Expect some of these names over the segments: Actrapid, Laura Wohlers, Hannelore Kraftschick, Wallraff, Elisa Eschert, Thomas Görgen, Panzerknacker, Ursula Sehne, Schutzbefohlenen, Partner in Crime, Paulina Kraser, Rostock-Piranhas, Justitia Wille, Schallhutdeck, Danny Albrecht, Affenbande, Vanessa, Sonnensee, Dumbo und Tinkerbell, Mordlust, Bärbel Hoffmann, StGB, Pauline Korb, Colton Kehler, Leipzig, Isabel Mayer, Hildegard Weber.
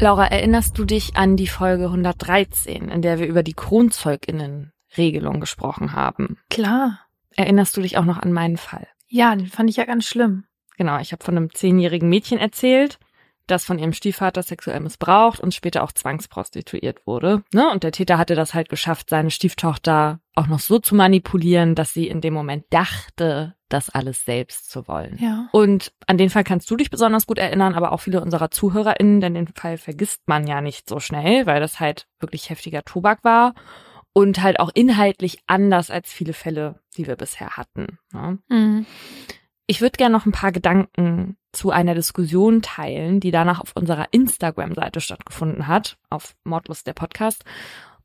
Laura, erinnerst du dich an die Folge 113, in der wir über die KronzeugInnen-Regelung gesprochen haben? Klar. Erinnerst du dich auch noch an meinen Fall? Ja, den fand ich ja ganz schlimm. Genau, ich habe von einem 10-jährigen Mädchen erzählt, das von ihrem Stiefvater sexuell missbraucht und später auch zwangsprostituiert wurde. Ne? Und der Täter hatte das halt geschafft, seine Stieftochter auch noch so zu manipulieren, dass sie in dem Moment dachte, das alles selbst zu wollen. Ja. Und an den Fall kannst du dich besonders gut erinnern, aber auch viele unserer ZuhörerInnen, denn den Fall vergisst man ja nicht so schnell, weil das halt wirklich heftiger Tobak war und halt auch inhaltlich anders als viele Fälle, die wir bisher hatten. Ne? Mhm. Ich würde gerne noch ein paar Gedanken zu einer Diskussion teilen, die danach auf unserer Instagram-Seite stattgefunden hat, auf Mordlust der Podcast.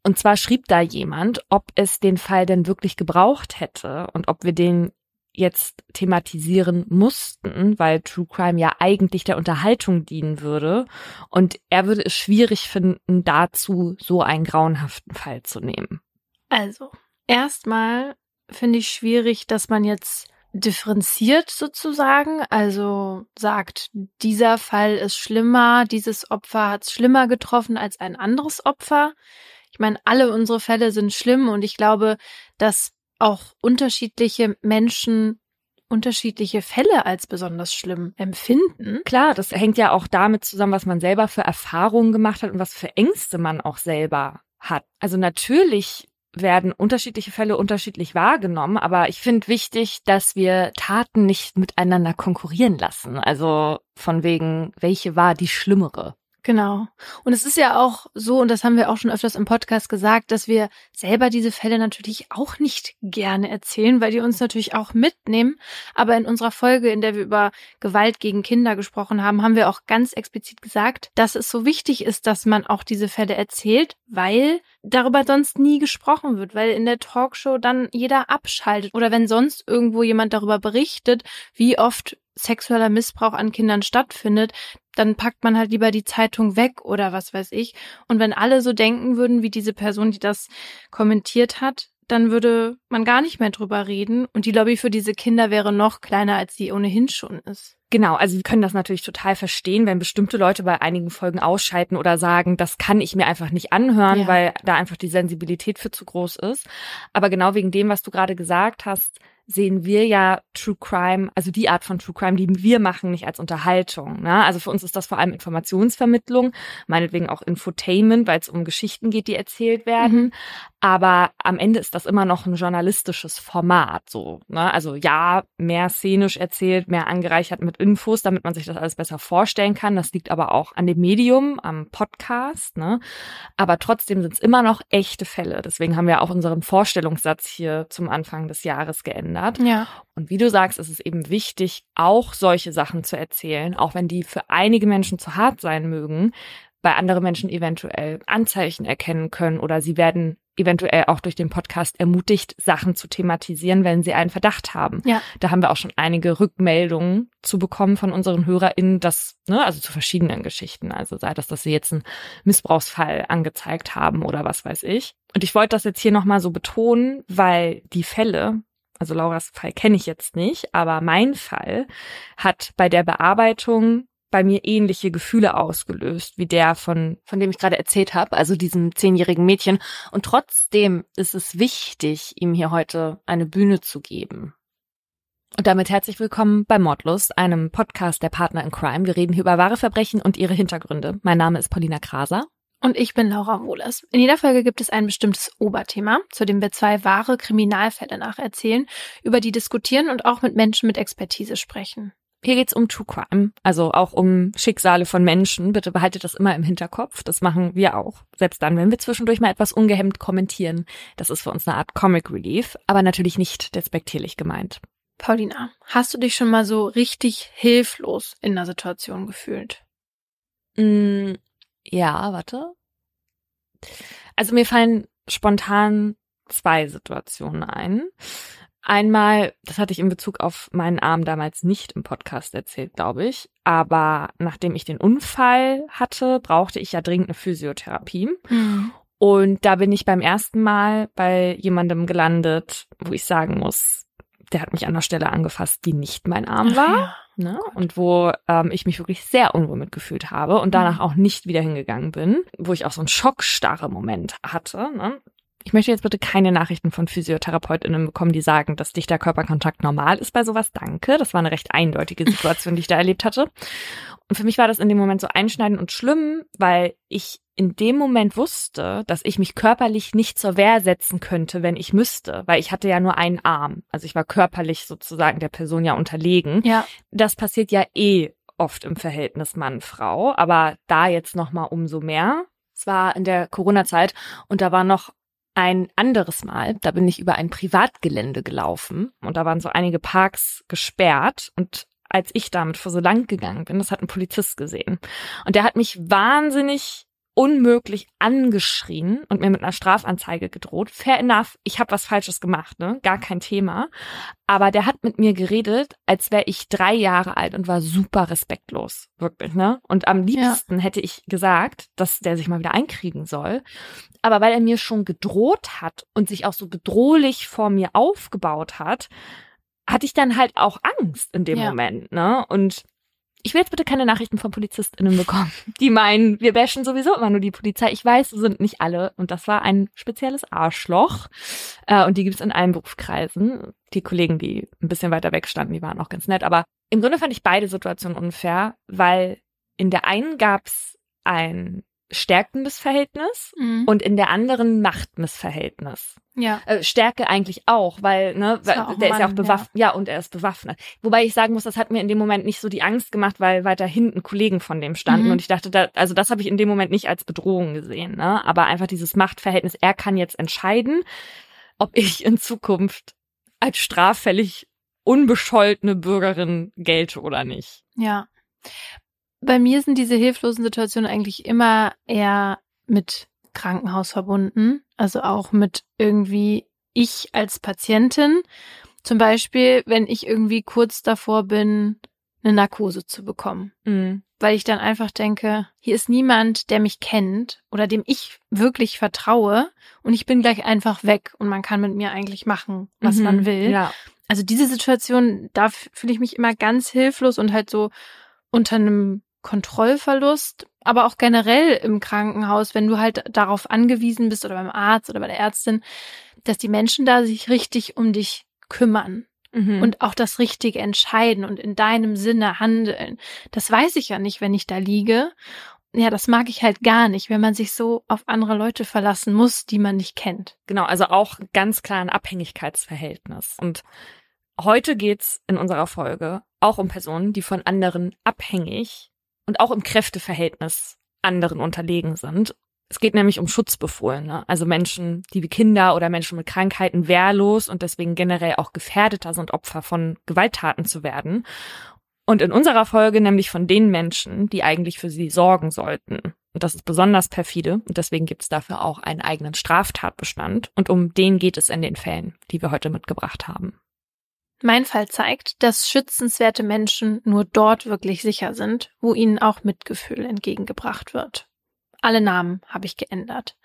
Und zwar schrieb da jemand, ob es den Fall denn wirklich gebraucht hätte und ob wir den jetzt thematisieren mussten, weil True Crime ja eigentlich der Unterhaltung dienen würde. Und er würde es schwierig finden, dazu so einen grauenhaften Fall zu nehmen. Also, erstmal finde ich schwierig, dass man jetzt differenziert sozusagen, also sagt, dieser Fall ist schlimmer, dieses Opfer hat es schlimmer getroffen als ein anderes Opfer. Ich meine, alle unsere Fälle sind schlimm und ich glaube, dass auch unterschiedliche Menschen unterschiedliche Fälle als besonders schlimm empfinden. Klar, das hängt ja auch damit zusammen, was man selber für Erfahrungen gemacht hat und was für Ängste man auch selber hat. Also natürlich werden unterschiedliche Fälle unterschiedlich wahrgenommen, aber ich finde wichtig, dass wir Taten nicht miteinander konkurrieren lassen. Also von wegen, welche war die schlimmere? Genau. Und es ist ja auch so, und das haben wir auch schon öfters im Podcast gesagt, dass wir selber diese Fälle natürlich auch nicht gerne erzählen, weil die uns natürlich auch mitnehmen. Aber in unserer Folge, in der wir über Gewalt gegen Kinder gesprochen haben, haben wir auch ganz explizit gesagt, dass es so wichtig ist, dass man auch diese Fälle erzählt, weil darüber sonst nie gesprochen wird, weil in der Talkshow dann jeder abschaltet. Oder wenn sonst irgendwo jemand darüber berichtet, wie oft sexueller Missbrauch an Kindern stattfindet, dann packt man halt lieber die Zeitung weg oder was weiß ich. Und wenn alle so denken würden, wie diese Person, die das kommentiert hat, dann würde man gar nicht mehr drüber reden und die Lobby für diese Kinder wäre noch kleiner, als sie ohnehin schon ist. Genau, also wir können das natürlich total verstehen, wenn bestimmte Leute bei einigen Folgen ausschalten oder sagen, das kann ich mir einfach nicht anhören, ja, weil da einfach die Sensibilität für zu groß ist. Aber genau wegen dem, was du gerade gesagt hast, sehen wir ja True Crime, also die Art von True Crime, die wir machen, nicht als Unterhaltung. Ne? Also für uns ist das vor allem Informationsvermittlung, meinetwegen auch Infotainment, weil es um Geschichten geht, die erzählt werden. Mhm. Aber am Ende ist das immer noch ein journalistisches Format. So, ne? Also ja, mehr szenisch erzählt, mehr angereichert mit Infos, damit man sich das alles besser vorstellen kann. Das liegt aber auch an dem Medium, am Podcast. Ne? Aber trotzdem sind es immer noch echte Fälle. Deswegen haben wir auch unseren Vorstellungssatz hier zum Anfang des Jahres geändert. Ja. Und wie du sagst, ist es eben wichtig, auch solche Sachen zu erzählen, auch wenn die für einige Menschen zu hart sein mögen, weil andere Menschen eventuell Anzeichen erkennen können oder sie werden eventuell auch durch den Podcast ermutigt, Sachen zu thematisieren, wenn sie einen Verdacht haben. Ja. Da haben wir auch schon einige Rückmeldungen zu bekommen von unseren HörerInnen, dass, ne, also zu verschiedenen Geschichten, also sei das, dass sie jetzt einen Missbrauchsfall angezeigt haben oder was weiß ich. Und ich wollte das jetzt hier nochmal so betonen, weil die Fälle, also Lauras Fall kenne ich jetzt nicht, aber mein Fall hat bei der Bearbeitung bei mir ähnliche Gefühle ausgelöst, wie der von dem ich gerade erzählt habe, also diesem 10-jährigen Mädchen. Und trotzdem ist es wichtig, ihm hier heute eine Bühne zu geben. Und damit herzlich willkommen bei Mordlust, einem Podcast der Partner in Crime. Wir reden hier über wahre Verbrechen und ihre Hintergründe. Mein Name ist Paulina Kraser. Und ich bin Laura Wohlers. In jeder Folge gibt es ein bestimmtes Oberthema, zu dem wir 2 wahre Kriminalfälle nacherzählen, über die diskutieren und auch mit Menschen mit Expertise sprechen. Hier geht's um True Crime, also auch um Schicksale von Menschen. Bitte behaltet das immer im Hinterkopf. Das machen wir auch. Selbst dann, wenn wir zwischendurch mal etwas ungehemmt kommentieren. Das ist für uns eine Art Comic Relief, aber natürlich nicht despektierlich gemeint. Paulina, hast du dich schon mal so richtig hilflos in einer Situation gefühlt? Ja, warte. Also mir fallen spontan 2 Situationen ein. Einmal, das hatte ich in Bezug auf meinen Arm damals nicht im Podcast erzählt, glaube ich. Aber nachdem ich den Unfall hatte, brauchte ich ja dringend eine Physiotherapie. Mhm. Und da bin ich beim ersten Mal bei jemandem gelandet, wo ich sagen muss, der hat mich an einer Stelle angefasst, die nicht mein Arm war. Ne? Und wo ich mich wirklich sehr unwohl mitgefühlt habe und danach auch nicht wieder hingegangen bin, wo ich auch so einen Schockstarre-Moment hatte. Ne? Ich möchte jetzt bitte keine Nachrichten von PhysiotherapeutInnen bekommen, die sagen, dass dichter Körperkontakt normal ist bei sowas. Danke, das war eine recht eindeutige Situation, die ich da erlebt hatte. Und für mich war das in dem Moment so einschneidend und schlimm, weil ich in dem Moment wusste, dass ich mich körperlich nicht zur Wehr setzen könnte, wenn ich müsste, weil ich hatte ja nur einen Arm. Also ich war körperlich sozusagen der Person ja unterlegen. Ja. Das passiert ja eh oft im Verhältnis Mann-Frau, aber da jetzt nochmal umso mehr. Es war in der Corona-Zeit und da war noch ein anderes Mal, da bin ich über ein Privatgelände gelaufen und da waren so einige Parks gesperrt und als ich damit vor so lang gegangen bin, das hat ein Polizist gesehen und der hat mich wahnsinnig unmöglich angeschrien und mir mit einer Strafanzeige gedroht. Fair enough, ich habe was Falsches gemacht, ne? Gar kein Thema. Aber der hat mit mir geredet, als wäre ich 3 Jahre alt und war super respektlos, wirklich, ne? Und am liebsten hätte ich gesagt, dass der sich mal wieder einkriegen soll. Aber weil er mir schon gedroht hat und sich auch so bedrohlich vor mir aufgebaut hat, hatte ich dann halt auch Angst in dem Moment, ne? Und ich will jetzt bitte keine Nachrichten von PolizistInnen bekommen, die meinen, wir bashen sowieso immer nur die Polizei. Ich weiß, es sind nicht alle. Und das war ein spezielles Arschloch. Und die gibt's in allen Berufskreisen. Die Kollegen, die ein bisschen weiter weg standen, die waren auch ganz nett. Aber im Grunde fand ich beide Situationen unfair, weil in der einen gab's ein stärkendes Verhältnis und in der anderen Machtmissverhältnis. Ja. Stärke eigentlich auch, weil ne, der ist ja auch bewaffnet. Ja. Und er ist bewaffnet. Wobei ich sagen muss, das hat mir in dem Moment nicht so die Angst gemacht, weil weiter hinten Kollegen von dem standen und ich dachte, also das habe ich in dem Moment nicht als Bedrohung gesehen, ne? Aber einfach dieses Machtverhältnis, er kann jetzt entscheiden, ob ich in Zukunft als straffällig unbescholtene Bürgerin gelte oder nicht. Ja. Bei mir sind diese hilflosen Situationen eigentlich immer eher mit Krankenhaus verbunden, also auch mit irgendwie ich als Patientin. Zum Beispiel, wenn ich irgendwie kurz davor bin, eine Narkose zu bekommen, weil ich dann einfach denke, hier ist niemand, der mich kennt oder dem ich wirklich vertraue und ich bin gleich einfach weg und man kann mit mir eigentlich machen, was man will. Ja. Also diese Situation, da fühle ich mich immer ganz hilflos und halt so unter einem Kontrollverlust, aber auch generell im Krankenhaus, wenn du halt darauf angewiesen bist oder beim Arzt oder bei der Ärztin, dass die Menschen da sich richtig um dich kümmern und auch das Richtige entscheiden und in deinem Sinne handeln. Das weiß ich ja nicht, wenn ich da liege. Ja, das mag ich halt gar nicht, wenn man sich so auf andere Leute verlassen muss, die man nicht kennt. Genau, also auch ganz klar ein Abhängigkeitsverhältnis. Und heute geht's in unserer Folge auch um Personen, die von anderen abhängig und auch im Kräfteverhältnis anderen unterlegen sind. Es geht nämlich um Schutzbefohlene, also Menschen, die wie Kinder oder Menschen mit Krankheiten wehrlos und deswegen generell auch gefährdeter sind, Opfer von Gewalttaten zu werden. Und in unserer Folge nämlich von den Menschen, die eigentlich für sie sorgen sollten. Und das ist besonders perfide und deswegen gibt's dafür auch einen eigenen Straftatbestand. Und um den geht es in den Fällen, die wir heute mitgebracht haben. Mein Fall zeigt, dass schützenswerte Menschen nur dort wirklich sicher sind, wo ihnen auch Mitgefühl entgegengebracht wird. Alle Namen habe ich geändert.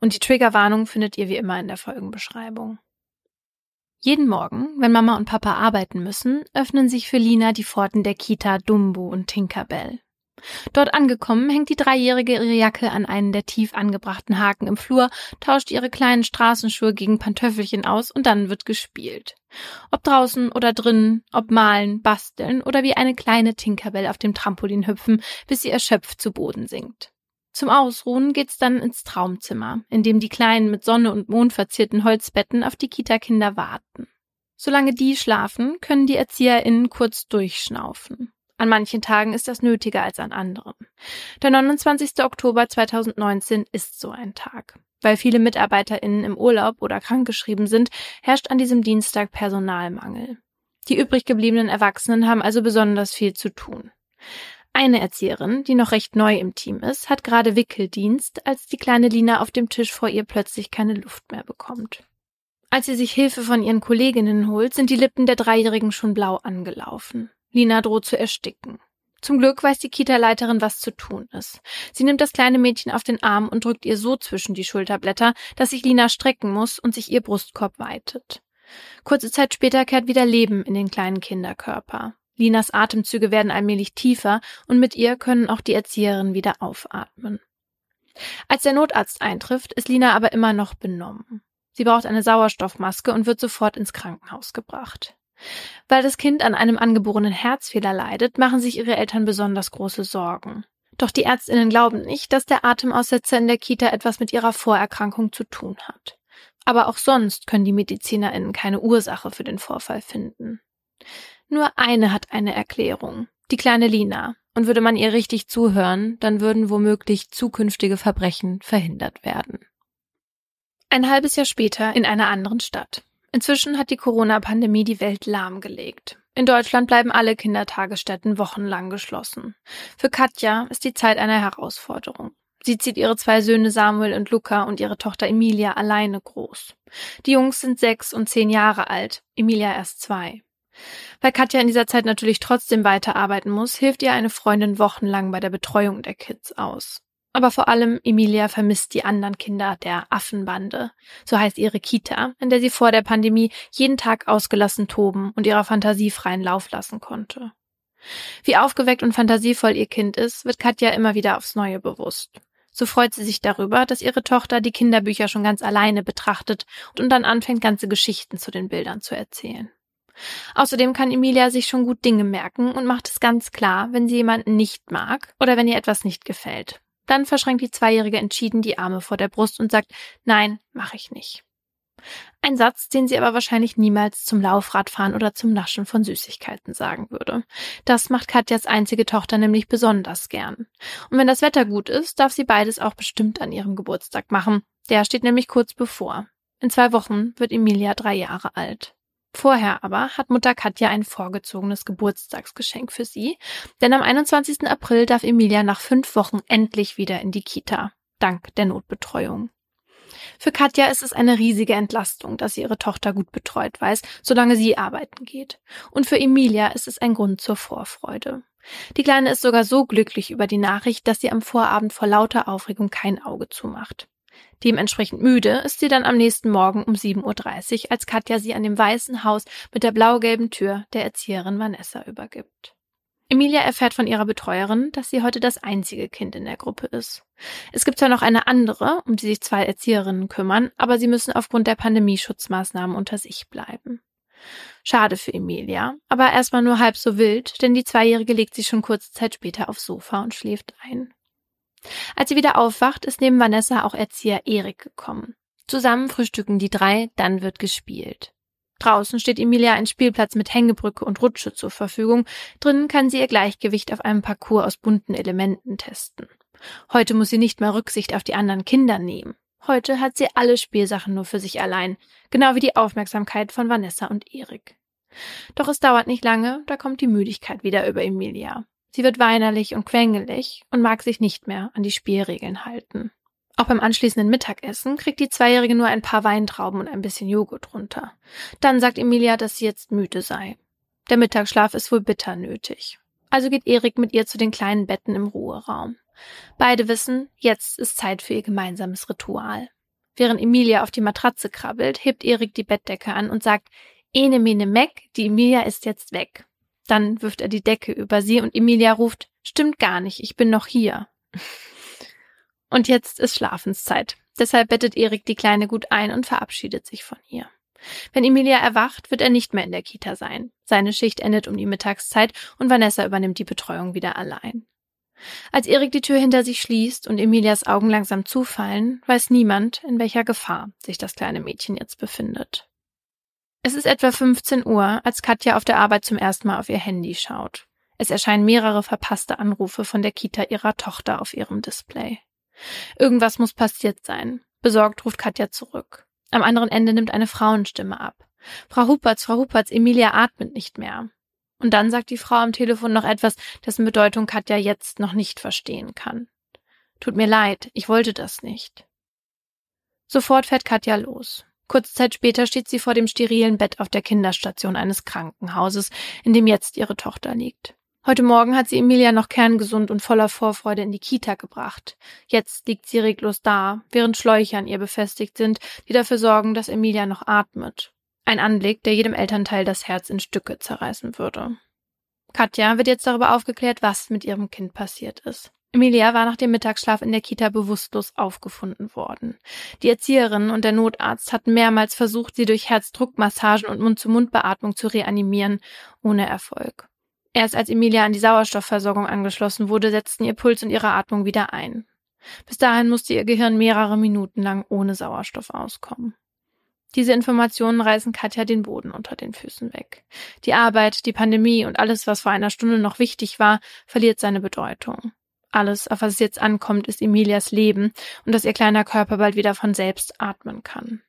Und die Triggerwarnung findet ihr wie immer in der Folgenbeschreibung. Jeden Morgen, wenn Mama und Papa arbeiten müssen, öffnen sich für Lina die Pforten der Kita Dumbo und Tinkerbell. Dort angekommen, hängt die 3-Jährige ihre Jacke an einen der tief angebrachten Haken im Flur, tauscht ihre kleinen Straßenschuhe gegen Pantöffelchen aus und dann wird gespielt. Ob draußen oder drinnen, ob malen, basteln oder wie eine kleine Tinkerbell auf dem Trampolin hüpfen, bis sie erschöpft zu Boden sinkt. Zum Ausruhen geht's dann ins Traumzimmer, in dem die kleinen mit Sonne und Mond verzierten Holzbetten auf die Kita-Kinder warten. Solange die schlafen, können die ErzieherInnen kurz durchschnaufen. An manchen Tagen ist das nötiger als an anderen. Der 29. Oktober 2019 ist so ein Tag. Weil viele MitarbeiterInnen im Urlaub oder krankgeschrieben sind, herrscht an diesem Dienstag Personalmangel. Die übrig gebliebenen Erwachsenen haben also besonders viel zu tun. Eine Erzieherin, die noch recht neu im Team ist, hat gerade Wickeldienst, als die kleine Lina auf dem Tisch vor ihr plötzlich keine Luft mehr bekommt. Als sie sich Hilfe von ihren Kolleginnen holt, sind die Lippen der 3-Jährigen schon blau angelaufen. Lina droht zu ersticken. Zum Glück weiß die Kita-Leiterin, was zu tun ist. Sie nimmt das kleine Mädchen auf den Arm und drückt ihr so zwischen die Schulterblätter, dass sich Lina strecken muss und sich ihr Brustkorb weitet. Kurze Zeit später kehrt wieder Leben in den kleinen Kinderkörper. Linas Atemzüge werden allmählich tiefer und mit ihr können auch die Erzieherinnen wieder aufatmen. Als der Notarzt eintrifft, ist Lina aber immer noch benommen. Sie braucht eine Sauerstoffmaske und wird sofort ins Krankenhaus gebracht. Weil das Kind an einem angeborenen Herzfehler leidet, machen sich ihre Eltern besonders große Sorgen. Doch die ÄrztInnen glauben nicht, dass der Atemaussetzer in der Kita etwas mit ihrer Vorerkrankung zu tun hat. Aber auch sonst können die MedizinerInnen keine Ursache für den Vorfall finden. Nur eine hat eine Erklärung, die kleine Lina. Und würde man ihr richtig zuhören, dann würden womöglich zukünftige Verbrechen verhindert werden. Ein halbes Jahr später in einer anderen Stadt. Inzwischen hat die Corona-Pandemie die Welt lahmgelegt. In Deutschland bleiben alle Kindertagesstätten wochenlang geschlossen. Für Katja ist die Zeit eine Herausforderung. Sie zieht ihre zwei Söhne Samuel und Luca und ihre Tochter Emilia alleine groß. Die Jungs sind 6 und 10 Jahre alt, Emilia erst 2. Weil Katja in dieser Zeit natürlich trotzdem weiterarbeiten muss, hilft ihr eine Freundin wochenlang bei der Betreuung der Kids aus. Aber vor allem Emilia vermisst die anderen Kinder der Affenbande. So heißt ihre Kita, in der sie vor der Pandemie jeden Tag ausgelassen toben und ihrer Fantasie freien Lauf lassen konnte. Wie aufgeweckt und fantasievoll ihr Kind ist, wird Katja immer wieder aufs Neue bewusst. So freut sie sich darüber, dass ihre Tochter die Kinderbücher schon ganz alleine betrachtet und dann anfängt, ganze Geschichten zu den Bildern zu erzählen. Außerdem kann Emilia sich schon gut Dinge merken und macht es ganz klar, wenn sie jemanden nicht mag oder wenn ihr etwas nicht gefällt. Dann verschränkt die Zweijährige entschieden die Arme vor der Brust und sagt, nein, mache ich nicht. Ein Satz, den sie aber wahrscheinlich niemals zum Laufradfahren oder zum Naschen von Süßigkeiten sagen würde. Das macht Katjas einzige Tochter nämlich besonders gern. Und wenn das Wetter gut ist, darf sie beides auch bestimmt an ihrem Geburtstag machen. Der steht nämlich kurz bevor. In 2 Wochen wird Emilia 3 Jahre alt. Vorher aber hat Mutter Katja ein vorgezogenes Geburtstagsgeschenk für sie, denn am 21. April darf Emilia nach 5 Wochen endlich wieder in die Kita, dank der Notbetreuung. Für Katja ist es eine riesige Entlastung, dass sie ihre Tochter gut betreut weiß, solange sie arbeiten geht. Und für Emilia ist es ein Grund zur Vorfreude. Die Kleine ist sogar so glücklich über die Nachricht, dass sie am Vorabend vor lauter Aufregung kein Auge zumacht. Dementsprechend müde ist sie dann am nächsten Morgen um 7:30 Uhr, als Katja sie an dem weißen Haus mit der blau-gelben Tür der Erzieherin Vanessa übergibt. Emilia erfährt von ihrer Betreuerin, dass sie heute das einzige Kind in der Gruppe ist. Es gibt zwar noch eine andere, um die sich 2 Erzieherinnen kümmern, aber sie müssen aufgrund der Pandemieschutzmaßnahmen unter sich bleiben. Schade für Emilia, aber erstmal nur halb so wild, denn die Zweijährige legt sich schon kurze Zeit später aufs Sofa und schläft ein. Als sie wieder aufwacht, ist neben Vanessa auch Erzieher Erik gekommen. Zusammen frühstücken die 3, dann wird gespielt. Draußen steht Emilia ein Spielplatz mit Hängebrücke und Rutsche zur Verfügung. Drinnen kann sie ihr Gleichgewicht auf einem Parcours aus bunten Elementen testen. Heute muss sie nicht mal Rücksicht auf die anderen Kinder nehmen. Heute hat sie alle Spielsachen nur für sich allein, genau wie die Aufmerksamkeit von Vanessa und Erik. Doch es dauert nicht lange, da kommt die Müdigkeit wieder über Emilia. Sie wird weinerlich und quengelig und mag sich nicht mehr an die Spielregeln halten. Auch beim anschließenden Mittagessen kriegt die Zweijährige nur ein paar Weintrauben und ein bisschen Joghurt runter. Dann sagt Emilia, dass sie jetzt müde sei. Der Mittagsschlaf ist wohl bitter nötig. Also geht Erik mit ihr zu den kleinen Betten im Ruheraum. Beide wissen, jetzt ist Zeit für ihr gemeinsames Ritual. Während Emilia auf die Matratze krabbelt, hebt Erik die Bettdecke an und sagt, ene mene meck, die Emilia ist jetzt weg. Dann wirft er die Decke über sie und Emilia ruft, stimmt gar nicht, ich bin noch hier. Und jetzt ist Schlafenszeit. Deshalb bettet Erik die Kleine gut ein und verabschiedet sich von ihr. Wenn Emilia erwacht, wird er nicht mehr in der Kita sein. Seine Schicht endet um die Mittagszeit und Vanessa übernimmt die Betreuung wieder allein. Als Erik die Tür hinter sich schließt und Emilias Augen langsam zufallen, weiß niemand, in welcher Gefahr sich das kleine Mädchen jetzt befindet. Es ist etwa 15 Uhr, als Katja auf der Arbeit zum ersten Mal auf ihr Handy schaut. Es erscheinen mehrere verpasste Anrufe von der Kita ihrer Tochter auf ihrem Display. Irgendwas muss passiert sein. Besorgt ruft Katja zurück. Am anderen Ende nimmt eine Frauenstimme ab. Frau Hupertz, Emilia atmet nicht mehr. Und dann sagt die Frau am Telefon noch etwas, dessen Bedeutung Katja jetzt noch nicht verstehen kann. Tut mir leid, ich wollte das nicht. Sofort fährt Katja los. Kurze Zeit später steht sie vor dem sterilen Bett auf der Kinderstation eines Krankenhauses, in dem jetzt ihre Tochter liegt. Heute Morgen hat sie Emilia noch kerngesund und voller Vorfreude in die Kita gebracht. Jetzt liegt sie reglos da, während Schläuche an ihr befestigt sind, die dafür sorgen, dass Emilia noch atmet. Ein Anblick, der jedem Elternteil das Herz in Stücke zerreißen würde. Katja wird jetzt darüber aufgeklärt, was mit ihrem Kind passiert ist. Emilia war nach dem Mittagsschlaf in der Kita bewusstlos aufgefunden worden. Die Erzieherin und der Notarzt hatten mehrmals versucht, sie durch Herzdruckmassagen und Mund-zu-Mund-Beatmung zu reanimieren, ohne Erfolg. Erst als Emilia an die Sauerstoffversorgung angeschlossen wurde, setzten ihr Puls und ihre Atmung wieder ein. Bis dahin musste ihr Gehirn mehrere Minuten lang ohne Sauerstoff auskommen. Diese Informationen reißen Katja den Boden unter den Füßen weg. Die Arbeit, die Pandemie und alles, was vor einer Stunde noch wichtig war, verliert seine Bedeutung. Alles, auf was es jetzt ankommt, ist Emilias Leben und dass ihr kleiner Körper bald wieder von selbst atmen kann.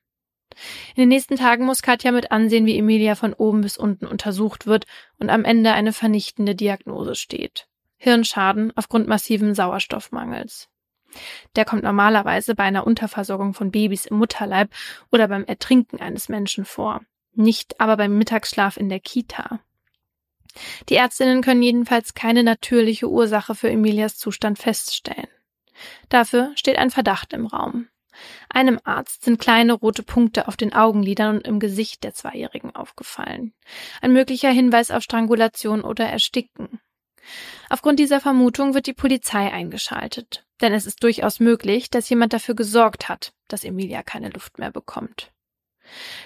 In den nächsten Tagen muss Katja mit ansehen, wie Emilia von oben bis unten untersucht wird und am Ende eine vernichtende Diagnose steht. Hirnschaden aufgrund massiven Sauerstoffmangels. Der kommt normalerweise bei einer Unterversorgung von Babys im Mutterleib oder beim Ertrinken eines Menschen vor, nicht aber beim Mittagsschlaf in der Kita. Die Ärztinnen können jedenfalls keine natürliche Ursache für Emilias Zustand feststellen. Dafür steht ein Verdacht im Raum. Einem Arzt sind kleine rote Punkte auf den Augenlidern und im Gesicht der Zweijährigen aufgefallen. Ein möglicher Hinweis auf Strangulation oder Ersticken. Aufgrund dieser Vermutung wird die Polizei eingeschaltet. Denn es ist durchaus möglich, dass jemand dafür gesorgt hat, dass Emilia keine Luft mehr bekommt.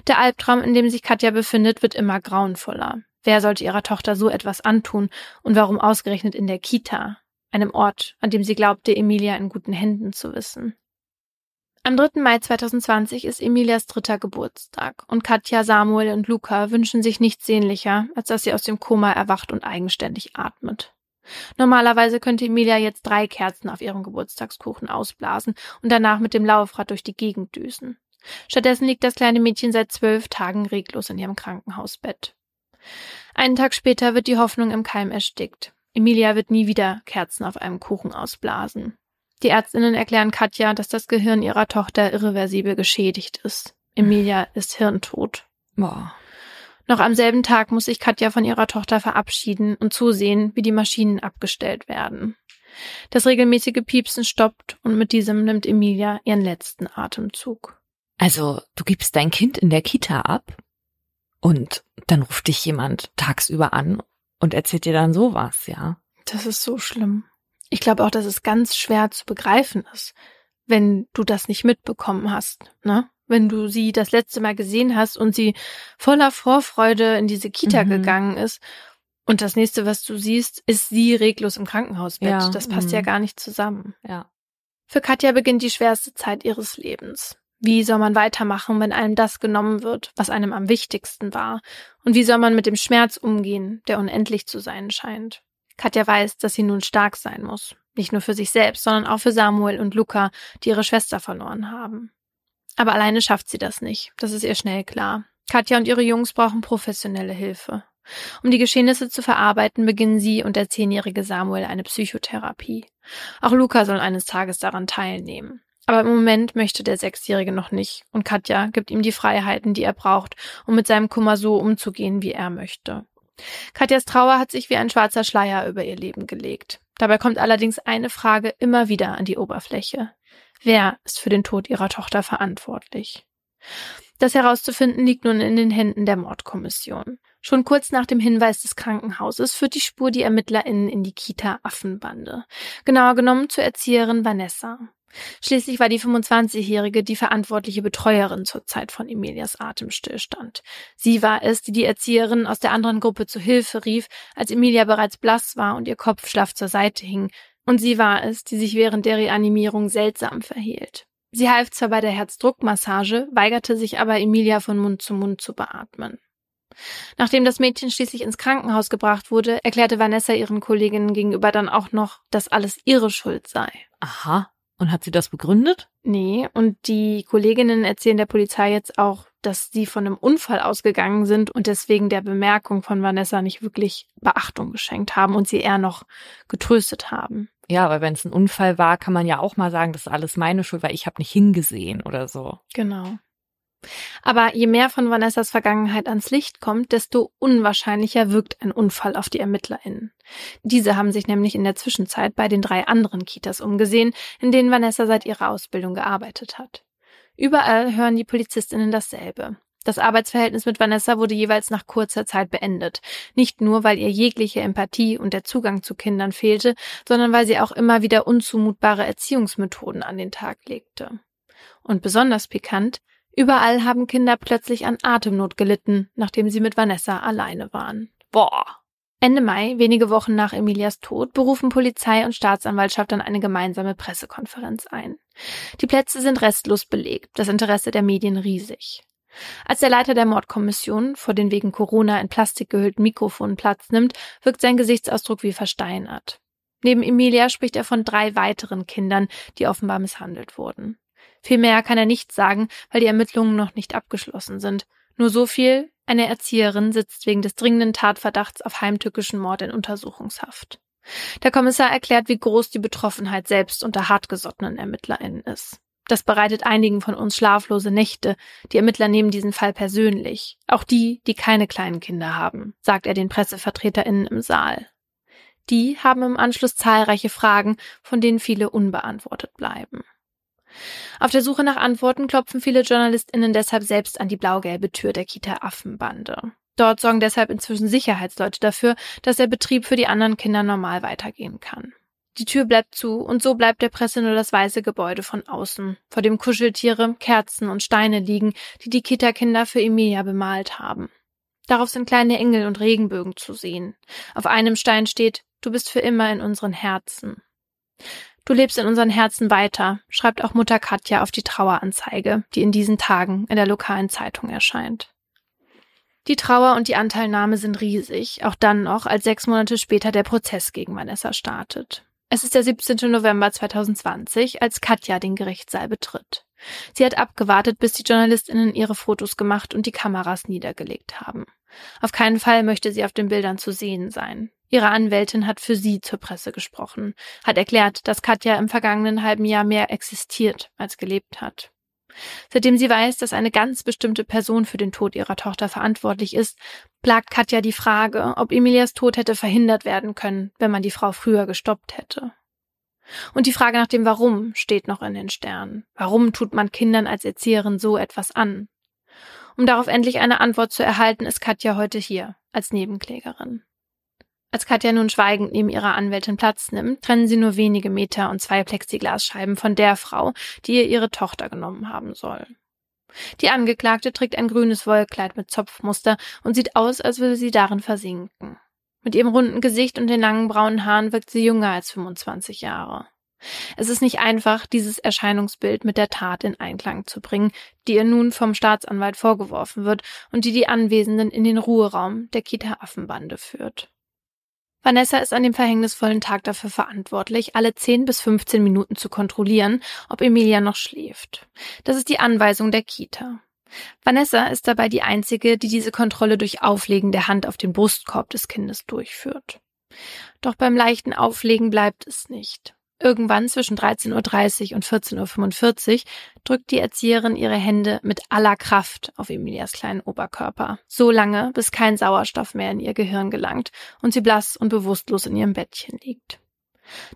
Der Albtraum, in dem sich Katja befindet, wird immer grauenvoller. Wer sollte ihrer Tochter so etwas antun und warum ausgerechnet in der Kita, einem Ort, an dem sie glaubte, Emilia in guten Händen zu wissen? Am 3. Mai 2020 ist Emilias dritter Geburtstag und Katja, Samuel und Luca wünschen sich nichts sehnlicher, als dass sie aus dem Koma erwacht und eigenständig atmet. Normalerweise könnte Emilia jetzt 3 Kerzen auf ihrem Geburtstagskuchen ausblasen und danach mit dem Laufrad durch die Gegend düsen. Stattdessen liegt das kleine Mädchen seit 12 Tagen reglos in ihrem Krankenhausbett. Einen Tag später wird die Hoffnung im Keim erstickt. Emilia wird nie wieder Kerzen auf einem Kuchen ausblasen. Die Ärztinnen erklären Katja, dass das Gehirn ihrer Tochter irreversibel geschädigt ist. Emilia ist hirntot. Boah. Noch am selben Tag muss sich Katja von ihrer Tochter verabschieden und zusehen, wie die Maschinen abgestellt werden. Das regelmäßige Piepsen stoppt und mit diesem nimmt Emilia ihren letzten Atemzug. Also, du gibst dein Kind in der Kita ab und dann ruft dich jemand tagsüber an und erzählt dir dann sowas, ja? Das ist so schlimm. Ich glaube auch, dass es ganz schwer zu begreifen ist, wenn du das nicht mitbekommen hast, ne? Wenn du sie das letzte Mal gesehen hast und sie voller Vorfreude in diese Kita gegangen ist und das nächste, was du siehst, ist sie reglos im Krankenhausbett. Ja. Das passt ja gar nicht zusammen. Ja. Für Katja beginnt die schwerste Zeit ihres Lebens. Wie soll man weitermachen, wenn einem das genommen wird, was einem am wichtigsten war? Und wie soll man mit dem Schmerz umgehen, der unendlich zu sein scheint? Katja weiß, dass sie nun stark sein muss. Nicht nur für sich selbst, sondern auch für Samuel und Luca, die ihre Schwester verloren haben. Aber alleine schafft sie das nicht. Das ist ihr schnell klar. Katja und ihre Jungs brauchen professionelle Hilfe. Um die Geschehnisse zu verarbeiten, beginnen sie und der 10-jährige Samuel eine Psychotherapie. Auch Luca soll eines Tages daran teilnehmen. Aber im Moment möchte der 6-jährige noch nicht und Katja gibt ihm die Freiheiten, die er braucht, um mit seinem Kummer so umzugehen, wie er möchte. Katjas Trauer hat sich wie ein schwarzer Schleier über ihr Leben gelegt. Dabei kommt allerdings eine Frage immer wieder an die Oberfläche. Wer ist für den Tod ihrer Tochter verantwortlich? Das herauszufinden liegt nun in den Händen der Mordkommission. Schon kurz nach dem Hinweis des Krankenhauses führt die Spur die ErmittlerInnen in die Kita Affenbande. Genauer genommen zur Erzieherin Vanessa. Schließlich war die 25-Jährige die verantwortliche Betreuerin zur Zeit von Emilias Atemstillstand. Sie war es, die die Erzieherin aus der anderen Gruppe zu Hilfe rief, als Emilia bereits blass war und ihr Kopf schlaff zur Seite hing. Und sie war es, die sich während der Reanimierung seltsam verhielt. Sie half zwar bei der Herzdruckmassage, weigerte sich aber, Emilia von Mund zu beatmen. Nachdem das Mädchen schließlich ins Krankenhaus gebracht wurde, erklärte Vanessa ihren Kolleginnen gegenüber dann auch noch, dass alles ihre Schuld sei. Aha. Und hat sie das begründet? Nee, und die Kolleginnen erzählen der Polizei jetzt auch, dass sie von einem Unfall ausgegangen sind und deswegen der Bemerkung von Vanessa nicht wirklich Beachtung geschenkt haben und sie eher noch getröstet haben. Ja, weil wenn es ein Unfall war, kann man ja auch mal sagen, das ist alles meine Schuld, weil ich habe nicht hingesehen oder so. Genau. Aber je mehr von Vanessas Vergangenheit ans Licht kommt, desto unwahrscheinlicher wirkt ein Unfall auf die ErmittlerInnen. Diese haben sich nämlich in der Zwischenzeit bei den 3 anderen Kitas umgesehen, in denen Vanessa seit ihrer Ausbildung gearbeitet hat. Überall hören die PolizistInnen dasselbe. Das Arbeitsverhältnis mit Vanessa wurde jeweils nach kurzer Zeit beendet. Nicht nur, weil ihr jegliche Empathie und der Zugang zu Kindern fehlte, sondern weil sie auch immer wieder unzumutbare Erziehungsmethoden an den Tag legte. Und besonders pikant, überall haben Kinder plötzlich an Atemnot gelitten, nachdem sie mit Vanessa alleine waren. Boah! Ende Mai, wenige Wochen nach Emilias Tod, berufen Polizei und Staatsanwaltschaft an eine gemeinsame Pressekonferenz ein. Die Plätze sind restlos belegt, das Interesse der Medien riesig. Als der Leiter der Mordkommission vor den wegen Corona in Plastik gehüllten Mikrofonen Platz nimmt, wirkt sein Gesichtsausdruck wie versteinert. Neben Emilia spricht er von 3 weiteren Kindern, die offenbar misshandelt wurden. Viel mehr kann er nicht sagen, weil die Ermittlungen noch nicht abgeschlossen sind. Nur so viel: Eine Erzieherin sitzt wegen des dringenden Tatverdachts auf heimtückischen Mord in Untersuchungshaft. Der Kommissar erklärt, wie groß die Betroffenheit selbst unter hartgesottenen ErmittlerInnen ist. Das bereitet einigen von uns schlaflose Nächte. Die Ermittler nehmen diesen Fall persönlich. Auch die, die keine kleinen Kinder haben, sagt er den PressevertreterInnen im Saal. Die haben im Anschluss zahlreiche Fragen, von denen viele unbeantwortet bleiben. Auf der Suche nach Antworten klopfen viele JournalistInnen deshalb selbst an die blau-gelbe Tür der Kita Affenbande. Dort sorgen deshalb inzwischen Sicherheitsleute dafür, dass der Betrieb für die anderen Kinder normal weitergehen kann. Die Tür bleibt zu und so bleibt der Presse nur das weiße Gebäude von außen, vor dem Kuscheltiere, Kerzen und Steine liegen, die die Kita-Kinder für Emilia bemalt haben. Darauf sind kleine Engel und Regenbögen zu sehen. Auf einem Stein steht: Du bist für immer in unseren Herzen. Du lebst in unseren Herzen weiter, schreibt auch Mutter Katja auf die Traueranzeige, die in diesen Tagen in der lokalen Zeitung erscheint. Die Trauer und die Anteilnahme sind riesig, auch dann noch, als 6 Monate später der Prozess gegen Vanessa startet. Es ist der 17. November 2020, als Katja den Gerichtssaal betritt. Sie hat abgewartet, bis die JournalistInnen ihre Fotos gemacht und die Kameras niedergelegt haben. Auf keinen Fall möchte sie auf den Bildern zu sehen sein. Ihre Anwältin hat für sie zur Presse gesprochen, hat erklärt, dass Katja im vergangenen halben Jahr mehr existiert als gelebt hat. Seitdem sie weiß, dass eine ganz bestimmte Person für den Tod ihrer Tochter verantwortlich ist, plagt Katja die Frage, ob Emilias Tod hätte verhindert werden können, wenn man die Frau früher gestoppt hätte. Und die Frage nach dem Warum steht noch in den Sternen. Warum tut man Kindern als Erzieherin so etwas an? Um darauf endlich eine Antwort zu erhalten, ist Katja heute hier, als Nebenklägerin. Als Katja nun schweigend neben ihrer Anwältin Platz nimmt, trennen sie nur wenige Meter und 2 Plexiglasscheiben von der Frau, die ihr ihre Tochter genommen haben soll. Die Angeklagte trägt ein grünes Wollkleid mit Zopfmuster und sieht aus, als würde sie darin versinken. Mit ihrem runden Gesicht und den langen braunen Haaren wirkt sie jünger als 25 Jahre. Es ist nicht einfach, dieses Erscheinungsbild mit der Tat in Einklang zu bringen, die ihr nun vom Staatsanwalt vorgeworfen wird und die die Anwesenden in den Ruheraum der Kita Affenbande führt. Vanessa ist an dem verhängnisvollen Tag dafür verantwortlich, alle 10 bis 15 Minuten zu kontrollieren, ob Emilia noch schläft. Das ist die Anweisung der Kita. Vanessa ist dabei die Einzige, die diese Kontrolle durch Auflegen der Hand auf den Brustkorb des Kindes durchführt. Doch beim leichten Auflegen bleibt es nicht. Irgendwann zwischen 13:30 Uhr und 14:45 Uhr drückt die Erzieherin ihre Hände mit aller Kraft auf Emilias kleinen Oberkörper. So lange, bis kein Sauerstoff mehr in ihr Gehirn gelangt und sie blass und bewusstlos in ihrem Bettchen liegt.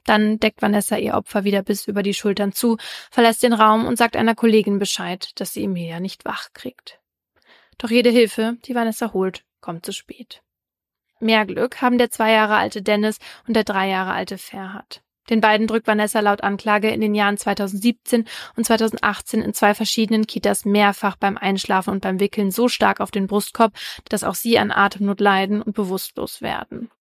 Dann deckt Vanessa ihr Opfer wieder bis über die Schultern zu, verlässt den Raum und sagt einer Kollegin Bescheid, dass sie Emilia nicht wach kriegt. Doch jede Hilfe, die Vanessa holt, kommt zu spät. Mehr Glück haben der 2 Jahre alte Dennis und der 3 Jahre alte Ferhat. Den beiden drückt Vanessa laut Anklage in den Jahren 2017 und 2018 in 2 verschiedenen Kitas mehrfach beim Einschlafen und beim Wickeln so stark auf den Brustkorb, dass auch sie an Atemnot leiden und bewusstlos werden.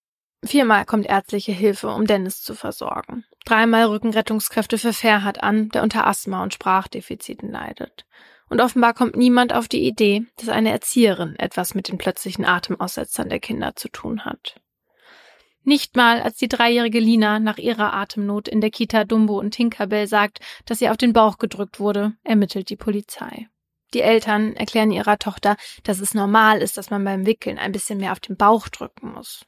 4-mal kommt ärztliche Hilfe, um Dennis zu versorgen. 3-mal rücken Rettungskräfte für Ferhat an, der unter Asthma und Sprachdefiziten leidet. Und offenbar kommt niemand auf die Idee, dass eine Erzieherin etwas mit den plötzlichen Atemaussetzern der Kinder zu tun hat. Nicht mal, als die 3-jährige Lina nach ihrer Atemnot in der Kita Dumbo und Tinkerbell sagt, dass sie auf den Bauch gedrückt wurde, ermittelt die Polizei. Die Eltern erklären ihrer Tochter, dass es normal ist, dass man beim Wickeln ein bisschen mehr auf den Bauch drücken muss.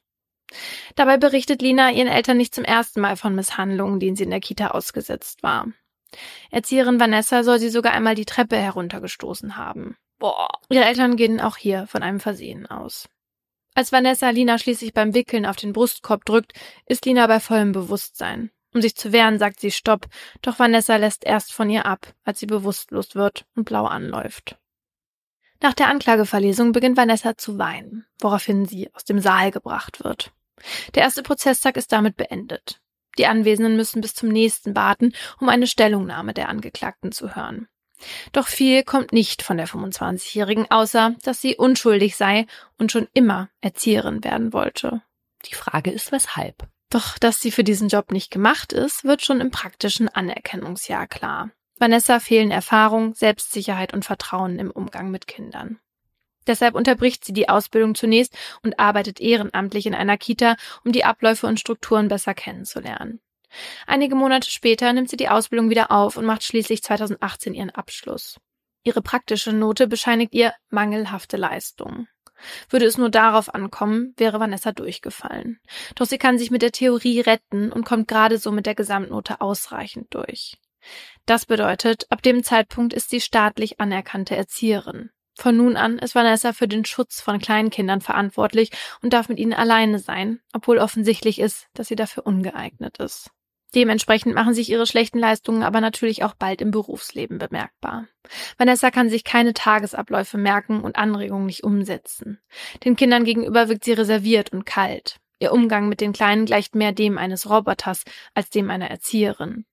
Dabei berichtet Lina ihren Eltern nicht zum ersten Mal von Misshandlungen, denen sie in der Kita ausgesetzt war. Erzieherin Vanessa soll sie sogar einmal die Treppe heruntergestoßen haben. Boah. Ihre Eltern gehen auch hier von einem Versehen aus. Als Vanessa Lina schließlich beim Wickeln auf den Brustkorb drückt, ist Lina bei vollem Bewusstsein. Um sich zu wehren, sagt sie Stopp, doch Vanessa lässt erst von ihr ab, als sie bewusstlos wird und blau anläuft. Nach der Anklageverlesung beginnt Vanessa zu weinen, woraufhin sie aus dem Saal gebracht wird. Der erste Prozesstag ist damit beendet. Die Anwesenden müssen bis zum nächsten warten, um eine Stellungnahme der Angeklagten zu hören. Doch viel kommt nicht von der 25-Jährigen, außer dass sie unschuldig sei und schon immer Erzieherin werden wollte. Die Frage ist, weshalb? Doch, dass sie für diesen Job nicht gemacht ist, wird schon im praktischen Anerkennungsjahr klar. Vanessa fehlen Erfahrung, Selbstsicherheit und Vertrauen im Umgang mit Kindern. Deshalb unterbricht sie die Ausbildung zunächst und arbeitet ehrenamtlich in einer Kita, um die Abläufe und Strukturen besser kennenzulernen. Einige Monate später nimmt sie die Ausbildung wieder auf und macht schließlich 2018 ihren Abschluss. Ihre praktische Note bescheinigt ihr mangelhafte Leistung. Würde es nur darauf ankommen, wäre Vanessa durchgefallen. Doch sie kann sich mit der Theorie retten und kommt gerade so mit der Gesamtnote ausreichend durch. Das bedeutet, ab dem Zeitpunkt ist sie staatlich anerkannte Erzieherin. Von nun an ist Vanessa für den Schutz von Kleinkindern verantwortlich und darf mit ihnen alleine sein, obwohl offensichtlich ist, dass sie dafür ungeeignet ist. Dementsprechend machen sich ihre schlechten Leistungen aber natürlich auch bald im Berufsleben bemerkbar. Vanessa kann sich keine Tagesabläufe merken und Anregungen nicht umsetzen. Den Kindern gegenüber wirkt sie reserviert und kalt. Ihr Umgang mit den Kleinen gleicht mehr dem eines Roboters als dem einer Erzieherin.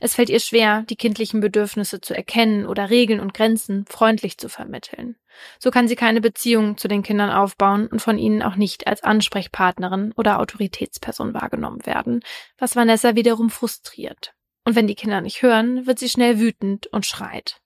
Es fällt ihr schwer, die kindlichen Bedürfnisse zu erkennen oder Regeln und Grenzen freundlich zu vermitteln. So kann sie keine Beziehung zu den Kindern aufbauen und von ihnen auch nicht als Ansprechpartnerin oder Autoritätsperson wahrgenommen werden, was Vanessa wiederum frustriert. Und wenn die Kinder nicht hören, wird sie schnell wütend und schreit.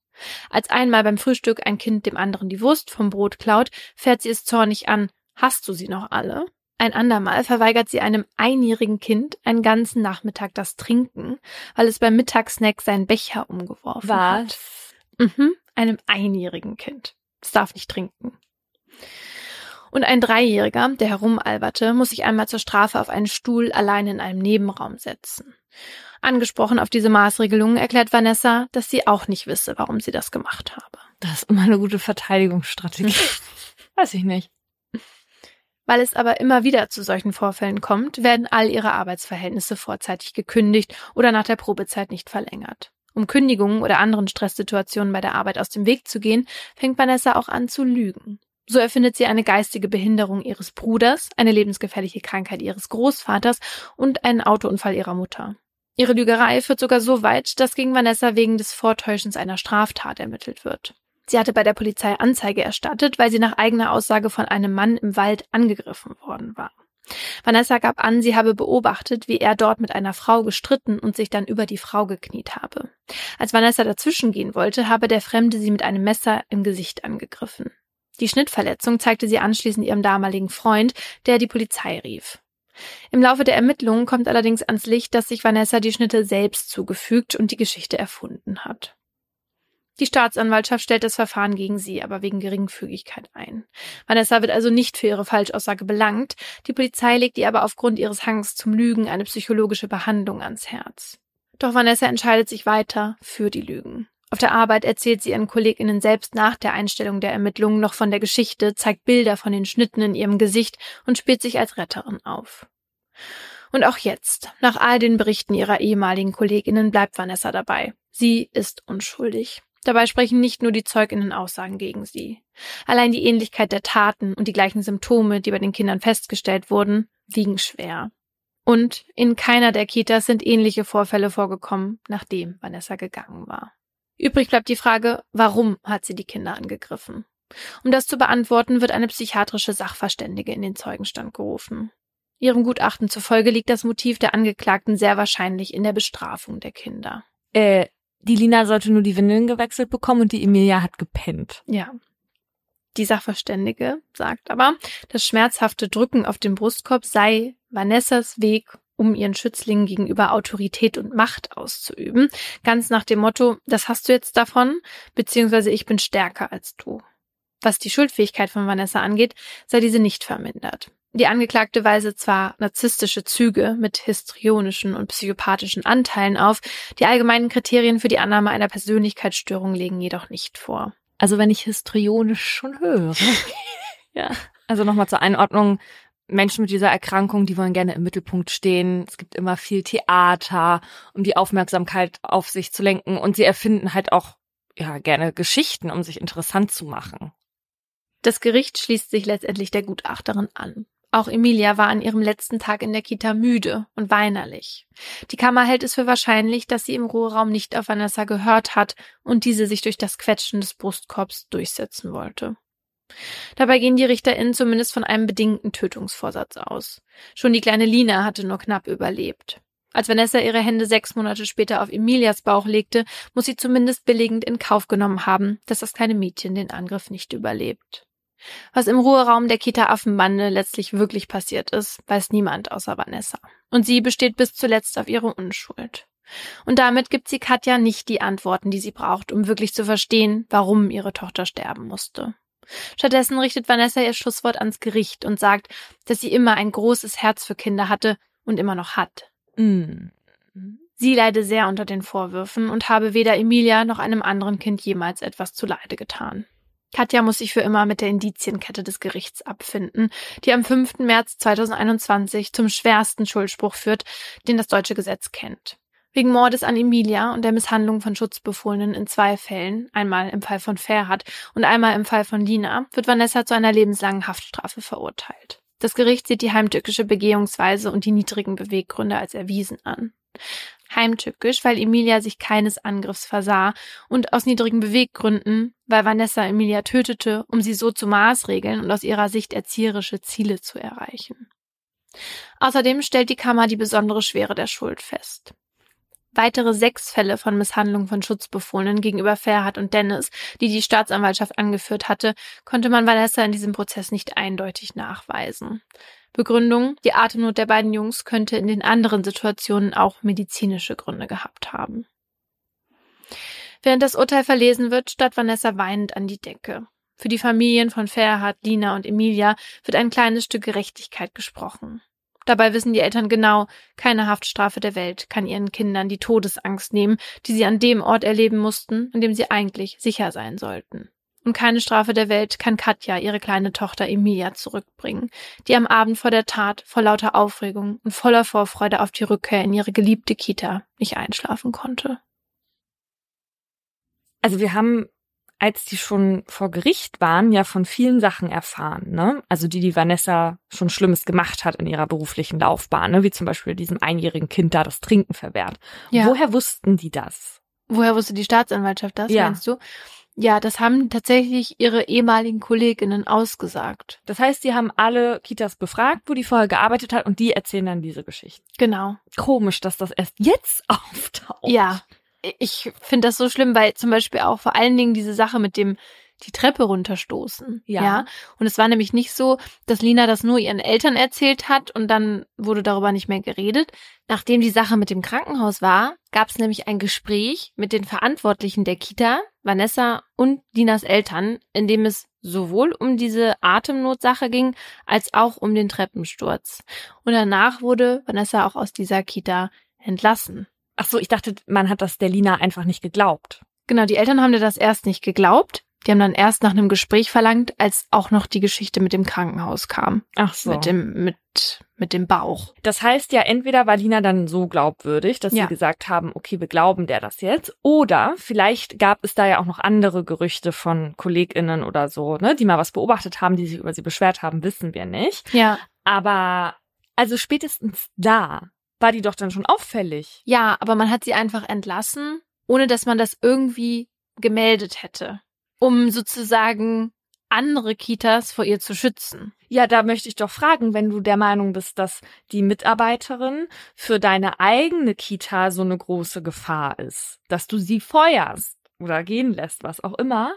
Als einmal beim Frühstück ein Kind dem anderen die Wurst vom Brot klaut, fährt sie es zornig an: Hast du sie noch alle? Ein andermal verweigert sie einem einjährigen Kind einen ganzen Nachmittag das Trinken, weil es beim Mittagssnack seinen Becher umgeworfen hat. Was? Mhm, einem einjährigen Kind. Es darf nicht trinken. Und ein Dreijähriger, der herumalberte, muss sich einmal zur Strafe auf einen Stuhl allein in einem Nebenraum setzen. Angesprochen auf diese Maßregelungen erklärt Vanessa, dass sie auch nicht wisse, warum sie das gemacht habe. Das ist immer eine gute Verteidigungsstrategie. Weiß ich nicht. Weil es aber immer wieder zu solchen Vorfällen kommt, werden all ihre Arbeitsverhältnisse vorzeitig gekündigt oder nach der Probezeit nicht verlängert. Um Kündigungen oder anderen Stresssituationen bei der Arbeit aus dem Weg zu gehen, fängt Vanessa auch an zu lügen. So erfindet sie eine geistige Behinderung ihres Bruders, eine lebensgefährliche Krankheit ihres Großvaters und einen Autounfall ihrer Mutter. Ihre Lügerei führt sogar so weit, dass gegen Vanessa wegen des Vortäuschens einer Straftat ermittelt wird. Sie hatte bei der Polizei Anzeige erstattet, weil sie nach eigener Aussage von einem Mann im Wald angegriffen worden war. Vanessa gab an, sie habe beobachtet, wie er dort mit einer Frau gestritten und sich dann über die Frau gekniet habe. Als Vanessa dazwischen gehen wollte, habe der Fremde sie mit einem Messer im Gesicht angegriffen. Die Schnittverletzung zeigte sie anschließend ihrem damaligen Freund, der die Polizei rief. Im Laufe der Ermittlungen kommt allerdings ans Licht, dass sich Vanessa die Schnitte selbst zugefügt und die Geschichte erfunden hat. Die Staatsanwaltschaft stellt das Verfahren gegen sie, aber wegen Geringfügigkeit ein. Vanessa wird also nicht für ihre Falschaussage belangt. Die Polizei legt ihr aber aufgrund ihres Hangs zum Lügen eine psychologische Behandlung ans Herz. Doch Vanessa entscheidet sich weiter für die Lügen. Auf der Arbeit erzählt sie ihren KollegInnen selbst nach der Einstellung der Ermittlungen noch von der Geschichte, zeigt Bilder von den Schnitten in ihrem Gesicht und spielt sich als Retterin auf. Und auch jetzt, nach all den Berichten ihrer ehemaligen KollegInnen, bleibt Vanessa dabei. Sie ist unschuldig. Dabei sprechen nicht nur die ZeugInnen Aussagen gegen sie. Allein die Ähnlichkeit der Taten und die gleichen Symptome, die bei den Kindern festgestellt wurden, wiegen schwer. Und in keiner der Kitas sind ähnliche Vorfälle vorgekommen, nachdem Vanessa gegangen war. Übrig bleibt die Frage, warum hat sie die Kinder angegriffen? Um das zu beantworten, wird eine psychiatrische Sachverständige in den Zeugenstand gerufen. Ihrem Gutachten zufolge liegt das Motiv der Angeklagten sehr wahrscheinlich in der Bestrafung der Kinder. Die Lina sollte nur die Windeln gewechselt bekommen und die Emilia hat gepennt. Ja. Die Sachverständige sagt aber, das schmerzhafte Drücken auf dem Brustkorb sei Vanessas Weg, um ihren Schützlingen gegenüber Autorität und Macht auszuüben. Ganz nach dem Motto, das hast du jetzt davon, beziehungsweise ich bin stärker als du. Was die Schuldfähigkeit von Vanessa angeht, sei diese nicht vermindert. Die Angeklagte weise zwar narzisstische Züge mit histrionischen und psychopathischen Anteilen auf, die allgemeinen Kriterien für die Annahme einer Persönlichkeitsstörung legen jedoch nicht vor. Also wenn ich histrionisch schon höre. Ja. Also nochmal zur Einordnung, Menschen mit dieser Erkrankung, die wollen gerne im Mittelpunkt stehen. Es gibt immer viel Theater, um die Aufmerksamkeit auf sich zu lenken. Und sie erfinden halt auch ja gerne Geschichten, um sich interessant zu machen. Das Gericht schließt sich letztendlich der Gutachterin an. Auch Emilia war an ihrem letzten Tag in der Kita müde und weinerlich. Die Kammer hält es für wahrscheinlich, dass sie im Ruheraum nicht auf Vanessa gehört hat und diese sich durch das Quetschen des Brustkorbs durchsetzen wollte. Dabei gehen die RichterInnen zumindest von einem bedingten Tötungsvorsatz aus. Schon die kleine Lina hatte nur knapp überlebt. Als Vanessa ihre Hände 6 Monate später auf Emilias Bauch legte, muss sie zumindest billigend in Kauf genommen haben, dass das kleine Mädchen den Angriff nicht überlebt. Was im Ruheraum der Kita Affenbande letztlich wirklich passiert ist, weiß niemand außer Vanessa. Und sie besteht bis zuletzt auf ihre Unschuld. Und damit gibt sie Katja nicht die Antworten, die sie braucht, um wirklich zu verstehen, warum ihre Tochter sterben musste. Stattdessen richtet Vanessa ihr Schlusswort ans Gericht und sagt, dass sie immer ein großes Herz für Kinder hatte und immer noch hat. Sie leide sehr unter den Vorwürfen und habe weder Emilia noch einem anderen Kind jemals etwas zuleide getan. Katja muss sich für immer mit der Indizienkette des Gerichts abfinden, die am 5. März 2021 zum schwersten Schuldspruch führt, den das deutsche Gesetz kennt. Wegen Mordes an Emilia und der Misshandlung von Schutzbefohlenen in 2 Fällen, einmal im Fall von Ferhat und einmal im Fall von Lina, wird Vanessa zu einer lebenslangen Haftstrafe verurteilt. Das Gericht sieht die heimtückische Begehungsweise und die niedrigen Beweggründe als erwiesen an. Heimtückisch, weil Emilia sich keines Angriffs versah, und aus niedrigen Beweggründen, weil Vanessa Emilia tötete, um sie so zu maßregeln und aus ihrer Sicht erzieherische Ziele zu erreichen. Außerdem stellt die Kammer die besondere Schwere der Schuld fest. Weitere 6 Fälle von Misshandlung von Schutzbefohlenen gegenüber Ferhat und Dennis, die die Staatsanwaltschaft angeführt hatte, konnte man Vanessa in diesem Prozess nicht eindeutig nachweisen. Begründung: Die Atemnot der beiden Jungs könnte in den anderen Situationen auch medizinische Gründe gehabt haben. Während das Urteil verlesen wird, starrt Vanessa weinend an die Decke. Für die Familien von Ferhat, Lina und Emilia wird ein kleines Stück Gerechtigkeit gesprochen. Dabei wissen die Eltern genau, keine Haftstrafe der Welt kann ihren Kindern die Todesangst nehmen, die sie an dem Ort erleben mussten, an dem sie eigentlich sicher sein sollten. Und keine Strafe der Welt kann Katja ihre kleine Tochter Emilia zurückbringen, die am Abend vor der Tat vor lauter Aufregung und voller Vorfreude auf die Rückkehr in ihre geliebte Kita nicht einschlafen konnte. Also wir haben, als die schon vor Gericht waren, ja von vielen Sachen erfahren, ne? Also die Vanessa schon Schlimmes gemacht hat in ihrer beruflichen Laufbahn, ne? Wie zum Beispiel diesem einjährigen Kind da das Trinken verwehrt. Ja. Woher wussten die das? Woher wusste die Staatsanwaltschaft das, meinst du? Ja, das haben tatsächlich ihre ehemaligen KollegInnen ausgesagt. Das heißt, die haben alle Kitas befragt, wo die vorher gearbeitet hat, und die erzählen dann diese Geschichten. Genau. Komisch, dass das erst jetzt auftaucht. Ja. Ich finde das so schlimm, weil zum Beispiel auch vor allen Dingen diese Sache mit dem die Treppe runterstoßen. Ja. Und es war nämlich nicht so, dass Lina das nur ihren Eltern erzählt hat und dann wurde darüber nicht mehr geredet. Nachdem die Sache mit dem Krankenhaus war, gab es nämlich ein Gespräch mit den Verantwortlichen der Kita, Vanessa und Linas Eltern, in dem es sowohl um diese Atemnotsache ging, als auch um den Treppensturz. Und danach wurde Vanessa auch aus dieser Kita entlassen. Ach so, ich dachte, man hat das der Lina einfach nicht geglaubt. Genau, die Eltern haben dir das erst nicht geglaubt. Die haben dann erst nach einem Gespräch verlangt, als auch noch die Geschichte mit dem Krankenhaus kam. Ach so. Mit dem Bauch. Das heißt ja, entweder war Lina dann so glaubwürdig, dass sie gesagt haben, okay, wir glauben der das jetzt. Oder vielleicht gab es da ja auch noch andere Gerüchte von KollegInnen oder so, ne, die mal was beobachtet haben, die sich über sie beschwert haben, wissen wir nicht. Ja. Aber also spätestens da war die doch dann schon auffällig. Ja, aber man hat sie einfach entlassen, ohne dass man das irgendwie gemeldet hätte, um sozusagen andere Kitas vor ihr zu schützen. Ja, da möchte ich doch fragen, wenn du der Meinung bist, dass die Mitarbeiterin für deine eigene Kita so eine große Gefahr ist, dass du sie feuerst oder gehen lässt, was auch immer,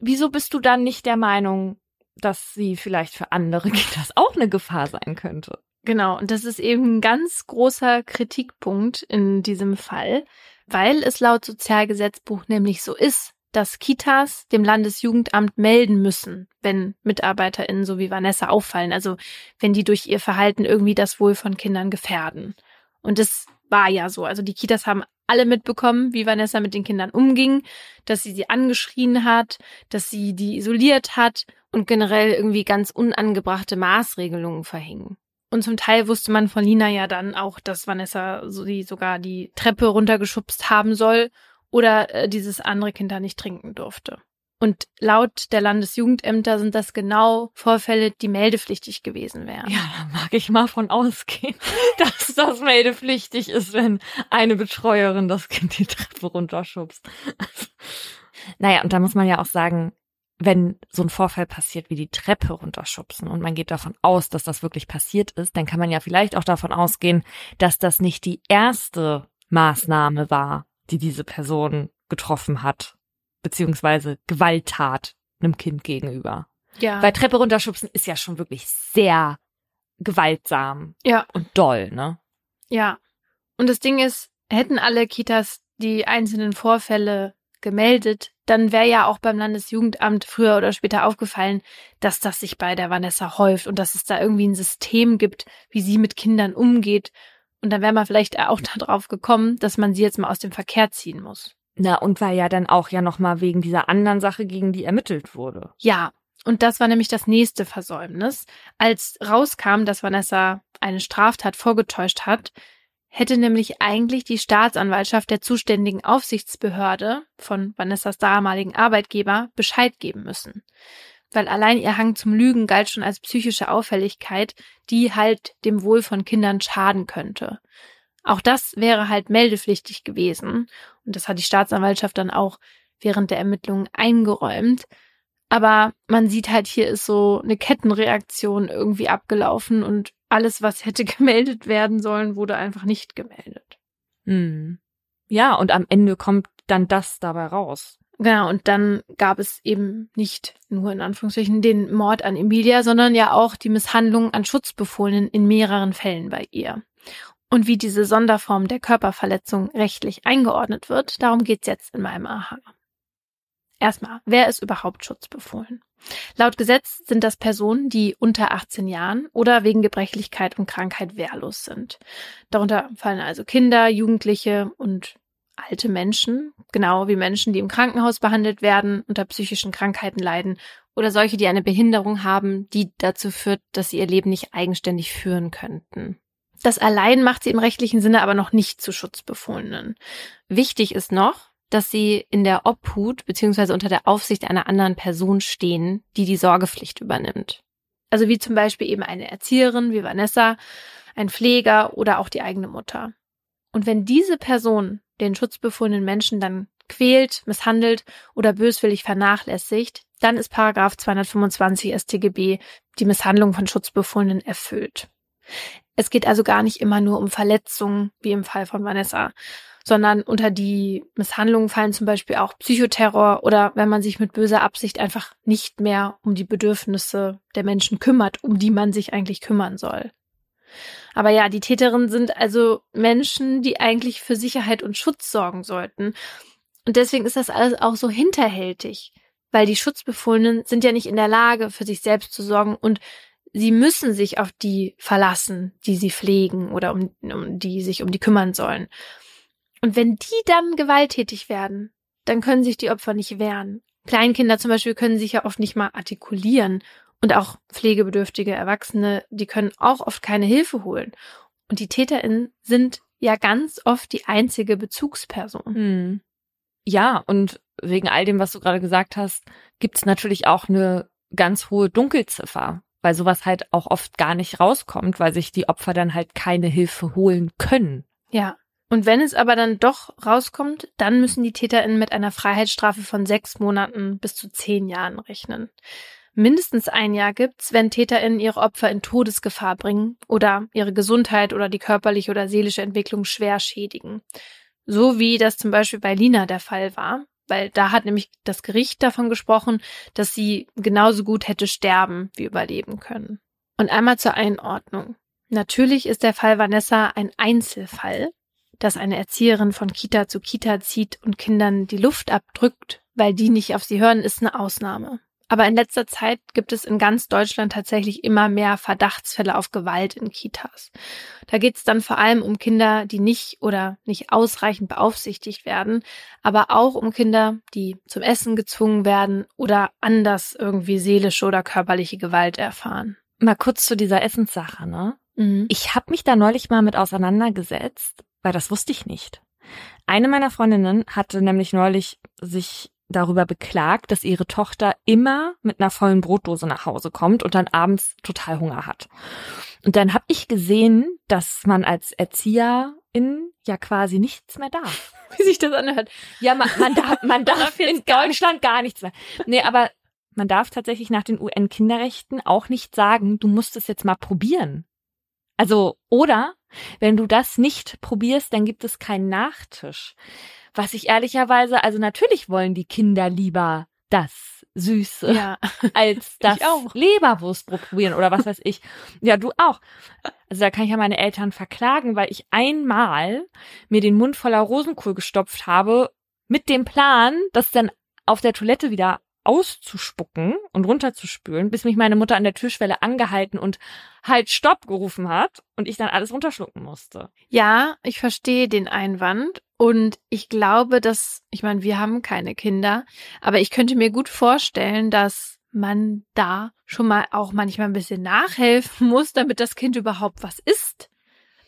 wieso bist du dann nicht der Meinung, dass sie vielleicht für andere Kitas auch eine Gefahr sein könnte? Genau, und das ist eben ein ganz großer Kritikpunkt in diesem Fall, weil es laut Sozialgesetzbuch nämlich so ist, dass Kitas dem Landesjugendamt melden müssen, wenn MitarbeiterInnen so wie Vanessa auffallen, also wenn die durch ihr Verhalten irgendwie das Wohl von Kindern gefährden. Und das war ja so, also die Kitas haben alle mitbekommen, wie Vanessa mit den Kindern umging, dass sie angeschrien hat, dass sie die isoliert hat und generell irgendwie ganz unangebrachte Maßregelungen verhingen. Und zum Teil wusste man von Lina ja dann auch, dass Vanessa sie sogar die Treppe runtergeschubst haben soll oder dieses andere Kind da nicht trinken durfte. Und laut der Landesjugendämter sind das genau Vorfälle, die meldepflichtig gewesen wären. Ja, da mag ich mal von ausgehen, dass das meldepflichtig ist, wenn eine Betreuerin das Kind die Treppe runterschubst. Also, naja, und da muss man ja auch sagen, wenn so ein Vorfall passiert wie die Treppe runterschubsen und man geht davon aus, dass das wirklich passiert ist, dann kann man ja vielleicht auch davon ausgehen, dass das nicht die erste Maßnahme war, die diese Person getroffen hat, beziehungsweise Gewalttat einem Kind gegenüber. Ja. Weil Treppe runterschubsen ist ja schon wirklich sehr gewaltsam und doll, ne? Ja. Und das Ding ist, hätten alle Kitas die einzelnen Vorfälle gemeldet, dann wäre ja auch beim Landesjugendamt früher oder später aufgefallen, dass das sich bei der Vanessa häuft und dass es da irgendwie ein System gibt, wie sie mit Kindern umgeht. Und dann wäre man vielleicht auch darauf gekommen, dass man sie jetzt mal aus dem Verkehr ziehen muss. Na, und weil ja dann auch ja nochmal wegen dieser anderen Sache, gegen die ermittelt wurde. Ja, und das war nämlich das nächste Versäumnis. Als rauskam, dass Vanessa eine Straftat vorgetäuscht hat, hätte nämlich eigentlich die Staatsanwaltschaft der zuständigen Aufsichtsbehörde von Vanessas damaligen Arbeitgeber Bescheid geben müssen. Weil allein ihr Hang zum Lügen galt schon als psychische Auffälligkeit, die halt dem Wohl von Kindern schaden könnte. Auch das wäre halt meldepflichtig gewesen. Und das hat die Staatsanwaltschaft dann auch während der Ermittlungen eingeräumt. Aber man sieht halt, hier ist so eine Kettenreaktion irgendwie abgelaufen und alles, was hätte gemeldet werden sollen, wurde einfach nicht gemeldet. Hm. Ja, und am Ende kommt dann das dabei raus. Genau, und dann gab es eben nicht nur in Anführungsstrichen den Mord an Emilia, sondern ja auch die Misshandlung an Schutzbefohlenen in mehreren Fällen bei ihr. Und wie diese Sonderform der Körperverletzung rechtlich eingeordnet wird, darum geht's jetzt in meinem AHA. Erstmal, wer ist überhaupt schutzbefohlen? Laut Gesetz sind das Personen, die unter 18 Jahren oder wegen Gebrechlichkeit und Krankheit wehrlos sind. Darunter fallen also Kinder, Jugendliche und alte Menschen, genau wie Menschen, die im Krankenhaus behandelt werden, unter psychischen Krankheiten leiden oder solche, die eine Behinderung haben, die dazu führt, dass sie ihr Leben nicht eigenständig führen könnten. Das allein macht sie im rechtlichen Sinne aber noch nicht zu Schutzbefohlenen. Wichtig ist noch, dass sie in der Obhut bzw. unter der Aufsicht einer anderen Person stehen, die die Sorgepflicht übernimmt. Also wie zum Beispiel eben eine Erzieherin wie Vanessa, ein Pfleger oder auch die eigene Mutter. Und wenn diese Person den schutzbefohlenen Menschen dann quält, misshandelt oder böswillig vernachlässigt, dann ist § 225 StGB die Misshandlung von Schutzbefohlenen erfüllt. Es geht also gar nicht immer nur um Verletzungen, wie im Fall von Vanessa, sondern unter die Misshandlungen fallen zum Beispiel auch Psychoterror oder wenn man sich mit böser Absicht einfach nicht mehr um die Bedürfnisse der Menschen kümmert, um die man sich eigentlich kümmern soll. Aber ja, die Täterinnen sind also Menschen, die eigentlich für Sicherheit und Schutz sorgen sollten. Und deswegen ist das alles auch so hinterhältig, weil die Schutzbefohlenen sind ja nicht in der Lage, für sich selbst zu sorgen und sie müssen sich auf die verlassen, die sie pflegen oder um die sich um die kümmern sollen. Und wenn die dann gewalttätig werden, dann können sich die Opfer nicht wehren. Kleinkinder zum Beispiel können sich ja oft nicht mal artikulieren. Und auch pflegebedürftige Erwachsene, die können auch oft keine Hilfe holen. Und die TäterInnen sind ja ganz oft die einzige Bezugsperson. Hm. Ja, und wegen all dem, was du gerade gesagt hast, gibt es natürlich auch eine ganz hohe Dunkelziffer, weil sowas halt auch oft gar nicht rauskommt, weil sich die Opfer dann halt keine Hilfe holen können. Ja. Und wenn es aber dann doch rauskommt, dann müssen die TäterInnen mit einer Freiheitsstrafe von 6 Monaten bis zu 10 Jahren rechnen. Mindestens 1 Jahr gibt's, wenn TäterInnen ihre Opfer in Todesgefahr bringen oder ihre Gesundheit oder die körperliche oder seelische Entwicklung schwer schädigen. So wie das zum Beispiel bei Lina der Fall war, weil da hat nämlich das Gericht davon gesprochen, dass sie genauso gut hätte sterben wie überleben können. Und einmal zur Einordnung. Natürlich ist der Fall Vanessa ein Einzelfall, dass eine Erzieherin von Kita zu Kita zieht und Kindern die Luft abdrückt, weil die nicht auf sie hören, ist eine Ausnahme. Aber in letzter Zeit gibt es in ganz Deutschland tatsächlich immer mehr Verdachtsfälle auf Gewalt in Kitas. Da geht es dann vor allem um Kinder, die nicht oder nicht ausreichend beaufsichtigt werden, aber auch um Kinder, die zum Essen gezwungen werden oder anders irgendwie seelische oder körperliche Gewalt erfahren. Mal kurz zu dieser Essenssache, ne? Mhm. Ich habe mich da neulich mal mit auseinandergesetzt, weil das wusste ich nicht. Eine meiner Freundinnen hatte nämlich neulich sich darüber beklagt, dass ihre Tochter immer mit einer vollen Brotdose nach Hause kommt und dann abends total Hunger hat. Und dann habe ich gesehen, dass man als Erzieherin ja quasi nichts mehr darf. Wie sich das anhört. Ja, man darf in Deutschland gar nichts mehr. Nee, aber man darf tatsächlich nach den UN-Kinderrechten auch nicht sagen, du musst es jetzt mal probieren. Also, oder wenn du das nicht probierst, dann gibt es keinen Nachtisch. Was ich ehrlicherweise, also natürlich wollen die Kinder lieber das Süße, ja, als das Leberwurstbrot probieren oder was weiß ich. Ja, du auch. Also da kann ich ja meine Eltern verklagen, weil ich einmal mir den Mund voller Rosenkohl gestopft habe mit dem Plan, das dann auf der Toilette wieder auszuspucken und runterzuspülen, bis mich meine Mutter an der Türschwelle angehalten und halt Stopp gerufen hat und ich dann alles runterschlucken musste. Ja, ich verstehe den Einwand und ich glaube, dass, ich meine, wir haben keine Kinder, aber ich könnte mir gut vorstellen, dass man da schon mal auch manchmal ein bisschen nachhelfen muss, damit das Kind überhaupt was isst.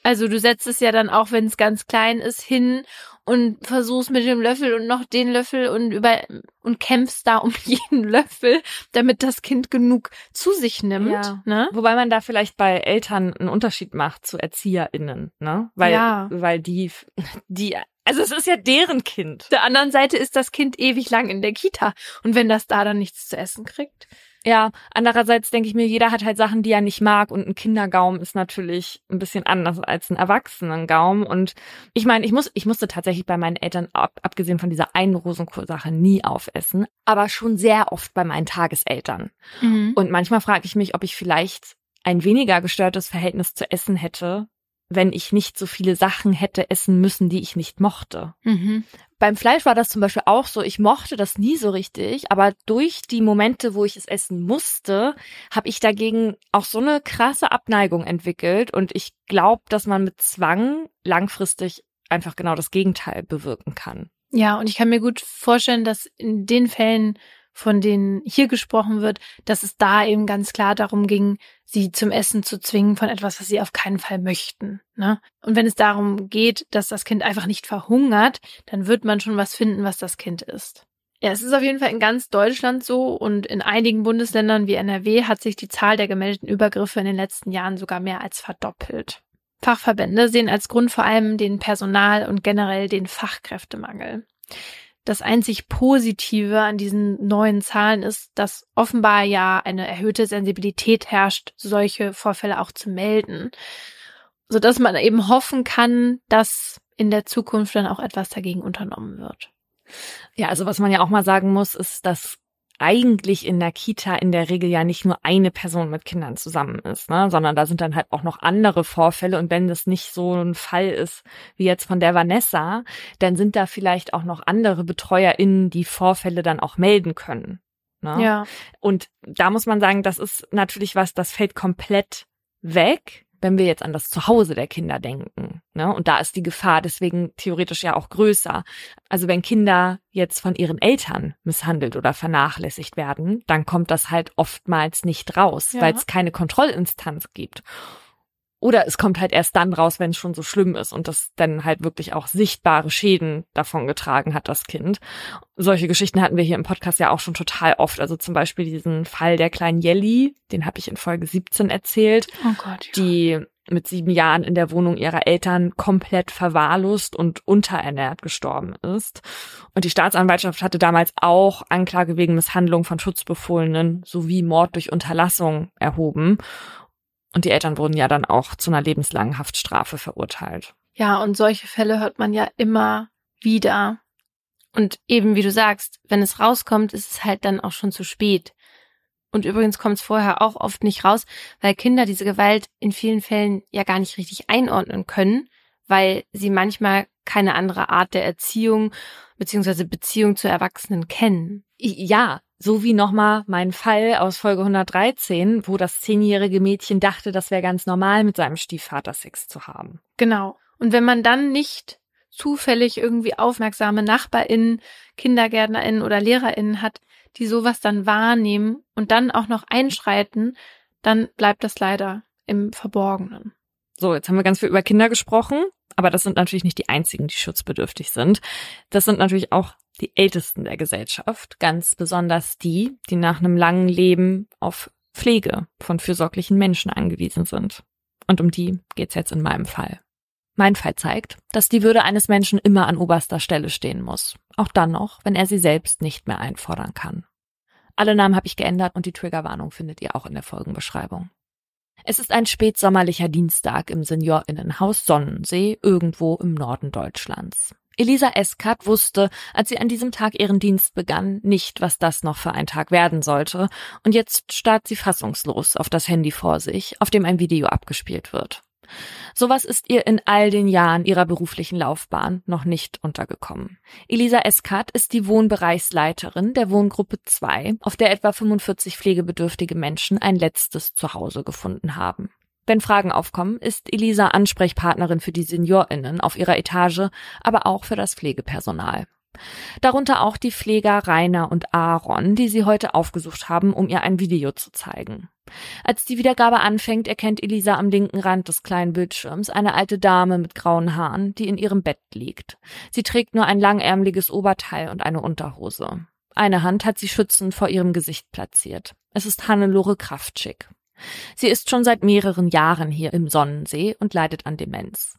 Also du setzt es ja dann auch, wenn es ganz klein ist, hin und versuchst mit dem Löffel und noch den Löffel und kämpfst da um jeden Löffel, damit das Kind genug zu sich nimmt. Ja. Ne? Wobei man da vielleicht bei Eltern einen Unterschied macht zu ErzieherInnen, ne? Weil die, also es ist ja deren Kind. Auf der anderen Seite ist das Kind ewig lang in der Kita und wenn das da dann nichts zu essen kriegt. Ja, andererseits denke ich mir, jeder hat halt Sachen, die er nicht mag und ein Kindergaum ist natürlich ein bisschen anders als ein Erwachsenengaum und ich meine, ich musste tatsächlich bei meinen Eltern, abgesehen von dieser einen Rosenkohl-Sache, nie aufessen, aber schon sehr oft bei meinen Tageseltern. Mhm. Und manchmal frage ich mich, ob ich vielleicht ein weniger gestörtes Verhältnis zu Essen hätte, wenn ich nicht so viele Sachen hätte essen müssen, die ich nicht mochte. Mhm. Beim Fleisch war das zum Beispiel auch so. Ich mochte das nie so richtig, aber durch die Momente, wo ich es essen musste, habe ich dagegen auch so eine krasse Abneigung entwickelt. Und ich glaube, dass man mit Zwang langfristig einfach genau das Gegenteil bewirken kann. Ja, und ich kann mir gut vorstellen, dass in den Fällen, von denen hier gesprochen wird, dass es da eben ganz klar darum ging, sie zum Essen zu zwingen von etwas, was sie auf keinen Fall möchten. Ne? Und wenn es darum geht, dass das Kind einfach nicht verhungert, dann wird man schon was finden, was das Kind isst. Ja, es ist auf jeden Fall in ganz Deutschland so und in einigen Bundesländern wie NRW hat sich die Zahl der gemeldeten Übergriffe in den letzten Jahren sogar mehr als verdoppelt. Fachverbände sehen als Grund vor allem den Personal- und generell den Fachkräftemangel. Das einzig Positive an diesen neuen Zahlen ist, dass offenbar ja eine erhöhte Sensibilität herrscht, solche Vorfälle auch zu melden, sodass man eben hoffen kann, dass in der Zukunft dann auch etwas dagegen unternommen wird. Ja, also was man ja auch mal sagen muss, ist, dass eigentlich in der Kita in der Regel ja nicht nur eine Person mit Kindern zusammen ist, ne, sondern da sind dann halt auch noch andere Vorfälle und wenn das nicht so ein Fall ist wie jetzt von der Vanessa, dann sind da vielleicht auch noch andere BetreuerInnen, die Vorfälle dann auch melden können. Ne? Ja. Und da muss man sagen, das ist natürlich was, das fällt komplett weg, wenn wir jetzt an das Zuhause der Kinder denken. Ne? Und da ist die Gefahr deswegen theoretisch ja auch größer. Also wenn Kinder jetzt von ihren Eltern misshandelt oder vernachlässigt werden, dann kommt das halt oftmals nicht raus, ja, weil es keine Kontrollinstanz gibt. Oder es kommt halt erst dann raus, wenn es schon so schlimm ist und das dann halt wirklich auch sichtbare Schäden davongetragen hat, das Kind. Solche Geschichten hatten wir hier im Podcast ja auch schon total oft. Also zum Beispiel diesen Fall der kleinen Jelly, den habe ich in Folge 17 erzählt, oh Gott, ja, die mit 7 Jahren in der Wohnung ihrer Eltern komplett verwahrlost und unterernährt gestorben ist. Und die Staatsanwaltschaft hatte damals auch Anklage wegen Misshandlung von Schutzbefohlenen sowie Mord durch Unterlassung erhoben. Und die Eltern wurden ja dann auch zu einer lebenslangen Haftstrafe verurteilt. Ja, und solche Fälle hört man ja immer wieder. Und eben, wie du sagst, wenn es rauskommt, ist es halt dann auch schon zu spät. Und übrigens kommt es vorher auch oft nicht raus, weil Kinder diese Gewalt in vielen Fällen ja gar nicht richtig einordnen können, weil sie manchmal keine andere Art der Erziehung bzw. Beziehung zu Erwachsenen kennen. Ja, so wie nochmal mein Fall aus Folge 113, wo das 10-jährige Mädchen dachte, das wäre ganz normal, mit seinem Stiefvater Sex zu haben. Genau. Und wenn man dann nicht zufällig irgendwie aufmerksame NachbarInnen, KindergärtnerInnen oder LehrerInnen hat, die sowas dann wahrnehmen und dann auch noch einschreiten, dann bleibt das leider im Verborgenen. So, jetzt haben wir ganz viel über Kinder gesprochen. Aber das sind natürlich nicht die einzigen, die schutzbedürftig sind. Das sind natürlich auch die Ältesten der Gesellschaft, ganz besonders die, die nach einem langen Leben auf Pflege von fürsorglichen Menschen angewiesen sind. Und um die geht's jetzt in meinem Fall. Mein Fall zeigt, dass die Würde eines Menschen immer an oberster Stelle stehen muss. Auch dann noch, wenn er sie selbst nicht mehr einfordern kann. Alle Namen habe ich geändert und die Triggerwarnung findet ihr auch in der Folgenbeschreibung. Es ist ein spätsommerlicher Dienstag im SeniorInnenhaus Sonnensee, irgendwo im Norden Deutschlands. Elisa Eschert wusste, als sie an diesem Tag ihren Dienst begann, nicht, was das noch für ein Tag werden sollte. Und jetzt starrt sie fassungslos auf das Handy vor sich, auf dem ein Video abgespielt wird. Sowas ist ihr in all den Jahren ihrer beruflichen Laufbahn noch nicht untergekommen. Elisa Eschert ist die Wohnbereichsleiterin der Wohngruppe 2, auf der etwa 45 pflegebedürftige Menschen ein letztes Zuhause gefunden haben. Wenn Fragen aufkommen, ist Elisa Ansprechpartnerin für die SeniorInnen auf ihrer Etage, aber auch für das Pflegepersonal. Darunter auch die Pfleger Rainer und Aaron, die sie heute aufgesucht haben, um ihr ein Video zu zeigen. Als die Wiedergabe anfängt, erkennt Elisa am linken Rand des kleinen Bildschirms eine alte Dame mit grauen Haaren, die in ihrem Bett liegt. Sie trägt nur ein langärmeliges Oberteil und eine Unterhose. Eine Hand hat sie schützend vor ihrem Gesicht platziert. Es ist Hannelore Kraftschick. Sie ist schon seit mehreren Jahren hier im Sonnensee und leidet an Demenz.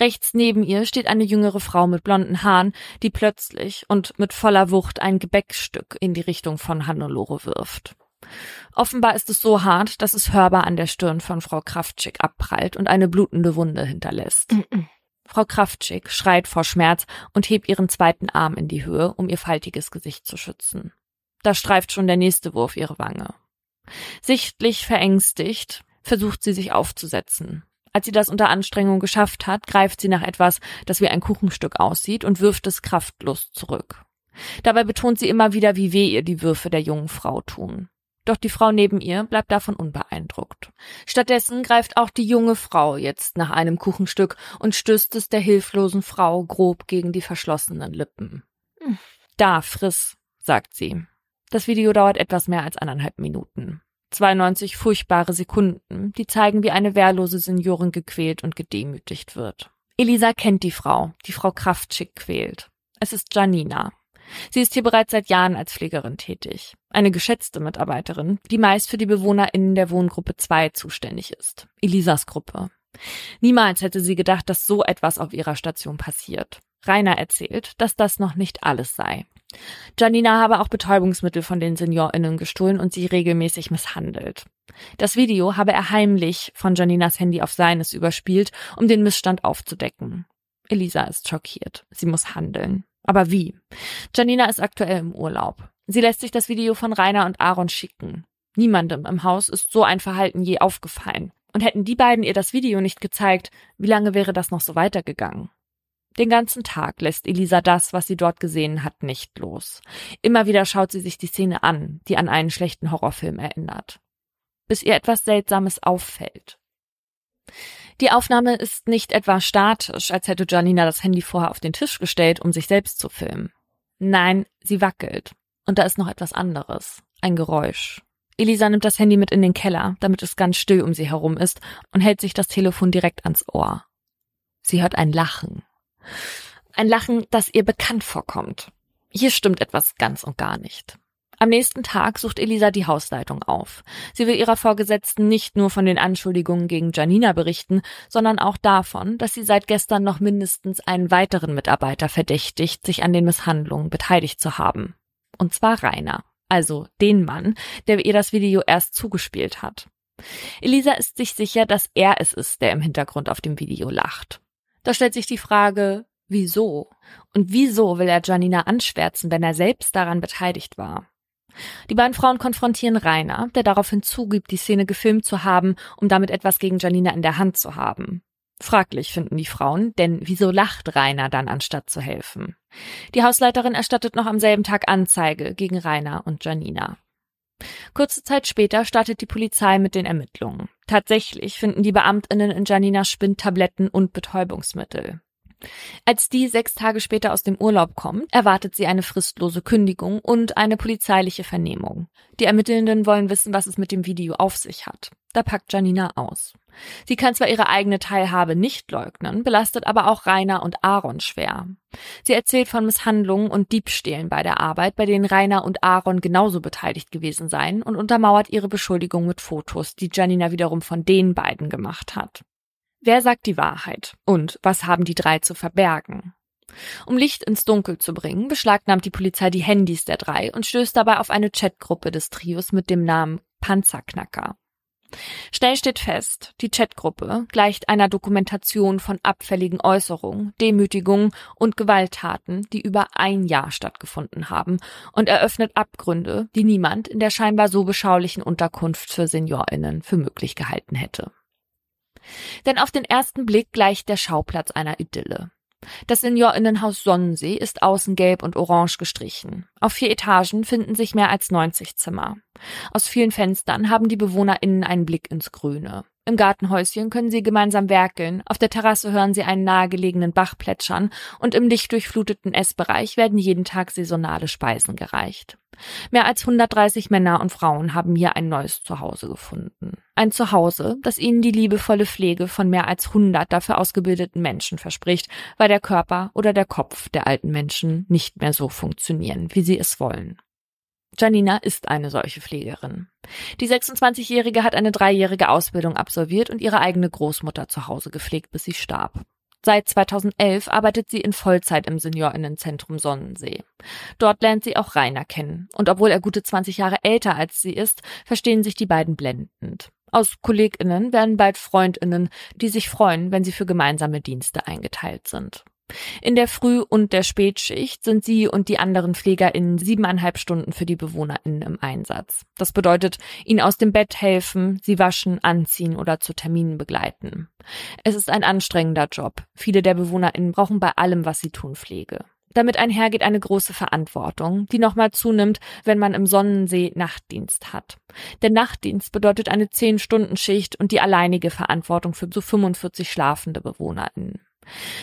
Rechts neben ihr steht eine jüngere Frau mit blonden Haaren, die plötzlich und mit voller Wucht ein Gebäckstück in die Richtung von Hannelore wirft. Offenbar ist es so hart, dass es hörbar an der Stirn von Frau Kraftschick abprallt und eine blutende Wunde hinterlässt. Frau Kraftschick schreit vor Schmerz und hebt ihren zweiten Arm in die Höhe, um ihr faltiges Gesicht zu schützen. Da streift schon der nächste Wurf ihre Wange. Sichtlich verängstigt versucht sie, sich aufzusetzen. Als sie das unter Anstrengung geschafft hat, greift sie nach etwas, das wie ein Kuchenstück aussieht, und wirft es kraftlos zurück. Dabei betont sie immer wieder, wie weh ihr die Würfe der jungen Frau tun. Doch die Frau neben ihr bleibt davon unbeeindruckt. Stattdessen greift auch die junge Frau jetzt nach einem Kuchenstück und stößt es der hilflosen Frau grob gegen die verschlossenen Lippen. Da, friss, sagt sie. Das Video dauert etwas mehr als 1,5 Minuten. 92 furchtbare Sekunden, die zeigen, wie eine wehrlose Seniorin gequält und gedemütigt wird. Elisa kennt die Frau Kraftschick quält. Es ist Janina. Sie ist hier bereits seit Jahren als Pflegerin tätig. Eine geschätzte Mitarbeiterin, die meist für die BewohnerInnen der Wohngruppe 2 zuständig ist. Elisas Gruppe. Niemals hätte sie gedacht, dass so etwas auf ihrer Station passiert. Rainer erzählt, dass das noch nicht alles sei. Janina habe auch Betäubungsmittel von den SeniorInnen gestohlen und sie regelmäßig misshandelt. Das Video habe er heimlich von Janinas Handy auf seines überspielt, um den Missstand aufzudecken. Elisa ist schockiert. Sie muss handeln. Aber wie? Janina ist aktuell im Urlaub. Sie lässt sich das Video von Rainer und Aaron schicken. Niemandem im Haus ist so ein Verhalten je aufgefallen. Und hätten die beiden ihr das Video nicht gezeigt, wie lange wäre das noch so weitergegangen? Den ganzen Tag lässt Elisa das, was sie dort gesehen hat, nicht los. Immer wieder schaut sie sich die Szene an, die an einen schlechten Horrorfilm erinnert. Bis ihr etwas Seltsames auffällt. Die Aufnahme ist nicht etwa statisch, als hätte Janina das Handy vorher auf den Tisch gestellt, um sich selbst zu filmen. Nein, sie wackelt. Und da ist noch etwas anderes. Ein Geräusch. Elisa nimmt das Handy mit in den Keller, damit es ganz still um sie herum ist, und hält sich das Telefon direkt ans Ohr. Sie hört ein Lachen. Ein Lachen, das ihr bekannt vorkommt. Hier stimmt etwas ganz und gar nicht. Am nächsten Tag sucht Elisa die Hausleitung auf. Sie will ihrer Vorgesetzten nicht nur von den Anschuldigungen gegen Janina berichten, sondern auch davon, dass sie seit gestern noch mindestens einen weiteren Mitarbeiter verdächtigt, sich an den Misshandlungen beteiligt zu haben. Und zwar Rainer, also den Mann, der ihr das Video erst zugespielt hat. Elisa ist sich sicher, dass er es ist, der im Hintergrund auf dem Video lacht. Da stellt sich die Frage, wieso? Und wieso will er Janina anschwärzen, wenn er selbst daran beteiligt war? Die beiden Frauen konfrontieren Rainer, der daraufhin zugibt, die Szene gefilmt zu haben, um damit etwas gegen Janina in der Hand zu haben. Fraglich finden die Frauen, denn wieso lacht Rainer dann, anstatt zu helfen? Die Hausleiterin erstattet noch am selben Tag Anzeige gegen Rainer und Janina. Kurze Zeit später startet die Polizei mit den Ermittlungen. Tatsächlich finden die BeamtInnen in Janinas Spind Tabletten und Betäubungsmittel. Als die 6 Tage später aus dem Urlaub kommt, erwartet sie eine fristlose Kündigung und eine polizeiliche Vernehmung. Die Ermittelnden wollen wissen, was es mit dem Video auf sich hat. Da packt Janina aus. Sie kann zwar ihre eigene Teilhabe nicht leugnen, belastet aber auch Rainer und Aaron schwer. Sie erzählt von Misshandlungen und Diebstählen bei der Arbeit, bei denen Rainer und Aaron genauso beteiligt gewesen seien, und untermauert ihre Beschuldigung mit Fotos, die Janina wiederum von den beiden gemacht hat. Wer sagt die Wahrheit? Und was haben die 3 zu verbergen? Um Licht ins Dunkel zu bringen, beschlagnahmt die Polizei die Handys der 3 und stößt dabei auf eine Chatgruppe des Trios mit dem Namen Panzerknacker. Schnell steht fest, die Chatgruppe gleicht einer Dokumentation von abfälligen Äußerungen, Demütigungen und Gewalttaten, die über 1 Jahr stattgefunden haben, und eröffnet Abgründe, die niemand in der scheinbar so beschaulichen Unterkunft für SeniorInnen für möglich gehalten hätte. Denn auf den ersten Blick gleicht der Schauplatz einer Idylle. Das SeniorInnenhaus Sonnensee ist außen gelb und orange gestrichen. Auf 4 Etagen finden sich mehr als 90 Zimmer. Aus vielen Fenstern haben die BewohnerInnen einen Blick ins Grüne. Im Gartenhäuschen können sie gemeinsam werkeln, auf der Terrasse hören sie einen nahegelegenen Bach plätschern und im lichtdurchfluteten Essbereich werden jeden Tag saisonale Speisen gereicht. Mehr als 130 Männer und Frauen haben hier ein neues Zuhause gefunden. Ein Zuhause, das ihnen die liebevolle Pflege von mehr als 100 dafür ausgebildeten Menschen verspricht, weil der Körper oder der Kopf der alten Menschen nicht mehr so funktionieren, wie sie es wollen. Janina ist eine solche Pflegerin. Die 26-Jährige hat eine 3-jährige Ausbildung absolviert und ihre eigene Großmutter zu Hause gepflegt, bis sie starb. Seit 2011 arbeitet sie in Vollzeit im SeniorInnenzentrum Sonnensee. Dort lernt sie auch Rainer kennen. Und obwohl er gute 20 Jahre älter als sie ist, verstehen sich die beiden blendend. Aus KollegInnen werden bald FreundInnen, die sich freuen, wenn sie für gemeinsame Dienste eingeteilt sind. In der Früh- und der Spätschicht sind sie und die anderen PflegerInnen 7,5 Stunden für die BewohnerInnen im Einsatz. Das bedeutet, ihnen aus dem Bett helfen, sie waschen, anziehen oder zu Terminen begleiten. Es ist ein anstrengender Job. Viele der BewohnerInnen brauchen bei allem, was sie tun, Pflege. Damit einhergeht eine große Verantwortung, die nochmal zunimmt, wenn man im Sonnensee Nachtdienst hat. Der Nachtdienst bedeutet eine 10-Stunden-Schicht und die alleinige Verantwortung für so 45 schlafende BewohnerInnen.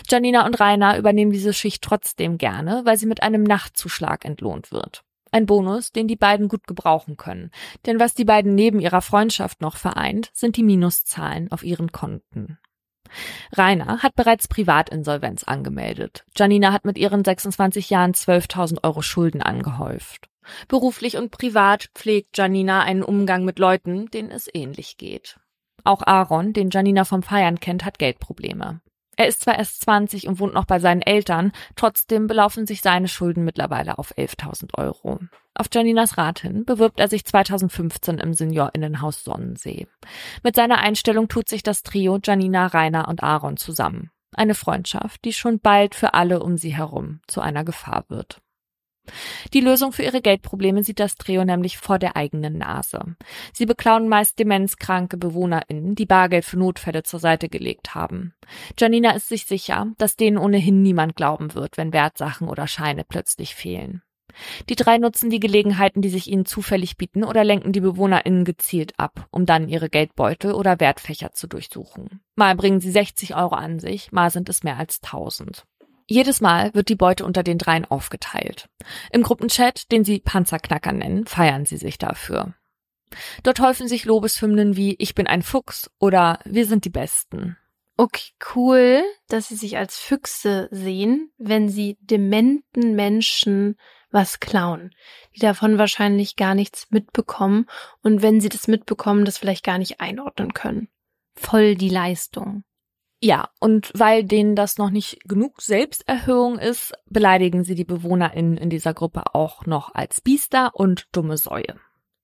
Janina und Rainer übernehmen diese Schicht trotzdem gerne, weil sie mit einem Nachtzuschlag entlohnt wird. Ein Bonus, den die beiden gut gebrauchen können. Denn was die beiden neben ihrer Freundschaft noch vereint, sind die Minuszahlen auf ihren Konten. Rainer hat bereits Privatinsolvenz angemeldet. Janina hat mit ihren 26 Jahren 12.000 € Schulden angehäuft. Beruflich und privat pflegt Janina einen Umgang mit Leuten, denen es ähnlich geht. Auch Aaron, den Janina vom Feiern kennt, hat Geldprobleme. Er ist zwar erst 20 und wohnt noch bei seinen Eltern, trotzdem belaufen sich seine Schulden mittlerweile auf 11.000 €. Auf Janinas Rat hin bewirbt er sich 2015 im SeniorInnenhaus Sonnensee. Mit seiner Einstellung tut sich das Trio Janina, Rainer und Aaron zusammen. Eine Freundschaft, die schon bald für alle um sie herum zu einer Gefahr wird. Die Lösung für ihre Geldprobleme sieht das Trio nämlich vor der eigenen Nase. Sie beklauen meist demenzkranke BewohnerInnen, die Bargeld für Notfälle zur Seite gelegt haben. Janina ist sich sicher, dass denen ohnehin niemand glauben wird, wenn Wertsachen oder Scheine plötzlich fehlen. Die 3 nutzen die Gelegenheiten, die sich ihnen zufällig bieten, oder lenken die BewohnerInnen gezielt ab, um dann ihre Geldbeutel oder Wertfächer zu durchsuchen. Mal bringen sie 60 € an sich, mal sind es mehr als 1000. Jedes Mal wird die Beute unter den 3 aufgeteilt. Im Gruppenchat, den sie Panzerknacker nennen, feiern sie sich dafür. Dort häufen sich Lobeshymnen wie „Ich bin ein Fuchs" oder „Wir sind die Besten". Okay, cool, dass sie sich als Füchse sehen, wenn sie dementen Menschen was klauen, die davon wahrscheinlich gar nichts mitbekommen und wenn sie das mitbekommen, das vielleicht gar nicht einordnen können. Voll die Leistung. Ja, und weil denen das noch nicht genug Selbsterhöhung ist, beleidigen sie die BewohnerInnen in dieser Gruppe auch noch als Biester und dumme Säue.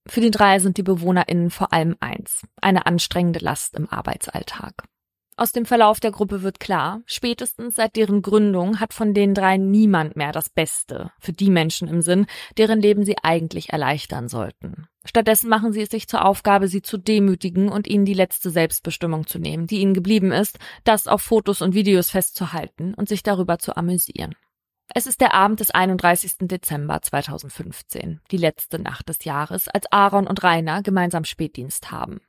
Für die 3 sind die BewohnerInnen vor allem eins: eine anstrengende Last im Arbeitsalltag. Aus dem Verlauf der Gruppe wird klar, spätestens seit deren Gründung hat von den 3 niemand mehr das Beste für die Menschen im Sinn, deren Leben sie eigentlich erleichtern sollten. Stattdessen machen sie es sich zur Aufgabe, sie zu demütigen und ihnen die letzte Selbstbestimmung zu nehmen, die ihnen geblieben ist, das auf Fotos und Videos festzuhalten und sich darüber zu amüsieren. Es ist der Abend des 31. Dezember 2015, die letzte Nacht des Jahres, als Aaron und Rainer gemeinsam Spätdienst haben.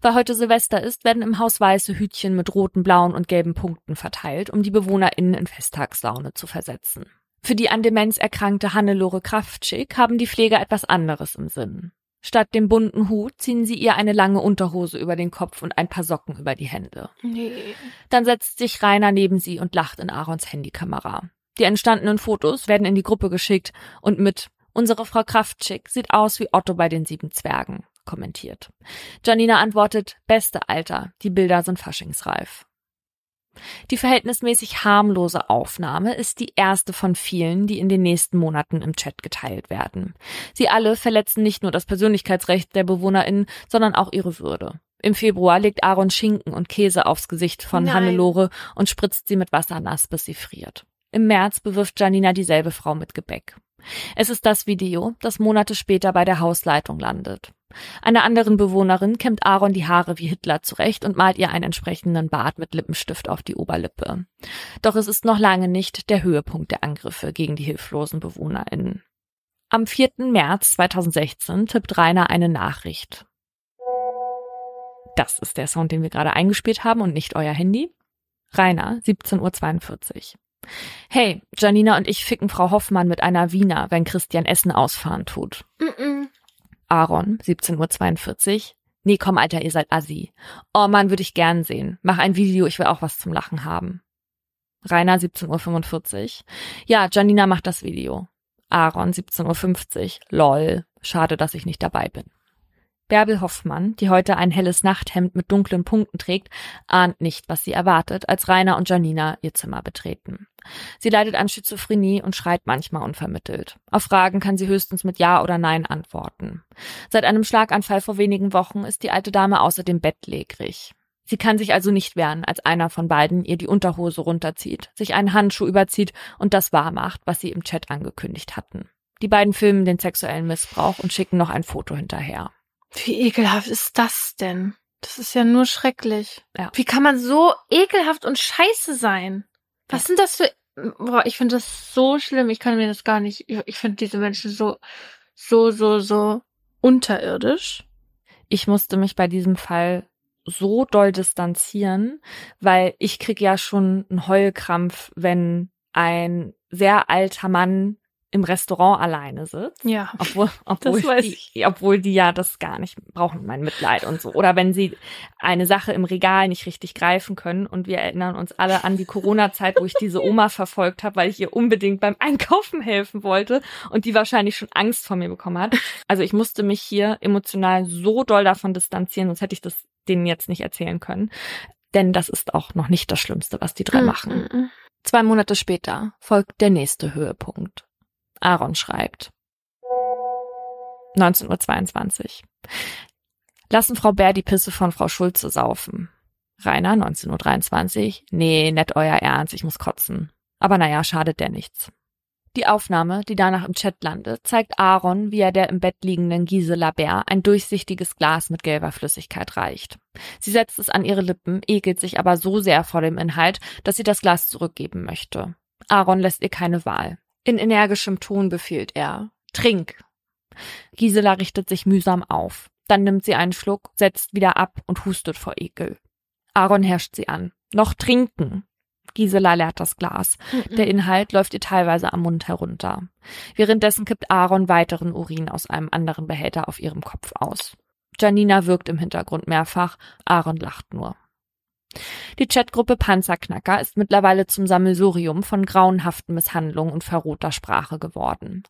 Weil heute Silvester ist, werden im Haus weiße Hütchen mit roten, blauen und gelben Punkten verteilt, um die BewohnerInnen in Festtagslaune zu versetzen. Für die an Demenz erkrankte Hannelore Kraftschick haben die Pfleger etwas anderes im Sinn. Statt dem bunten Hut ziehen sie ihr eine lange Unterhose über den Kopf und ein paar Socken über die Hände. Nee. Dann setzt sich Rainer neben sie und lacht in Aarons Handykamera. Die entstandenen Fotos werden in die Gruppe geschickt und mit »Unsere Frau Kraftschick sieht aus wie Otto bei den 7 Zwergen« kommentiert. Janina antwortet, »Beste Alter, die Bilder sind faschingsreif.« Die verhältnismäßig harmlose Aufnahme ist die erste von vielen, die in den nächsten Monaten im Chat geteilt werden. Sie alle verletzen nicht nur das Persönlichkeitsrecht der BewohnerInnen, sondern auch ihre Würde. Im Februar legt Aaron Schinken und Käse aufs Gesicht von Hannelore und spritzt sie mit Wasser nass, bis sie friert. Im März bewirft Janina dieselbe Frau mit Gebäck. Es ist das Video, das Monate später bei der Hausleitung landet. Einer anderen Bewohnerin kämmt Aaron die Haare wie Hitler zurecht und malt ihr einen entsprechenden Bart mit Lippenstift auf die Oberlippe. Doch es ist noch lange nicht der Höhepunkt der Angriffe gegen die hilflosen BewohnerInnen. Am 4. März 2016 tippt Rainer eine Nachricht. Das ist der Sound, den wir gerade eingespielt haben und nicht euer Handy. Rainer, 17:42 Uhr. Hey, Janina und ich ficken Frau Hoffmann mit einer Wiener, wenn Christian Essen ausfahren tut. Aaron, 17:42 Uhr. Nee, komm, Alter, ihr seid assi. Oh Mann, würde ich gern sehen. Mach ein Video, ich will auch was zum Lachen haben. Rainer, 17:45 Uhr. Ja, Janina macht das Video. Aaron, 17:50 Uhr. Lol, schade, dass ich nicht dabei bin. Bärbel Hoffmann, die heute ein helles Nachthemd mit dunklen Punkten trägt, ahnt nicht, was sie erwartet, als Rainer und Janina ihr Zimmer betreten. Sie leidet an Schizophrenie und schreit manchmal unvermittelt. Auf Fragen kann sie höchstens mit Ja oder Nein antworten. Seit einem Schlaganfall vor wenigen Wochen ist die alte Dame außerdem bettlägerig. Sie kann sich also nicht wehren, als einer von beiden ihr die Unterhose runterzieht, sich einen Handschuh überzieht und das wahrmacht, was sie im Chat angekündigt hatten. Die beiden filmen den sexuellen Missbrauch und schicken noch ein Foto hinterher. Wie ekelhaft ist das denn? Das ist ja nur schrecklich. Ja. Wie kann man so ekelhaft und scheiße sein? Was sind das für... Boah, ich finde das so schlimm. Ich kann mir das gar nicht... Ich finde diese Menschen so unterirdisch. Ich musste mich bei diesem Fall so doll distanzieren, weil ich kriege ja schon einen Heulkrampf, wenn ein sehr alter Mann im Restaurant alleine sitzt. Ja. Obwohl die ja das gar nicht brauchen, mein Mitleid und so. Oder wenn sie eine Sache im Regal nicht richtig greifen können. Und wir erinnern uns alle an die Corona-Zeit, wo ich diese Oma verfolgt habe, weil ich ihr unbedingt beim Einkaufen helfen wollte und die wahrscheinlich schon Angst vor mir bekommen hat. Also ich musste mich hier emotional so doll davon distanzieren, sonst hätte ich das denen jetzt nicht erzählen können. Denn das ist auch noch nicht das Schlimmste, was die drei machen. 2 Monate später folgt der nächste Höhepunkt. Aaron schreibt. 19:22 Uhr. Lassen Frau Bär die Pisse von Frau Schulze saufen. Rainer, 19:23 Uhr. Nee, nett euer Ernst, ich muss kotzen. Aber naja, schadet der nichts. Die Aufnahme, die danach im Chat landet, zeigt Aaron, wie er der im Bett liegenden Gisela Bär ein durchsichtiges Glas mit gelber Flüssigkeit reicht. Sie setzt es an ihre Lippen, ekelt sich aber so sehr vor dem Inhalt, dass sie das Glas zurückgeben möchte. Aaron lässt ihr keine Wahl. In energischem Ton befiehlt er, trink. Gisela richtet sich mühsam auf. Dann nimmt sie einen Schluck, setzt wieder ab und hustet vor Ekel. Aaron herrscht sie an. Noch trinken. Gisela leert das Glas. Der Inhalt läuft ihr teilweise am Mund herunter. Währenddessen kippt Aaron weiteren Urin aus einem anderen Behälter auf ihrem Kopf aus. Janina wirkt im Hintergrund mehrfach. Aaron lacht nur. Die Chatgruppe Panzerknacker ist mittlerweile zum Sammelsurium von grauenhaften Misshandlungen und verrohter Sprache geworden.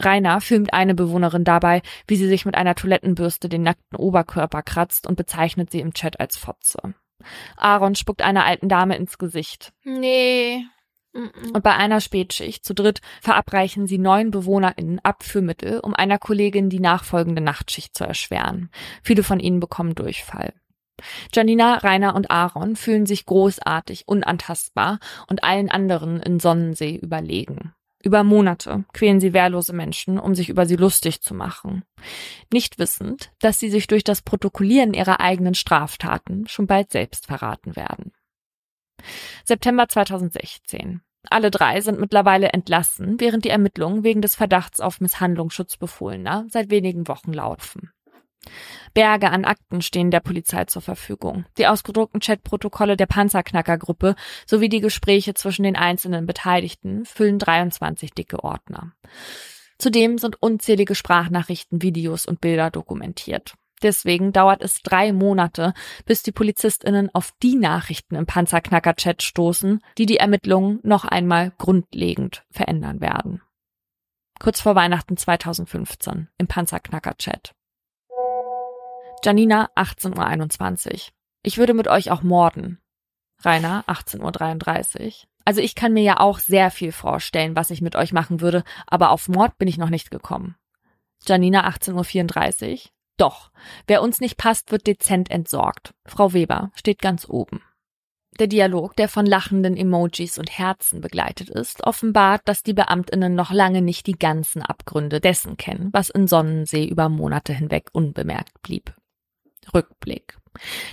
Rainer filmt eine Bewohnerin dabei, wie sie sich mit einer Toilettenbürste den nackten Oberkörper kratzt und bezeichnet sie im Chat als Fotze. Aaron spuckt einer alten Dame ins Gesicht. Nee. Und bei einer Spätschicht zu dritt verabreichen sie 9 BewohnerInnen Abführmittel, um einer Kollegin die nachfolgende Nachtschicht zu erschweren. Viele von ihnen bekommen Durchfall. Janina, Rainer und Aaron fühlen sich großartig, unantastbar und allen anderen in Sonnensee überlegen. Über Monate quälen sie wehrlose Menschen, um sich über sie lustig zu machen. Nicht wissend, dass sie sich durch das Protokollieren ihrer eigenen Straftaten schon bald selbst verraten werden. September 2016. Alle 3 sind mittlerweile entlassen, während die Ermittlungen wegen des Verdachts auf Misshandlung Schutzbefohlener seit wenigen Wochen laufen. Berge an Akten stehen der Polizei zur Verfügung. Die ausgedruckten Chatprotokolle der Panzerknacker-Gruppe sowie die Gespräche zwischen den einzelnen Beteiligten füllen 23 dicke Ordner. Zudem sind unzählige Sprachnachrichten, Videos und Bilder dokumentiert. Deswegen dauert es 3 Monate, bis die PolizistInnen auf die Nachrichten im Panzerknacker-Chat stoßen, die die Ermittlungen noch einmal grundlegend verändern werden. Kurz vor Weihnachten 2015 im Panzerknacker-Chat. Janina, 18.21 Uhr. Ich würde mit euch auch morden. Rainer, 18.33 Uhr. Also ich kann mir ja auch sehr viel vorstellen, was ich mit euch machen würde, aber auf Mord bin ich noch nicht gekommen. Janina, 18.34 Uhr. Doch, wer uns nicht passt, wird dezent entsorgt. Frau Weber steht ganz oben. Der Dialog, der von lachenden Emojis und Herzen begleitet ist, offenbart, dass die BeamtInnen noch lange nicht die ganzen Abgründe dessen kennen, was in Sonnensee über Monate hinweg unbemerkt blieb. Rückblick.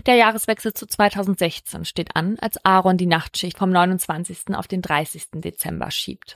Der Jahreswechsel zu 2016 steht an, als Aaron die Nachtschicht vom 29. auf den 30. Dezember schiebt.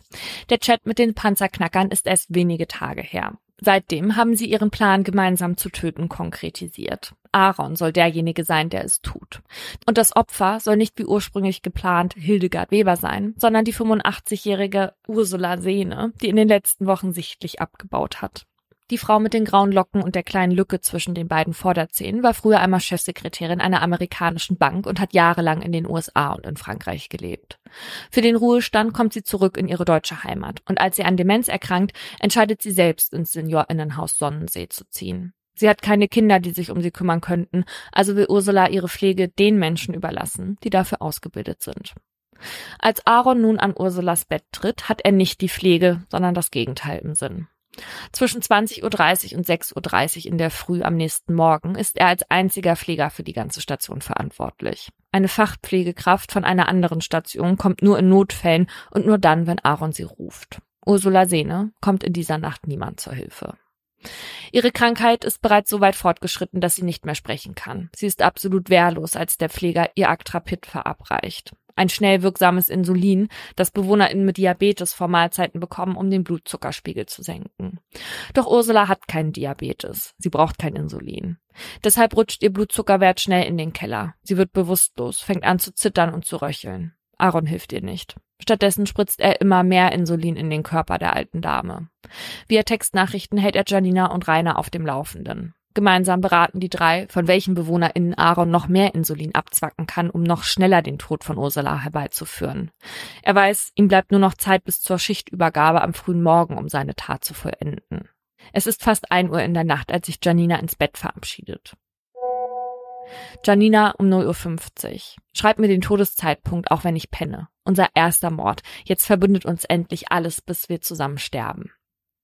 Der Chat mit den Panzerknackern ist erst wenige Tage her. Seitdem haben sie ihren Plan, gemeinsam zu töten, konkretisiert. Aaron soll derjenige sein, der es tut. Und das Opfer soll nicht wie ursprünglich geplant Hildegard Weber sein, sondern die 85-jährige Ursula Sehne, die in den letzten Wochen sichtlich abgebaut hat. Die Frau mit den grauen Locken und der kleinen Lücke zwischen den beiden Vorderzähnen war früher einmal Chefsekretärin einer amerikanischen Bank und hat jahrelang in den USA und in Frankreich gelebt. Für den Ruhestand kommt sie zurück in ihre deutsche Heimat und als sie an Demenz erkrankt, entscheidet sie selbst, ins SeniorInnenhaus Sonnensee zu ziehen. Sie hat keine Kinder, die sich um sie kümmern könnten, also will Ursula ihre Pflege den Menschen überlassen, die dafür ausgebildet sind. Als Aaron nun an Ursulas Bett tritt, hat er nicht die Pflege, sondern das Gegenteil im Sinn. Zwischen 20.30 Uhr und 6.30 Uhr in der Früh am nächsten Morgen ist er als einziger Pfleger für die ganze Station verantwortlich. Eine Fachpflegekraft von einer anderen Station kommt nur in Notfällen und nur dann, wenn Aaron sie ruft. Ursula Sehne kommt in dieser Nacht niemand zur Hilfe. Ihre Krankheit ist bereits so weit fortgeschritten, dass sie nicht mehr sprechen kann. Sie ist absolut wehrlos, als der Pfleger ihr Actrapid verabreicht. Ein schnell wirksames Insulin, das BewohnerInnen mit Diabetes vor Mahlzeiten bekommen, um den Blutzuckerspiegel zu senken. Doch Ursula hat keinen Diabetes. Sie braucht kein Insulin. Deshalb rutscht ihr Blutzuckerwert schnell in den Keller. Sie wird bewusstlos, fängt an zu zittern und zu röcheln. Aaron hilft ihr nicht. Stattdessen spritzt er immer mehr Insulin in den Körper der alten Dame. Via Textnachrichten hält er Janina und Rainer auf dem Laufenden. Gemeinsam beraten die drei, von welchen BewohnerInnen Aaron noch mehr Insulin abzwacken kann, um noch schneller den Tod von Ursula herbeizuführen. Er weiß, ihm bleibt nur noch Zeit bis zur Schichtübergabe am frühen Morgen, um seine Tat zu vollenden. Es ist fast 1 Uhr in der Nacht, als sich Janina ins Bett verabschiedet. Janina um 0.50 Uhr. Schreib mir den Todeszeitpunkt, auch wenn ich penne. Unser erster Mord. Jetzt verbündet uns endlich alles, bis wir zusammen sterben.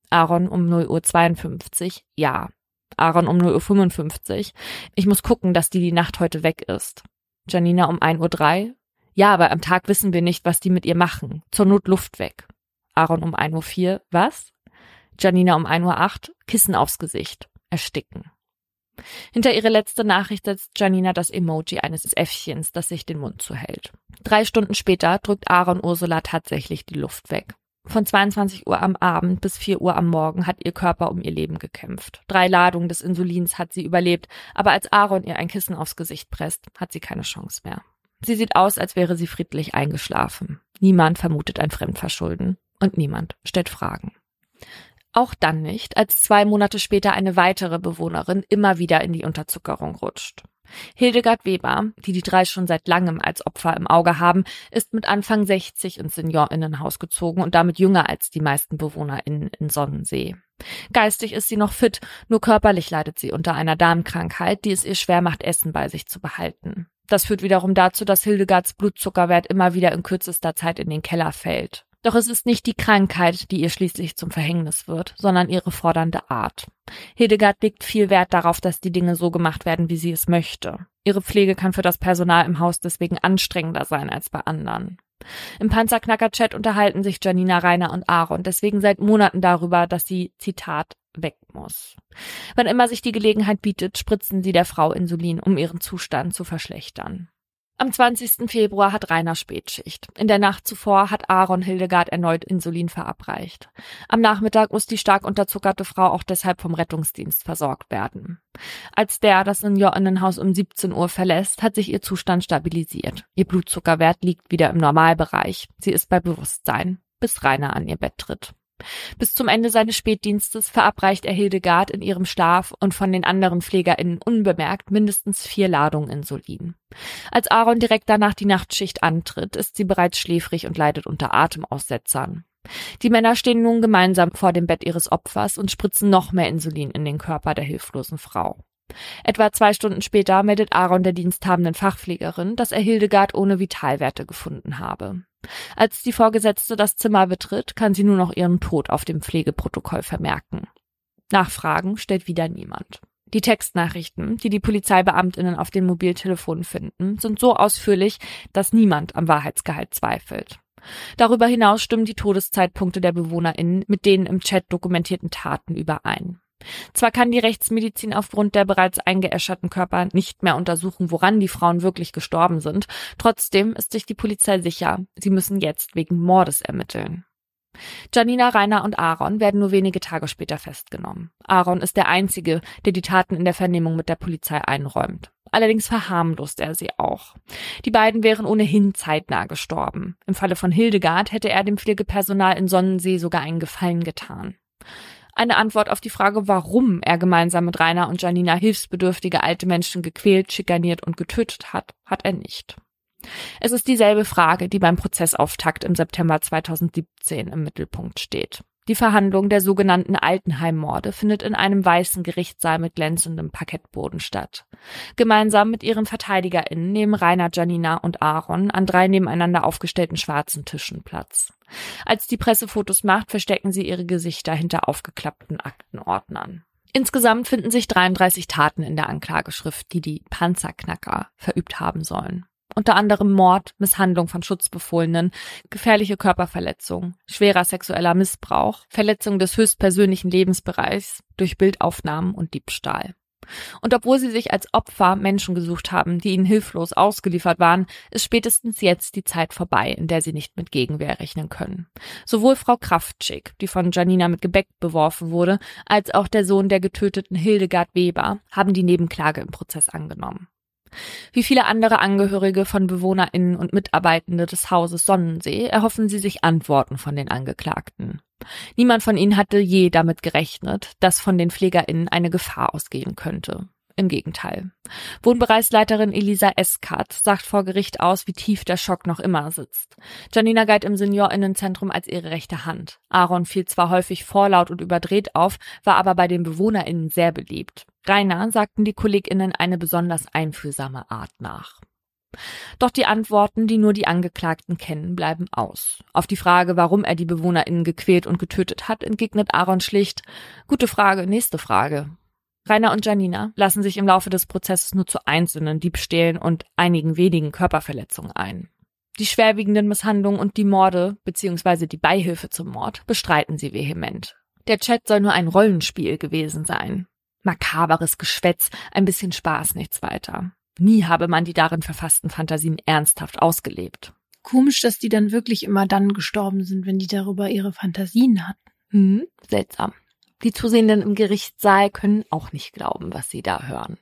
Aaron um 0.52 Uhr. Ja. Aaron um 0.55 Uhr. Ich muss gucken, dass die Nacht heute weg ist. Janina um 1.03 Uhr. Ja, aber am Tag wissen wir nicht, was die mit ihr machen. Zur Not Luft weg. Aaron um 1.04 Uhr. Was? Janina um 1.08 Uhr. Kissen aufs Gesicht. Ersticken. Hinter ihre letzte Nachricht setzt Janina das Emoji eines Äffchens, das sich den Mund zuhält. 3 Stunden später drückt Aaron Ursula tatsächlich die Luft weg. Von 22 Uhr am Abend bis 4 Uhr am Morgen hat ihr Körper um ihr Leben gekämpft. 3 Ladungen des Insulins hat sie überlebt, aber als Aaron ihr ein Kissen aufs Gesicht presst, hat sie keine Chance mehr. Sie sieht aus, als wäre sie friedlich eingeschlafen. Niemand vermutet ein Fremdverschulden und niemand stellt Fragen. Auch dann nicht, als 2 Monate später eine weitere Bewohnerin immer wieder in die Unterzuckerung rutscht. Hildegard Weber, die die drei schon seit langem als Opfer im Auge haben, ist mit Anfang 60 ins SeniorInnenhaus gezogen und damit jünger als die meisten BewohnerInnen in Sonnensee. Geistig ist sie noch fit, nur körperlich leidet sie unter einer Darmkrankheit, die es ihr schwer macht, Essen bei sich zu behalten. Das führt wiederum dazu, dass Hildegards Blutzuckerwert immer wieder in kürzester Zeit in den Keller fällt. Doch es ist nicht die Krankheit, die ihr schließlich zum Verhängnis wird, sondern ihre fordernde Art. Hildegard legt viel Wert darauf, dass die Dinge so gemacht werden, wie sie es möchte. Ihre Pflege kann für das Personal im Haus deswegen anstrengender sein als bei anderen. Im Panzerknacker-Chat unterhalten sich Janina, Rainer und Aaron deswegen seit Monaten darüber, dass sie, Zitat, weg muss. Wann immer sich die Gelegenheit bietet, spritzen sie der Frau Insulin, um ihren Zustand zu verschlechtern. Am 20. Februar hat Rainer Spätschicht. In der Nacht zuvor hat Aaron Hildegard erneut Insulin verabreicht. Am Nachmittag muss die stark unterzuckerte Frau auch deshalb vom Rettungsdienst versorgt werden. Als der das Seniorinnenhaus um 17 Uhr verlässt, hat sich ihr Zustand stabilisiert. Ihr Blutzuckerwert liegt wieder im Normalbereich. Sie ist bei Bewusstsein, bis Rainer an ihr Bett tritt. Bis zum Ende seines Spätdienstes verabreicht er Hildegard in ihrem Schlaf und von den anderen PflegerInnen unbemerkt mindestens 4 Ladungen Insulin. Als Aaron direkt danach die Nachtschicht antritt, ist sie bereits schläfrig und leidet unter Atemaussetzern. Die Männer stehen nun gemeinsam vor dem Bett ihres Opfers und spritzen noch mehr Insulin in den Körper der hilflosen Frau. Etwa 2 Stunden später meldet Aaron der diensthabenden Fachpflegerin, dass er Hildegard ohne Vitalwerte gefunden habe. Als die Vorgesetzte das Zimmer betritt, kann sie nur noch ihren Tod auf dem Pflegeprotokoll vermerken. Nachfragen stellt wieder niemand. Die Textnachrichten, die die PolizeibeamtInnen auf den Mobiltelefonen finden, sind so ausführlich, dass niemand am Wahrheitsgehalt zweifelt. Darüber hinaus stimmen die Todeszeitpunkte der BewohnerInnen mit denen im Chat dokumentierten Taten überein. Zwar kann die Rechtsmedizin aufgrund der bereits eingeäscherten Körper nicht mehr untersuchen, woran die Frauen wirklich gestorben sind, trotzdem ist sich die Polizei sicher, sie müssen jetzt wegen Mordes ermitteln. Janina, Rainer und Aaron werden nur wenige Tage später festgenommen. Aaron ist der Einzige, der die Taten in der Vernehmung mit der Polizei einräumt. Allerdings verharmlost er sie auch. Die beiden wären ohnehin zeitnah gestorben. Im Falle von Hildegard hätte er dem Pflegepersonal in Sonnensee sogar einen Gefallen getan. Eine Antwort auf die Frage, warum er gemeinsam mit Rainer und Janina hilfsbedürftige alte Menschen gequält, schikaniert und getötet hat, hat er nicht. Es ist dieselbe Frage, die beim Prozessauftakt im September 2017 im Mittelpunkt steht. Die Verhandlung der sogenannten Altenheimmorde findet in einem weißen Gerichtssaal mit glänzendem Parkettboden statt. Gemeinsam mit ihren VerteidigerInnen nehmen Rainer, Janina und Aaron an 3 nebeneinander aufgestellten schwarzen Tischen Platz. Als die Presse Fotos macht, verstecken sie ihre Gesichter hinter aufgeklappten Aktenordnern. Insgesamt finden sich 33 Taten in der Anklageschrift, die die Panzerknacker verübt haben sollen. Unter anderem Mord, Misshandlung von Schutzbefohlenen, gefährliche Körperverletzung, schwerer sexueller Missbrauch, Verletzung des höchstpersönlichen Lebensbereichs durch Bildaufnahmen und Diebstahl. Und obwohl sie sich als Opfer Menschen gesucht haben, die ihnen hilflos ausgeliefert waren, ist spätestens jetzt die Zeit vorbei, in der sie nicht mit Gegenwehr rechnen können. Sowohl Frau Kraftschick, die von Janina mit Gebäck beworfen wurde, als auch der Sohn der getöteten Hildegard Weber haben die Nebenklage im Prozess angenommen. Wie viele andere Angehörige von BewohnerInnen und Mitarbeitende des Hauses Sonnensee erhoffen sie sich Antworten von den Angeklagten. Niemand von ihnen hatte je damit gerechnet, dass von den PflegerInnen eine Gefahr ausgehen könnte. Im Gegenteil. Wohnbereichsleiterin Elisa Eskart sagt vor Gericht aus, wie tief der Schock noch immer sitzt. Janina galt im SeniorInnenzentrum als ihre rechte Hand. Aaron fiel zwar häufig vorlaut und überdreht auf, war aber bei den BewohnerInnen sehr beliebt. Rainer sagten die KollegInnen eine besonders einfühlsame Art nach. Doch die Antworten, die nur die Angeklagten kennen, bleiben aus. Auf die Frage, warum er die BewohnerInnen gequält und getötet hat, entgegnet Aaron schlicht: Gute Frage, nächste Frage. Rainer und Janina lassen sich im Laufe des Prozesses nur zu einzelnen Diebstählen und einigen wenigen Körperverletzungen ein. Die schwerwiegenden Misshandlungen und die Morde bzw. die Beihilfe zum Mord bestreiten sie vehement. Der Chat soll nur ein Rollenspiel gewesen sein. Makaberes Geschwätz, ein bisschen Spaß, nichts weiter. Nie habe man die darin verfassten Fantasien ernsthaft ausgelebt. Komisch, dass die dann wirklich immer dann gestorben sind, wenn die darüber ihre Fantasien hatten. Seltsam. Die Zusehenden im Gerichtssaal können auch nicht glauben, was sie da hören.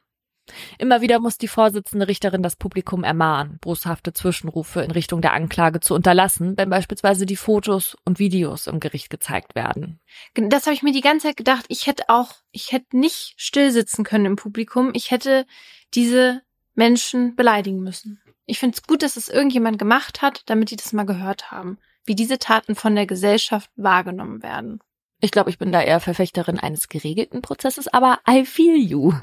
Immer wieder muss die vorsitzende Richterin das Publikum ermahnen, boshafte Zwischenrufe in Richtung der Anklage zu unterlassen, wenn beispielsweise die Fotos und Videos im Gericht gezeigt werden. Das habe ich mir die ganze Zeit gedacht. Ich hätte nicht still sitzen können im Publikum. Ich hätte diese Menschen beleidigen müssen. Ich finde es gut, dass es irgendjemand gemacht hat, damit die das mal gehört haben, wie diese Taten von der Gesellschaft wahrgenommen werden. Ich glaube, ich bin da eher Verfechterin eines geregelten Prozesses, aber I feel you.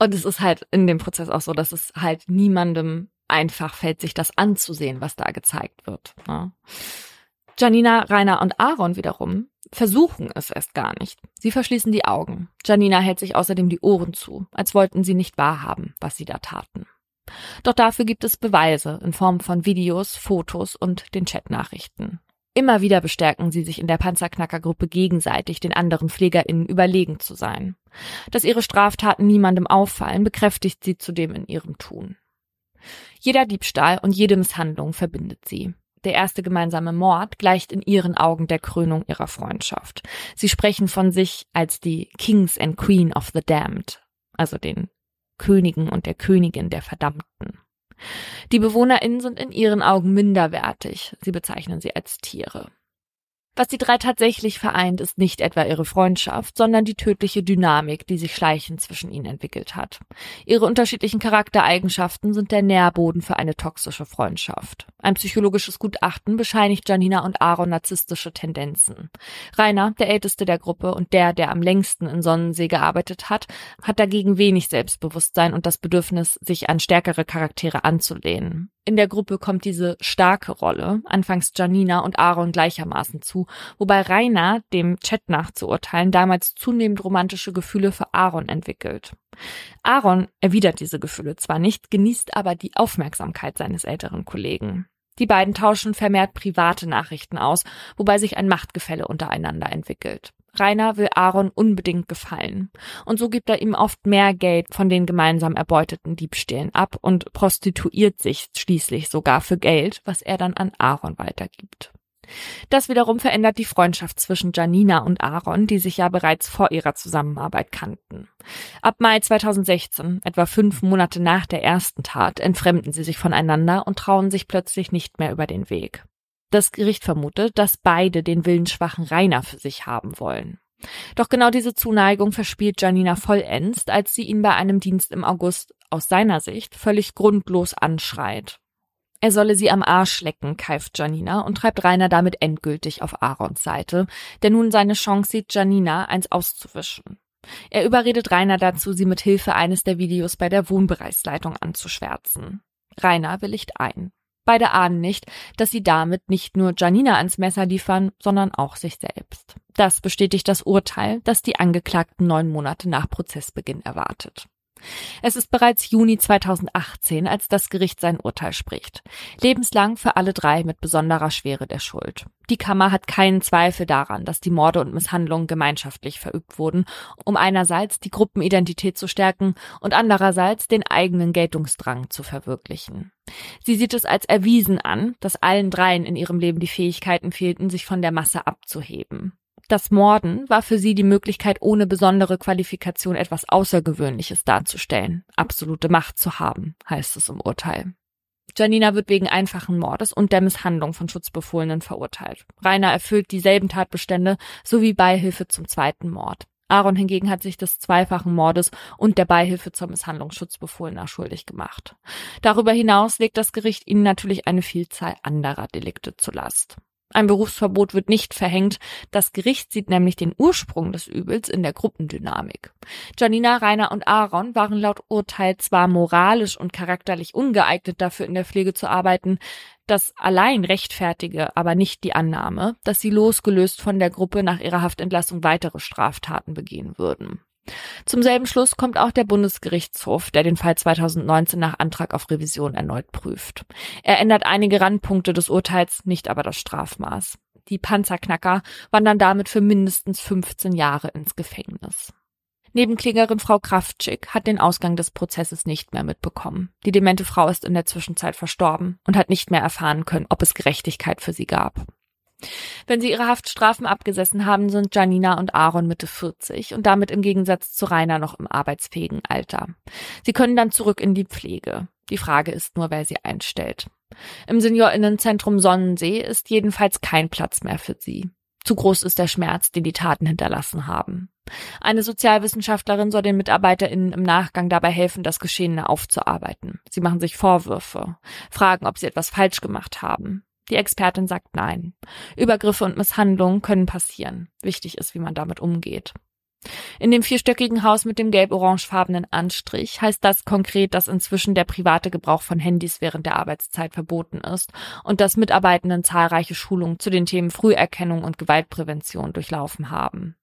Und es ist halt in dem Prozess auch so, dass es halt niemandem einfach fällt, sich das anzusehen, was da gezeigt wird. Ne? Janina, Rainer und Aaron wiederum versuchen es erst gar nicht. Sie verschließen die Augen. Janina hält sich außerdem die Ohren zu, als wollten sie nicht wahrhaben, was sie da taten. Doch dafür gibt es Beweise in Form von Videos, Fotos und den Chatnachrichten. Immer wieder bestärken sie sich in der Panzerknackergruppe gegenseitig, den anderen PflegerInnen überlegen zu sein. Dass ihre Straftaten niemandem auffallen, bekräftigt sie zudem in ihrem Tun. Jeder Diebstahl und jede Misshandlung verbindet sie. Der erste gemeinsame Mord gleicht in ihren Augen der Krönung ihrer Freundschaft. Sie sprechen von sich als die Kings and Queen of the Damned, also den Königen und der Königin der Verdammten. Die BewohnerInnen sind in ihren Augen minderwertig. Sie bezeichnen sie als Tiere. Was die drei tatsächlich vereint, ist nicht etwa ihre Freundschaft, sondern die tödliche Dynamik, die sich schleichend zwischen ihnen entwickelt hat. Ihre unterschiedlichen Charaktereigenschaften sind der Nährboden für eine toxische Freundschaft. Ein psychologisches Gutachten bescheinigt Janina und Aaron narzisstische Tendenzen. Rainer, der Älteste der Gruppe und der am längsten in Sonnensee gearbeitet hat, hat dagegen wenig Selbstbewusstsein und das Bedürfnis, sich an stärkere Charaktere anzulehnen. In der Gruppe kommt diese starke Rolle anfangs Janina und Aaron gleichermaßen zu, wobei Rainer, dem Chat nachzuurteilen, damals zunehmend romantische Gefühle für Aaron entwickelt. Aaron erwidert diese Gefühle zwar nicht, genießt aber die Aufmerksamkeit seines älteren Kollegen. Die beiden tauschen vermehrt private Nachrichten aus, wobei sich ein Machtgefälle untereinander entwickelt. Rainer will Aaron unbedingt gefallen. Und so gibt er ihm oft mehr Geld von den gemeinsam erbeuteten Diebstählen ab und prostituiert sich schließlich sogar für Geld, was er dann an Aaron weitergibt. Das wiederum verändert die Freundschaft zwischen Janina und Aaron, die sich ja bereits vor ihrer Zusammenarbeit kannten. Ab Mai 2016, etwa 5 Monate nach der ersten Tat, entfremden sie sich voneinander und trauen sich plötzlich nicht mehr über den Weg. Das Gericht vermutet, dass beide den willensschwachen Rainer für sich haben wollen. Doch genau diese Zuneigung verspielt Janina vollends, als sie ihn bei einem Dienst im August aus seiner Sicht völlig grundlos anschreit. Er solle sie am Arsch lecken, keift Janina und treibt Rainer damit endgültig auf Aarons Seite, der nun seine Chance sieht, Janina eins auszuwischen. Er überredet Rainer dazu, sie mit Hilfe eines der Videos bei der Wohnbereichsleitung anzuschwärzen. Rainer willigt ein. Beide ahnen nicht, dass sie damit nicht nur Janina ans Messer liefern, sondern auch sich selbst. Das bestätigt das Urteil, das die Angeklagten 9 Monate nach Prozessbeginn erwartet. Es ist bereits Juni 2018, als das Gericht sein Urteil spricht. Lebenslang für alle drei mit besonderer Schwere der Schuld. Die Kammer hat keinen Zweifel daran, dass die Morde und Misshandlungen gemeinschaftlich verübt wurden, um einerseits die Gruppenidentität zu stärken und andererseits den eigenen Geltungsdrang zu verwirklichen. Sie sieht es als erwiesen an, dass allen dreien in ihrem Leben die Fähigkeiten fehlten, sich von der Masse abzuheben. Das Morden war für sie die Möglichkeit, ohne besondere Qualifikation etwas Außergewöhnliches darzustellen, absolute Macht zu haben, heißt es im Urteil. Janina wird wegen einfachen Mordes und der Misshandlung von Schutzbefohlenen verurteilt. Rainer erfüllt dieselben Tatbestände sowie Beihilfe zum zweiten Mord. Aaron hingegen hat sich des zweifachen Mordes und der Beihilfe zur Misshandlung Schutzbefohlener schuldig gemacht. Darüber hinaus legt das Gericht ihnen natürlich eine Vielzahl anderer Delikte zur Last. Ein Berufsverbot wird nicht verhängt. Das Gericht sieht nämlich den Ursprung des Übels in der Gruppendynamik. Janina, Rainer und Aaron waren laut Urteil zwar moralisch und charakterlich ungeeignet dafür, in der Pflege zu arbeiten, das allein rechtfertige aber nicht die Annahme, dass sie losgelöst von der Gruppe nach ihrer Haftentlassung weitere Straftaten begehen würden. Zum selben Schluss kommt auch der Bundesgerichtshof, der den Fall 2019 nach Antrag auf Revision erneut prüft. Er ändert einige Randpunkte des Urteils, nicht aber das Strafmaß. Die Panzerknacker wandern damit für mindestens 15 Jahre ins Gefängnis. Nebenklägerin Frau Kraftschick hat den Ausgang des Prozesses nicht mehr mitbekommen. Die demente Frau ist in der Zwischenzeit verstorben und hat nicht mehr erfahren können, ob es Gerechtigkeit für sie gab. Wenn sie ihre Haftstrafen abgesessen haben, sind Janina und Aaron Mitte 40 und damit im Gegensatz zu Rainer noch im arbeitsfähigen Alter. Sie können dann zurück in die Pflege. Die Frage ist nur, wer sie einstellt. Im SeniorInnenzentrum Sonnensee ist jedenfalls kein Platz mehr für sie. Zu groß ist der Schmerz, den die Taten hinterlassen haben. Eine Sozialwissenschaftlerin soll den MitarbeiterInnen im Nachgang dabei helfen, das Geschehene aufzuarbeiten. Sie machen sich Vorwürfe, fragen, ob sie etwas falsch gemacht haben. Die Expertin sagt nein. Übergriffe und Misshandlungen können passieren. Wichtig ist, wie man damit umgeht. In dem 4-stöckigen Haus mit dem gelb-orangefarbenen Anstrich heißt das konkret, dass inzwischen der private Gebrauch von Handys während der Arbeitszeit verboten ist und dass Mitarbeitenden zahlreiche Schulungen zu den Themen Früherkennung und Gewaltprävention durchlaufen haben.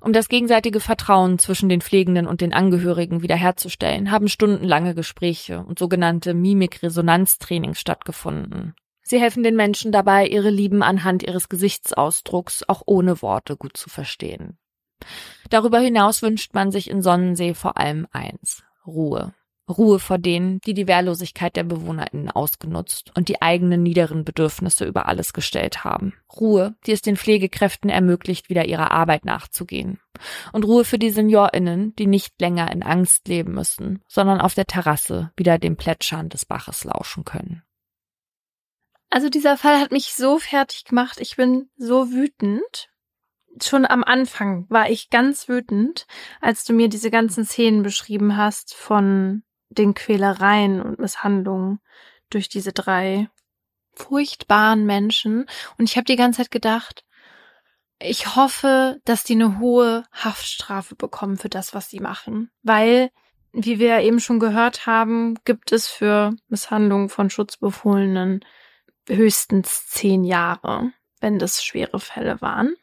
Um das gegenseitige Vertrauen zwischen den Pflegenden und den Angehörigen wiederherzustellen, haben stundenlange Gespräche und sogenannte Mimik-Resonanz-Trainings stattgefunden. Sie helfen den Menschen dabei, ihre Lieben anhand ihres Gesichtsausdrucks auch ohne Worte gut zu verstehen. Darüber hinaus wünscht man sich in Sonnensee vor allem eins: Ruhe. Ruhe vor denen, die die Wehrlosigkeit der BewohnerInnen ausgenutzt und die eigenen niederen Bedürfnisse über alles gestellt haben. Ruhe, die es den Pflegekräften ermöglicht, wieder ihrer Arbeit nachzugehen. Und Ruhe für die SeniorInnen, die nicht länger in Angst leben müssen, sondern auf der Terrasse wieder dem Plätschern des Baches lauschen können. Also dieser Fall hat mich so fertig gemacht. Ich bin so wütend. Schon am Anfang war ich ganz wütend, als du mir diese ganzen Szenen beschrieben hast von den Quälereien und Misshandlungen durch diese drei furchtbaren Menschen. Und ich habe die ganze Zeit gedacht, ich hoffe, dass die eine hohe Haftstrafe bekommen für das, was sie machen. Weil, wie wir eben schon gehört haben, gibt es für Misshandlungen von Schutzbefohlenen höchstens 10 Jahre, wenn das schwere Fälle waren.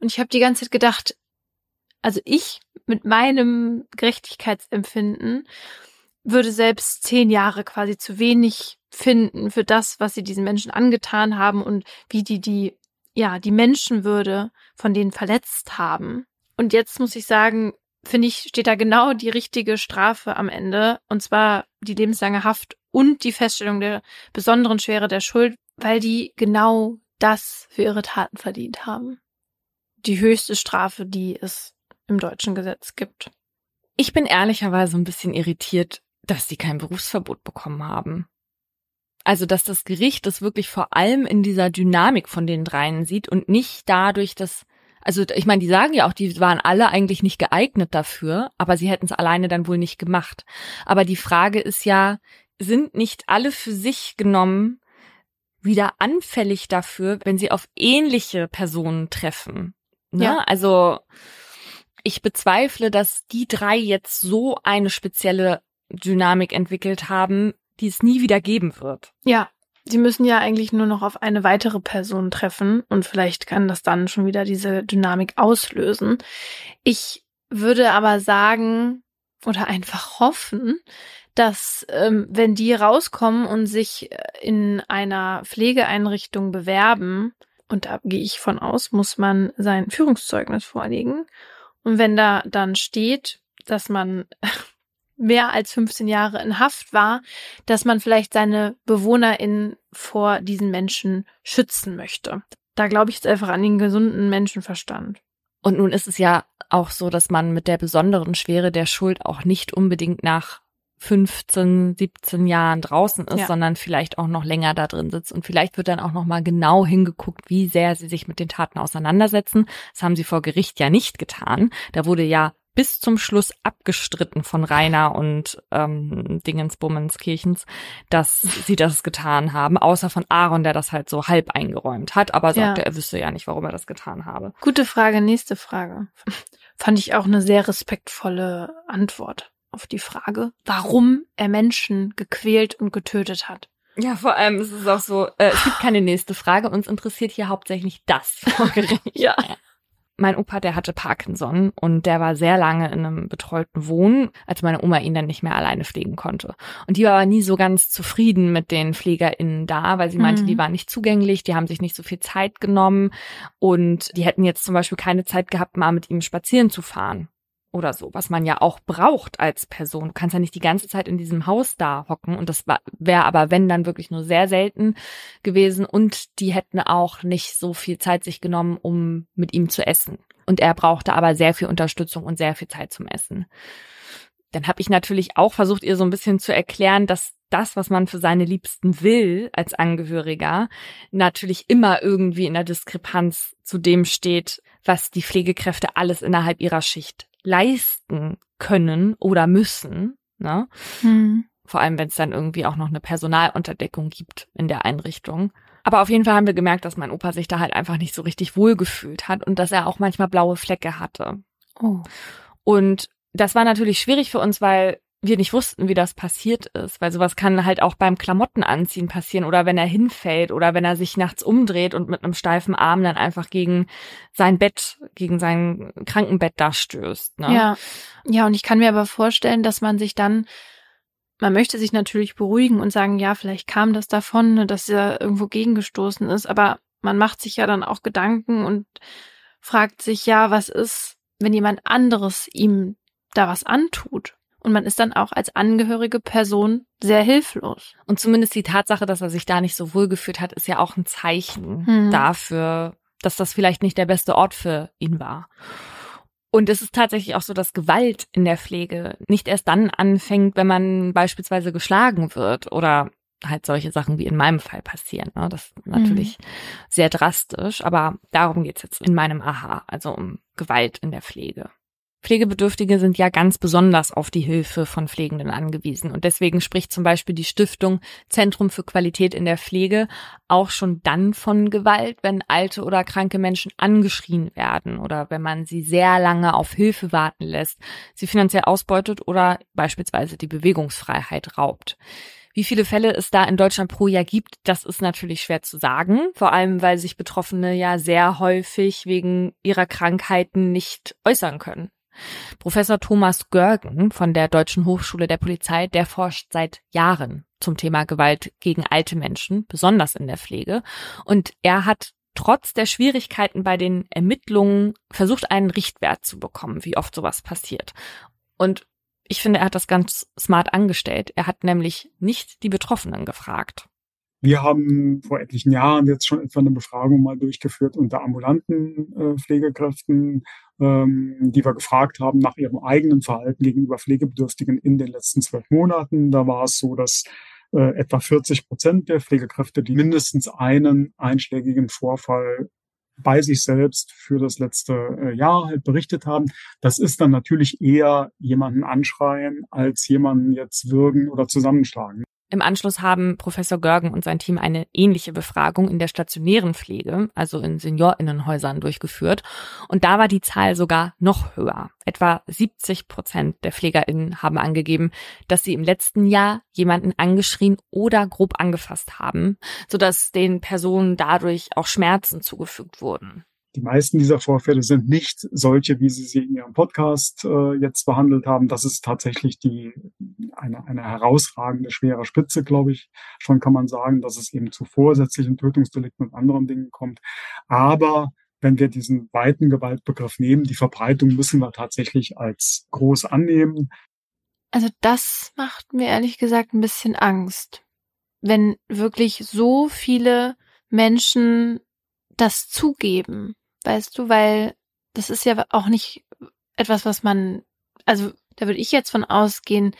Und ich habe die ganze Zeit gedacht, also ich mit meinem Gerechtigkeitsempfinden würde selbst 10 Jahre quasi zu wenig finden für das, was sie diesen Menschen angetan haben und wie die Menschenwürde von denen verletzt haben. Und jetzt muss ich sagen, finde ich, steht da genau die richtige Strafe am Ende, und zwar die lebenslange Haft und die Feststellung der besonderen Schwere der Schuld, weil die genau das für ihre Taten verdient haben. Die höchste Strafe, die es im deutschen Gesetz gibt. Ich bin ehrlicherweise ein bisschen irritiert, dass sie kein Berufsverbot bekommen haben. Also, dass das Gericht das wirklich vor allem in dieser Dynamik von den dreien sieht und nicht dadurch, dass, also ich meine, die sagen ja auch, die waren alle eigentlich nicht geeignet dafür, aber sie hätten es alleine dann wohl nicht gemacht. Aber die Frage ist ja, sind nicht alle für sich genommen wieder anfällig dafür, wenn sie auf ähnliche Personen treffen? Ne? Ja. Also ich bezweifle, dass die drei jetzt so eine spezielle Dynamik entwickelt haben, die es nie wieder geben wird. Ja, sie müssen ja eigentlich nur noch auf eine weitere Person treffen und vielleicht kann das dann schon wieder diese Dynamik auslösen. Ich würde aber sagen oder einfach hoffen, dass wenn die rauskommen und sich in einer Pflegeeinrichtung bewerben, und da gehe ich von aus, muss man sein Führungszeugnis vorlegen. Und wenn da dann steht, dass man mehr als 15 Jahre in Haft war, dass man vielleicht seine BewohnerInnen vor diesen Menschen schützen möchte. Da glaube ich jetzt einfach an den gesunden Menschenverstand. Und nun ist es ja auch so, dass man mit der besonderen Schwere der Schuld auch nicht unbedingt nach 15, 17 Jahren draußen ist, sondern vielleicht auch noch länger da drin sitzt. Und vielleicht wird dann auch noch mal genau hingeguckt, wie sehr sie sich mit den Taten auseinandersetzen. Das haben sie vor Gericht ja nicht getan. Da wurde ja bis zum Schluss abgestritten von Rainer und Dingensbummenskirchens, dass sie das getan haben. Außer von Aaron, der das halt so halb eingeräumt hat, aber sagte, er wüsste ja nicht, warum er das getan habe. Gute Frage, nächste Frage. Fand ich auch eine sehr respektvolle Antwort auf die Frage, warum er Menschen gequält und getötet hat. Ja, vor allem ist es auch so, es gibt keine nächste Frage, uns interessiert hier hauptsächlich das vor Gericht. Ja. Mein Opa, der hatte Parkinson und der war sehr lange in einem betreuten Wohnen, als meine Oma ihn dann nicht mehr alleine pflegen konnte. Und die war aber nie so ganz zufrieden mit den PflegerInnen da, weil sie meinte, die waren nicht zugänglich, die haben sich nicht so viel Zeit genommen und die hätten jetzt zum Beispiel keine Zeit gehabt, mal mit ihm spazieren zu fahren. Oder so, was man ja auch braucht als Person. Du kannst ja nicht die ganze Zeit in diesem Haus da hocken. Und das wäre aber, wenn, dann wirklich nur sehr selten gewesen. Und die hätten auch nicht so viel Zeit sich genommen, um mit ihm zu essen. Und er brauchte aber sehr viel Unterstützung und sehr viel Zeit zum Essen. Dann habe ich natürlich auch versucht, ihr so ein bisschen zu erklären, dass das, was man für seine Liebsten will als Angehöriger, natürlich immer irgendwie in der Diskrepanz zu dem steht, was die Pflegekräfte alles innerhalb ihrer Schicht leisten können oder müssen, ne? Vor allem, wenn es dann irgendwie auch noch eine Personalunterdeckung gibt in der Einrichtung. Aber auf jeden Fall haben wir gemerkt, dass mein Opa sich da halt einfach nicht so richtig wohlgefühlt hat und dass er auch manchmal blaue Flecke hatte. Oh. Und das war natürlich schwierig für uns, weil wir nicht wussten, wie das passiert ist, weil sowas kann halt auch beim Klamottenanziehen passieren oder wenn er hinfällt oder wenn er sich nachts umdreht und mit einem steifen Arm dann einfach gegen sein Bett, gegen sein Krankenbett da stößt. Ne? Ja, und ich kann mir aber vorstellen, dass man sich dann, man möchte sich natürlich beruhigen und sagen, ja, vielleicht kam das davon, dass er irgendwo gegengestoßen ist, aber man macht sich ja dann auch Gedanken und fragt sich, ja, was ist, wenn jemand anderes ihm da was antut? und man ist dann auch als angehörige Person sehr hilflos. Und zumindest die Tatsache, dass er sich da nicht so wohl gefühlt hat, ist ja auch ein Zeichen dafür, dass das vielleicht nicht der beste Ort für ihn war. Und es ist tatsächlich auch so, dass Gewalt in der Pflege nicht erst dann anfängt, wenn man beispielsweise geschlagen wird oder halt solche Sachen wie in meinem Fall passieren. Ne? Das ist natürlich sehr drastisch, aber darum geht's jetzt in meinem Aha, also um Gewalt in der Pflege. Pflegebedürftige sind ja ganz besonders auf die Hilfe von Pflegenden angewiesen und deswegen spricht zum Beispiel die Stiftung Zentrum für Qualität in der Pflege auch schon dann von Gewalt, wenn alte oder kranke Menschen angeschrien werden oder wenn man sie sehr lange auf Hilfe warten lässt, sie finanziell ausbeutet oder beispielsweise die Bewegungsfreiheit raubt. Wie viele Fälle es da in Deutschland pro Jahr gibt, das ist natürlich schwer zu sagen. Vor allem, weil sich Betroffene ja sehr häufig wegen ihrer Krankheiten nicht äußern können. Professor Thomas Görgen von der Deutschen Hochschule der Polizei, der forscht seit Jahren zum Thema Gewalt gegen alte Menschen, besonders in der Pflege. Und er hat trotz der Schwierigkeiten bei den Ermittlungen versucht, einen Richtwert zu bekommen, wie oft sowas passiert. Und ich finde, er hat das ganz smart angestellt. Er hat nämlich nicht die Betroffenen gefragt. Wir haben vor etlichen Jahren jetzt schon etwa eine Befragung mal durchgeführt unter ambulanten Pflegekräften, die wir gefragt haben nach ihrem eigenen Verhalten gegenüber Pflegebedürftigen in den letzten 12 Monaten. Da war es so, dass etwa 40% der Pflegekräfte, die mindestens einen einschlägigen Vorfall bei sich selbst für das letzte Jahr halt berichtet haben. Das ist dann natürlich eher jemanden anschreien, als jemanden jetzt würgen oder zusammenschlagen. Im Anschluss haben Professor Görgen und sein Team eine ähnliche Befragung in der stationären Pflege, also in SeniorInnenhäusern, durchgeführt. Und da war die Zahl sogar noch höher. Etwa 70% der PflegerInnen haben angegeben, dass sie im letzten Jahr jemanden angeschrien oder grob angefasst haben, sodass den Personen dadurch auch Schmerzen zugefügt wurden. Die meisten dieser Vorfälle sind nicht solche, wie Sie sie in Ihrem Podcast jetzt behandelt haben. Das ist tatsächlich eine herausragende, schwere Spitze, glaube ich. Schon kann man sagen, dass es eben zu vorsätzlichen Tötungsdelikten und anderen Dingen kommt. Aber wenn wir diesen weiten Gewaltbegriff nehmen, die Verbreitung müssen wir tatsächlich als groß annehmen. Also das macht mir ehrlich gesagt ein bisschen Angst. Wenn wirklich so viele Menschen das zugeben, weißt du, weil das ist ja auch nicht etwas, was man, also da würde ich jetzt von ausgehen,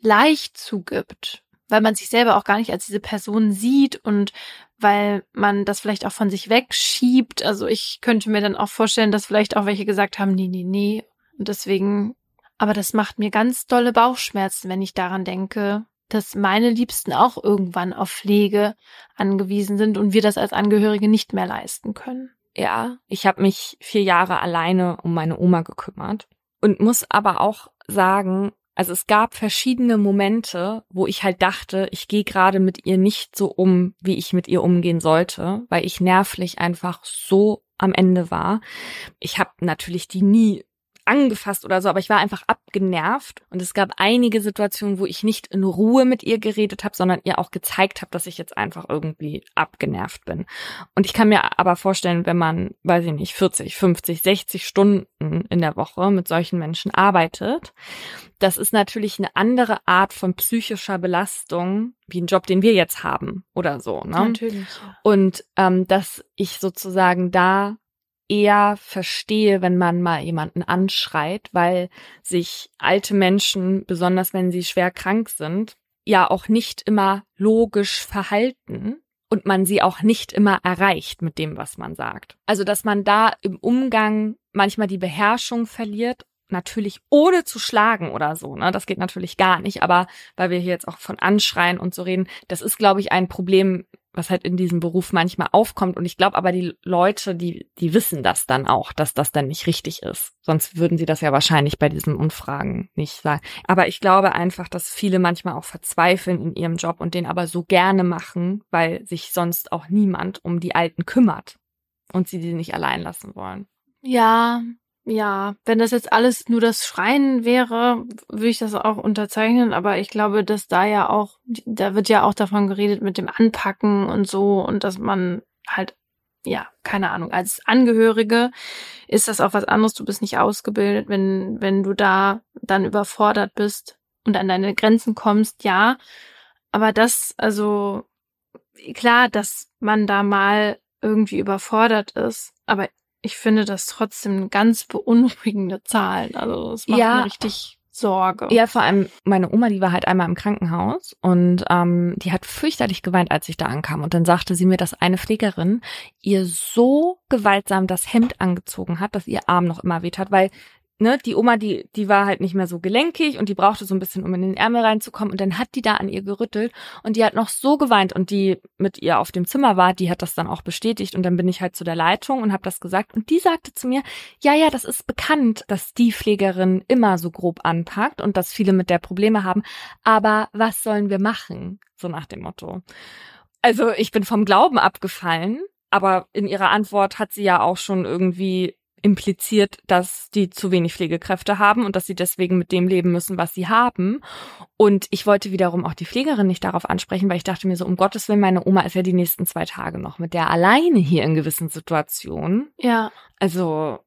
leicht zugibt, weil man sich selber auch gar nicht als diese Person sieht und weil man das vielleicht auch von sich wegschiebt. Also ich könnte mir dann auch vorstellen, dass vielleicht auch welche gesagt haben, nee. Und deswegen, aber das macht mir ganz dolle Bauchschmerzen, wenn ich daran denke, dass meine Liebsten auch irgendwann auf Pflege angewiesen sind und wir das als Angehörige nicht mehr leisten können. Ja, ich habe mich 4 Jahre alleine um meine Oma gekümmert und muss aber auch sagen, also es gab verschiedene Momente, wo ich halt dachte, ich gehe gerade mit ihr nicht so um, wie ich mit ihr umgehen sollte, weil ich nervlich einfach so am Ende war. Ich habe natürlich die nie angefasst oder so, aber ich war einfach abgenervt und es gab einige Situationen, wo ich nicht in Ruhe mit ihr geredet habe, sondern ihr auch gezeigt habe, dass ich jetzt einfach irgendwie abgenervt bin. Und ich kann mir aber vorstellen, wenn man, weiß ich nicht, 40, 50, 60 Stunden in der Woche mit solchen Menschen arbeitet, das ist natürlich eine andere Art von psychischer Belastung, wie ein Job, den wir jetzt haben oder so. Ne? Natürlich. Und dass ich sozusagen da eher verstehe, wenn man mal jemanden anschreit, weil sich alte Menschen, besonders wenn sie schwer krank sind, ja auch nicht immer logisch verhalten und man sie auch nicht immer erreicht mit dem, was man sagt. Also, dass man da im Umgang manchmal die Beherrschung verliert, natürlich ohne zu schlagen oder so, ne? Das geht natürlich gar nicht, aber weil wir hier jetzt auch von Anschreien und so reden, das ist, glaube ich, ein Problem, was halt in diesem Beruf manchmal aufkommt. Und ich glaube aber, die Leute, die wissen das dann auch, dass das dann nicht richtig ist. Sonst würden sie das ja wahrscheinlich bei diesen Umfragen nicht sagen. Aber ich glaube einfach, dass viele manchmal auch verzweifeln in ihrem Job und den aber so gerne machen, weil sich sonst auch niemand um die Alten kümmert und sie die nicht allein lassen wollen. Ja, wenn das jetzt alles nur das Schreien wäre, würde ich das auch unterzeichnen, aber ich glaube, dass da wird ja auch davon geredet mit dem Anpacken und so und dass man halt ja, keine Ahnung, als Angehörige ist das auch was anderes, du bist nicht ausgebildet, wenn du da dann überfordert bist und an deine Grenzen kommst, ja, aber das, also klar, dass man da mal irgendwie überfordert ist, aber ich finde das trotzdem eine ganz beunruhigende Zahl, also es macht mir richtig Sorge. Ja, vor allem meine Oma, die war halt einmal im Krankenhaus und die hat fürchterlich geweint, als ich da ankam. Und dann sagte sie mir, dass eine Pflegerin ihr so gewaltsam das Hemd angezogen hat, dass ihr Arm noch immer weht hat, weil die Oma, die war halt nicht mehr so gelenkig und die brauchte so ein bisschen, um in den Ärmel reinzukommen. Und dann hat die da an ihr gerüttelt und die hat noch so geweint. Und die mit ihr auf dem Zimmer war, die hat das dann auch bestätigt. Und dann bin ich halt zu der Leitung und habe das gesagt. Und die sagte zu mir, ja, das ist bekannt, dass die Pflegerin immer so grob anpackt und dass viele mit der Probleme haben. Aber was sollen wir machen? So nach dem Motto. Also ich bin vom Glauben abgefallen, aber in ihrer Antwort hat sie ja auch schon irgendwie impliziert, dass die zu wenig Pflegekräfte haben und dass sie deswegen mit dem leben müssen, was sie haben. Und ich wollte wiederum auch die Pflegerin nicht darauf ansprechen, weil ich dachte mir so, um Gottes Willen, meine Oma ist ja die nächsten 2 Tage noch mit der alleine hier in gewissen Situationen. Ja. Also,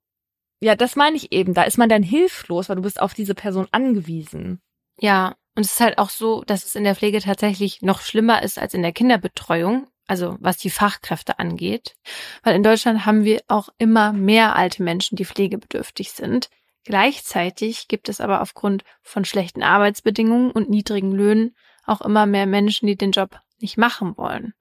ja, das meine ich eben. Da ist man dann hilflos, weil du bist auf diese Person angewiesen. Ja, und es ist halt auch so, dass es in der Pflege tatsächlich noch schlimmer ist als in der Kinderbetreuung. Also was die Fachkräfte angeht, weil in Deutschland haben wir auch immer mehr alte Menschen, die pflegebedürftig sind. Gleichzeitig gibt es aber aufgrund von schlechten Arbeitsbedingungen und niedrigen Löhnen auch immer mehr Menschen, die den Job nicht machen wollen.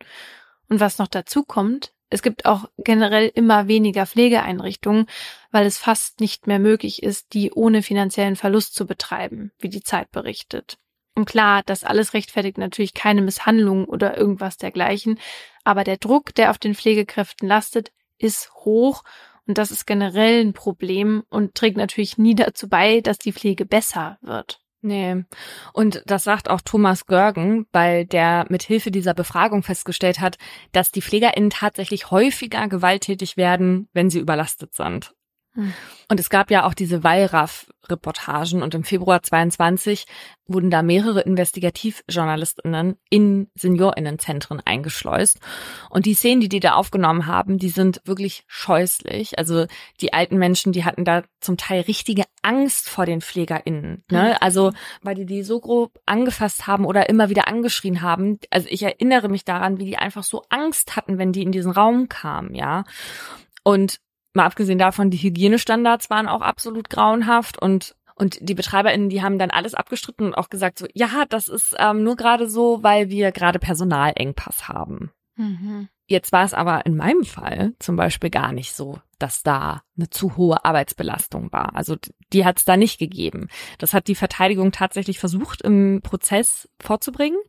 Und was noch dazu kommt, es gibt auch generell immer weniger Pflegeeinrichtungen, weil es fast nicht mehr möglich ist, die ohne finanziellen Verlust zu betreiben, wie die Zeit berichtet. Und klar, das alles rechtfertigt natürlich keine Misshandlungen oder irgendwas dergleichen, aber der Druck, der auf den Pflegekräften lastet, ist hoch und das ist generell ein Problem und trägt natürlich nie dazu bei, dass die Pflege besser wird. Nee. Und das sagt auch Thomas Görgen, weil der mit Hilfe dieser Befragung festgestellt hat, dass die PflegerInnen tatsächlich häufiger gewalttätig werden, wenn sie überlastet sind. Und es gab ja auch diese Wallraff-Reportagen und im Februar 2022 wurden da mehrere InvestigativjournalistInnen in SeniorInnenzentren eingeschleust. Und die Szenen, die da aufgenommen haben, die sind wirklich scheußlich. Also die alten Menschen, die hatten da zum Teil richtige Angst vor den PflegerInnen. Ne? Also weil die so grob angefasst haben oder immer wieder angeschrien haben. Also ich erinnere mich daran, wie die einfach so Angst hatten, wenn die in diesen Raum kamen, ja. Und mal abgesehen davon, die Hygienestandards waren auch absolut grauenhaft und die BetreiberInnen, die haben dann alles abgestritten und auch gesagt so, ja, das ist nur gerade so, weil wir gerade Personalengpass haben. Mhm. Jetzt war es aber in meinem Fall zum Beispiel gar nicht so, dass da eine zu hohe Arbeitsbelastung war. Also die hat es da nicht gegeben. Das hat die Verteidigung tatsächlich versucht, im Prozess vorzubringen.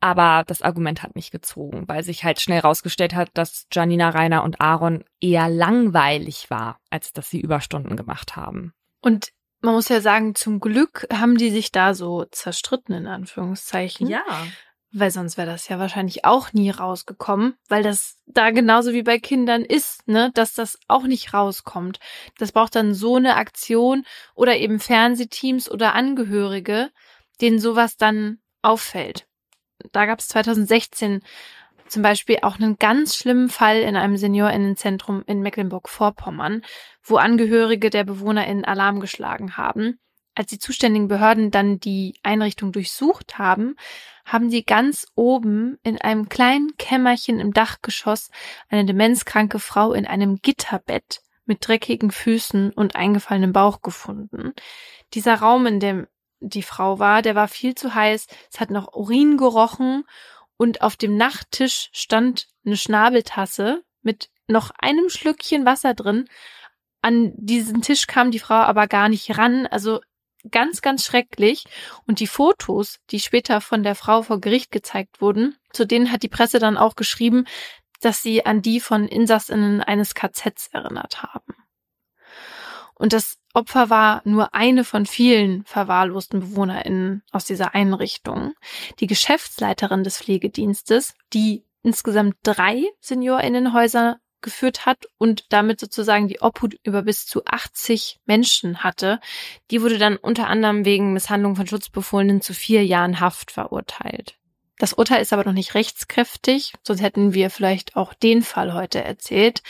Aber das Argument hat nicht gezogen, weil sich halt schnell rausgestellt hat, dass Janina, Rainer und Aaron eher langweilig war, als dass sie Überstunden gemacht haben. Und man muss ja sagen, zum Glück haben die sich da so zerstritten, in Anführungszeichen. Ja. Weil sonst wäre das ja wahrscheinlich auch nie rausgekommen, weil das da genauso wie bei Kindern ist, ne, dass das auch nicht rauskommt. Das braucht dann so eine Aktion oder eben Fernsehteams oder Angehörige, denen sowas dann auffällt. Da gab es 2016 zum Beispiel auch einen ganz schlimmen Fall in einem SeniorInnenzentrum in Mecklenburg-Vorpommern, wo Angehörige der BewohnerInnen Alarm geschlagen haben. Als die zuständigen Behörden dann die Einrichtung durchsucht haben, haben sie ganz oben in einem kleinen Kämmerchen im Dachgeschoss eine demenzkranke Frau in einem Gitterbett mit dreckigen Füßen und eingefallenem Bauch gefunden. Dieser Raum, in dem die Frau war, der war viel zu heiß, es hat noch Urin gerochen und auf dem Nachttisch stand eine Schnabeltasse mit noch einem Schlückchen Wasser drin. An diesen Tisch kam die Frau aber gar nicht ran, also ganz, ganz schrecklich. Und die Fotos, die später von der Frau vor Gericht gezeigt wurden, zu denen hat die Presse dann auch geschrieben, dass sie an die von InsassInnen eines KZs erinnert haben. Und das Opfer war nur eine von vielen verwahrlosten BewohnerInnen aus dieser Einrichtung. Die Geschäftsleiterin des Pflegedienstes, die insgesamt 3 SeniorInnenhäuser geführt hat und damit sozusagen die Obhut über bis zu 80 Menschen hatte, die wurde dann unter anderem wegen Misshandlung von Schutzbefohlenen zu 4 Jahren Haft verurteilt. Das Urteil ist aber noch nicht rechtskräftig, sonst hätten wir vielleicht auch den Fall heute erzählt.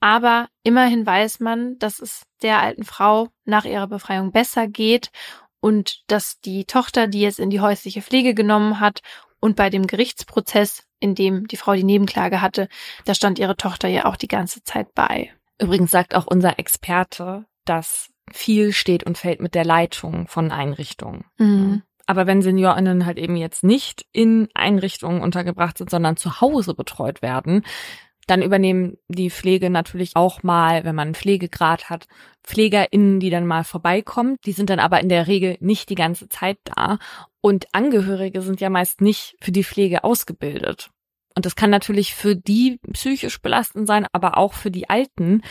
Aber immerhin weiß man, dass es der alten Frau nach ihrer Befreiung besser geht und dass die Tochter, die jetzt in die häusliche Pflege genommen hat und bei dem Gerichtsprozess, in dem die Frau die Nebenklage hatte, da stand ihre Tochter ja auch die ganze Zeit bei. Übrigens sagt auch unser Experte, dass viel steht und fällt mit der Leitung von Einrichtungen. Mhm. Aber wenn SeniorInnen halt eben jetzt nicht in Einrichtungen untergebracht sind, sondern zu Hause betreut werden, dann übernehmen die Pflege natürlich auch mal, wenn man einen Pflegegrad hat, PflegerInnen, die dann mal vorbeikommen. Die sind dann aber in der Regel nicht die ganze Zeit da. Und Angehörige sind ja meist nicht für die Pflege ausgebildet. Und das kann natürlich für die psychisch belastend sein, aber auch für die Alten,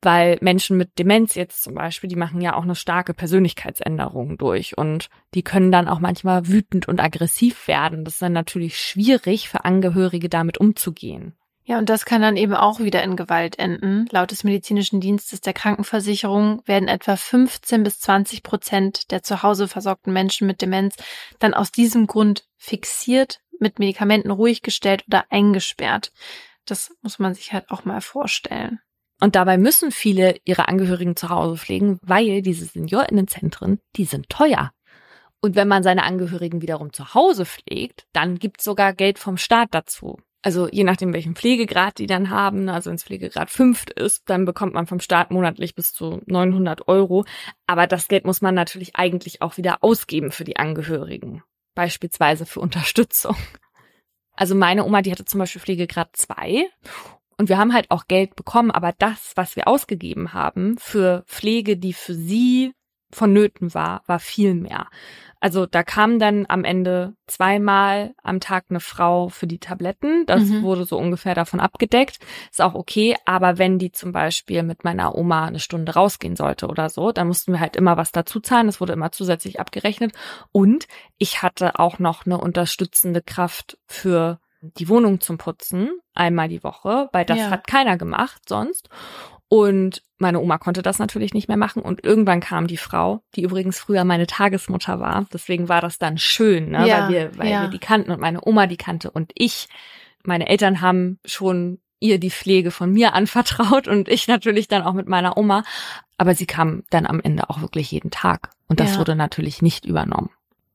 weil Menschen mit Demenz jetzt zum Beispiel, die machen ja auch eine starke Persönlichkeitsänderung durch und die können dann auch manchmal wütend und aggressiv werden. Das ist dann natürlich schwierig für Angehörige, damit umzugehen. Ja, und das kann dann eben auch wieder in Gewalt enden. Laut des medizinischen Dienstes der Krankenversicherung werden etwa 15-20% der zu Hause versorgten Menschen mit Demenz dann aus diesem Grund fixiert, mit Medikamenten ruhig gestellt oder eingesperrt. Das muss man sich halt auch mal vorstellen. Und dabei müssen viele ihre Angehörigen zu Hause pflegen, weil diese SeniorInnenzentren, die sind teuer. Und wenn man seine Angehörigen wiederum zu Hause pflegt, dann gibt's sogar Geld vom Staat dazu. Also je nachdem, welchen Pflegegrad die dann haben, also wenn es Pflegegrad 5 ist, dann bekommt man vom Staat monatlich bis zu 900 €. Aber das Geld muss man natürlich eigentlich auch wieder ausgeben für die Angehörigen. Beispielsweise für Unterstützung. Also meine Oma, die hatte zum Beispiel Pflegegrad 2 und wir haben halt auch Geld bekommen, aber das, was wir ausgegeben haben für Pflege, die für sie vonnöten war, war viel mehr. Also da kam dann am Ende zweimal am Tag eine Frau für die Tabletten. Das wurde so ungefähr davon abgedeckt. Ist auch okay, aber wenn die zum Beispiel mit meiner Oma eine Stunde rausgehen sollte oder so, dann mussten wir halt immer was dazu zahlen. Das wurde immer zusätzlich abgerechnet. Und ich hatte auch noch eine unterstützende Kraft für die Wohnung zum Putzen, einmal die Woche, weil das hat keiner gemacht sonst. Und meine Oma konnte das natürlich nicht mehr machen. Und irgendwann kam die Frau, die übrigens früher meine Tagesmutter war. Deswegen war das dann schön, ne? Ja, weil wir die kannten und meine Oma die kannte. Und ich, meine Eltern haben schon ihr die Pflege von mir anvertraut und ich natürlich dann auch mit meiner Oma. Aber sie kam dann am Ende auch wirklich jeden Tag. Und das wurde natürlich nicht übernommen.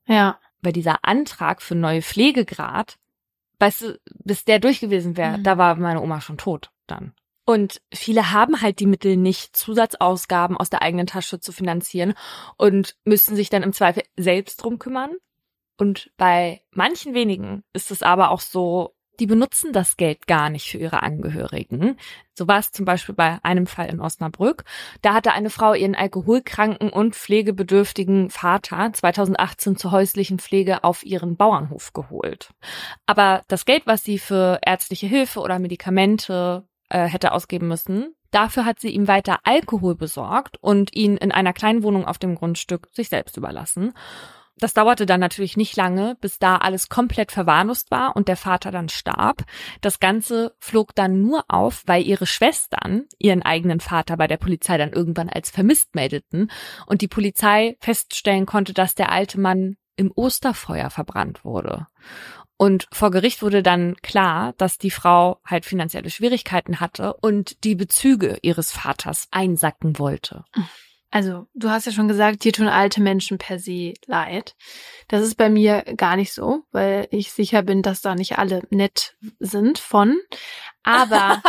Ja. Weil dieser Antrag für neue Pflegegrad, weißt du, bis der durch gewesen wäre, da war meine Oma schon tot dann. Und viele haben halt die Mittel nicht, Zusatzausgaben aus der eigenen Tasche zu finanzieren und müssen sich dann im Zweifel selbst drum kümmern. Und bei manchen wenigen ist es aber auch so, die benutzen das Geld gar nicht für ihre Angehörigen. So war es zum Beispiel bei einem Fall in Osnabrück. Da hatte eine Frau ihren alkoholkranken und pflegebedürftigen Vater 2018 zur häuslichen Pflege auf ihren Bauernhof geholt. Aber das Geld, was sie für ärztliche Hilfe oder Medikamente hätte ausgeben müssen. Dafür hat sie ihm weiter Alkohol besorgt und ihn in einer kleinen Wohnung auf dem Grundstück sich selbst überlassen. Das dauerte dann natürlich nicht lange, bis da alles komplett verwahrlost war und der Vater dann starb. Das Ganze flog dann nur auf, weil ihre Schwestern ihren eigenen Vater bei der Polizei dann irgendwann als vermisst meldeten und die Polizei feststellen konnte, dass der alte Mann im Osterfeuer verbrannt wurde. Und vor Gericht wurde dann klar, dass die Frau halt finanzielle Schwierigkeiten hatte und die Bezüge ihres Vaters einsacken wollte. Also, du hast ja schon gesagt, dir tun alte Menschen per se leid. Das ist bei mir gar nicht so, weil ich sicher bin, dass da nicht alle nett sind von. Aber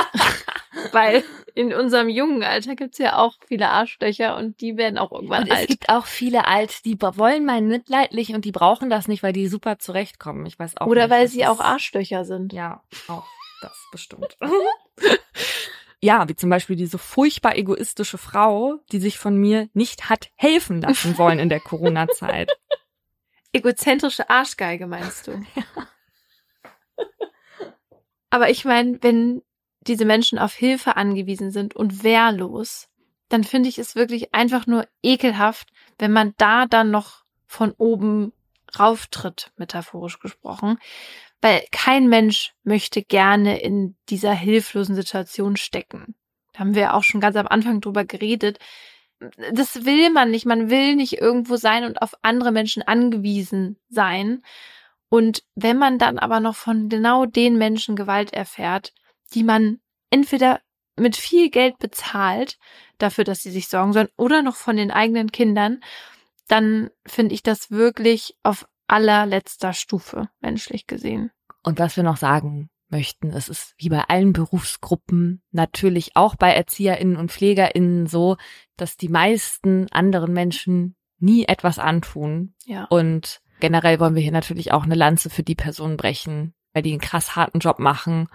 weil in unserem jungen Alter gibt's ja auch viele Arschlöcher und die werden auch irgendwann alt. Es gibt auch viele Alte, die wollen mal mitleidlich und die brauchen das nicht, weil die super zurechtkommen. Ich weiß auch nicht. Oder weil sie auch Arschlöcher sind. Ja, auch das bestimmt. Ja, wie zum Beispiel diese furchtbar egoistische Frau, die sich von mir nicht hat helfen lassen wollen in der Corona-Zeit. Egozentrische Arschgeige, meinst du? Ja. Aber ich meine, wenn diese Menschen auf Hilfe angewiesen sind und wehrlos, dann finde ich es wirklich einfach nur ekelhaft, wenn man da dann noch von oben rauftritt, metaphorisch gesprochen. Weil kein Mensch möchte gerne in dieser hilflosen Situation stecken. Da haben wir auch schon ganz am Anfang drüber geredet. Das will man nicht. Man will nicht irgendwo sein und auf andere Menschen angewiesen sein. Und wenn man dann aber noch von genau den Menschen Gewalt erfährt, die man entweder mit viel Geld bezahlt, dafür, dass sie sich sorgen sollen, oder noch von den eigenen Kindern, dann finde ich das wirklich auf allerletzter Stufe, menschlich gesehen. Und was wir noch sagen möchten, es ist wie bei allen Berufsgruppen, natürlich auch bei ErzieherInnen und PflegerInnen so, dass die meisten anderen Menschen nie etwas antun. Ja. Und generell wollen wir hier natürlich auch eine Lanze für die Personen brechen, weil die einen krass harten Job machen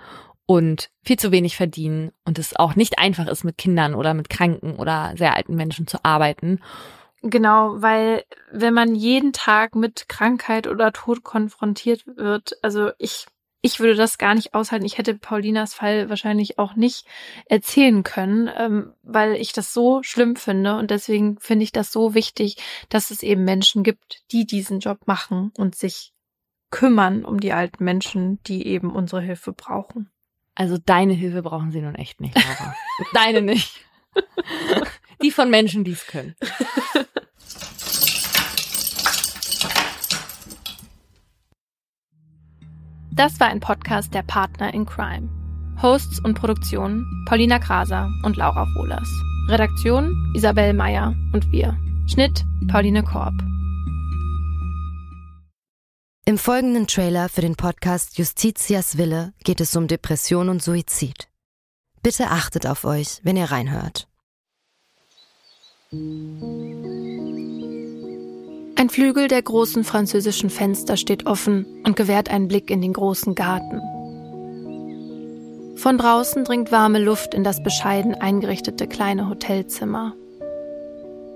und viel zu wenig verdienen und es auch nicht einfach ist, mit Kindern oder mit kranken oder sehr alten Menschen zu arbeiten. Genau, weil wenn man jeden Tag mit Krankheit oder Tod konfrontiert wird, also ich würde das gar nicht aushalten. Ich hätte Paulinas Fall wahrscheinlich auch nicht erzählen können, weil ich das so schlimm finde. Und deswegen finde ich das so wichtig, dass es eben Menschen gibt, die diesen Job machen und sich kümmern um die alten Menschen, die eben unsere Hilfe brauchen. Also deine Hilfe brauchen sie nun echt nicht, Laura. Deine nicht. Die von Menschen, die es können. Das war ein Podcast der Partner in Crime. Hosts und Produktion Paulina Kraser und Laura Wohlers. Redaktion Isabel Mayer und wir. Schnitt Pauline Korb. Im folgenden Trailer für den Podcast Justitias Wille geht es um Depression und Suizid. Bitte achtet auf euch, wenn ihr reinhört. Ein Flügel der großen französischen Fenster steht offen und gewährt einen Blick in den großen Garten. Von draußen dringt warme Luft in das bescheiden eingerichtete kleine Hotelzimmer.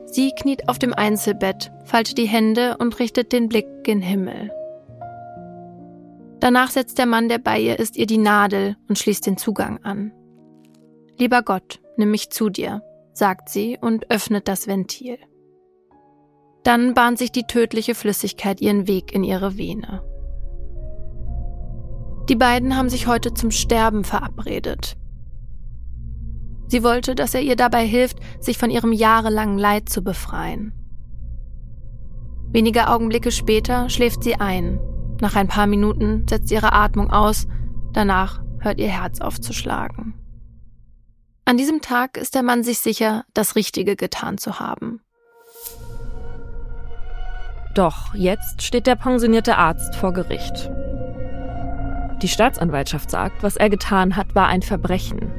Sie kniet auf dem Einzelbett, faltet die Hände und richtet den Blick gen Himmel. Danach setzt der Mann, der bei ihr ist, ihr die Nadel und schließt den Zugang an. »Lieber Gott, nimm mich zu dir«, sagt sie und öffnet das Ventil. Dann bahnt sich die tödliche Flüssigkeit ihren Weg in ihre Vene. Die beiden haben sich heute zum Sterben verabredet. Sie wollte, dass er ihr dabei hilft, sich von ihrem jahrelangen Leid zu befreien. Wenige Augenblicke später schläft sie ein. Nach ein paar Minuten setzt ihre Atmung aus, danach hört ihr Herz auf zu schlagen. An diesem Tag ist der Mann sich sicher, das Richtige getan zu haben. Doch jetzt steht der pensionierte Arzt vor Gericht. Die Staatsanwaltschaft sagt, was er getan hat, war ein Verbrechen.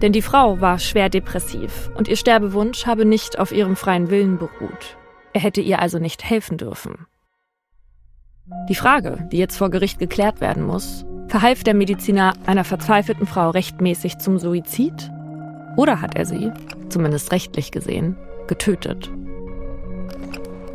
Denn die Frau war schwer depressiv und ihr Sterbewunsch habe nicht auf ihrem freien Willen beruht. Er hätte ihr also nicht helfen dürfen. Die Frage, die jetzt vor Gericht geklärt werden muss, verhalf der Mediziner einer verzweifelten Frau rechtmäßig zum Suizid? Oder hat er sie, zumindest rechtlich gesehen, getötet?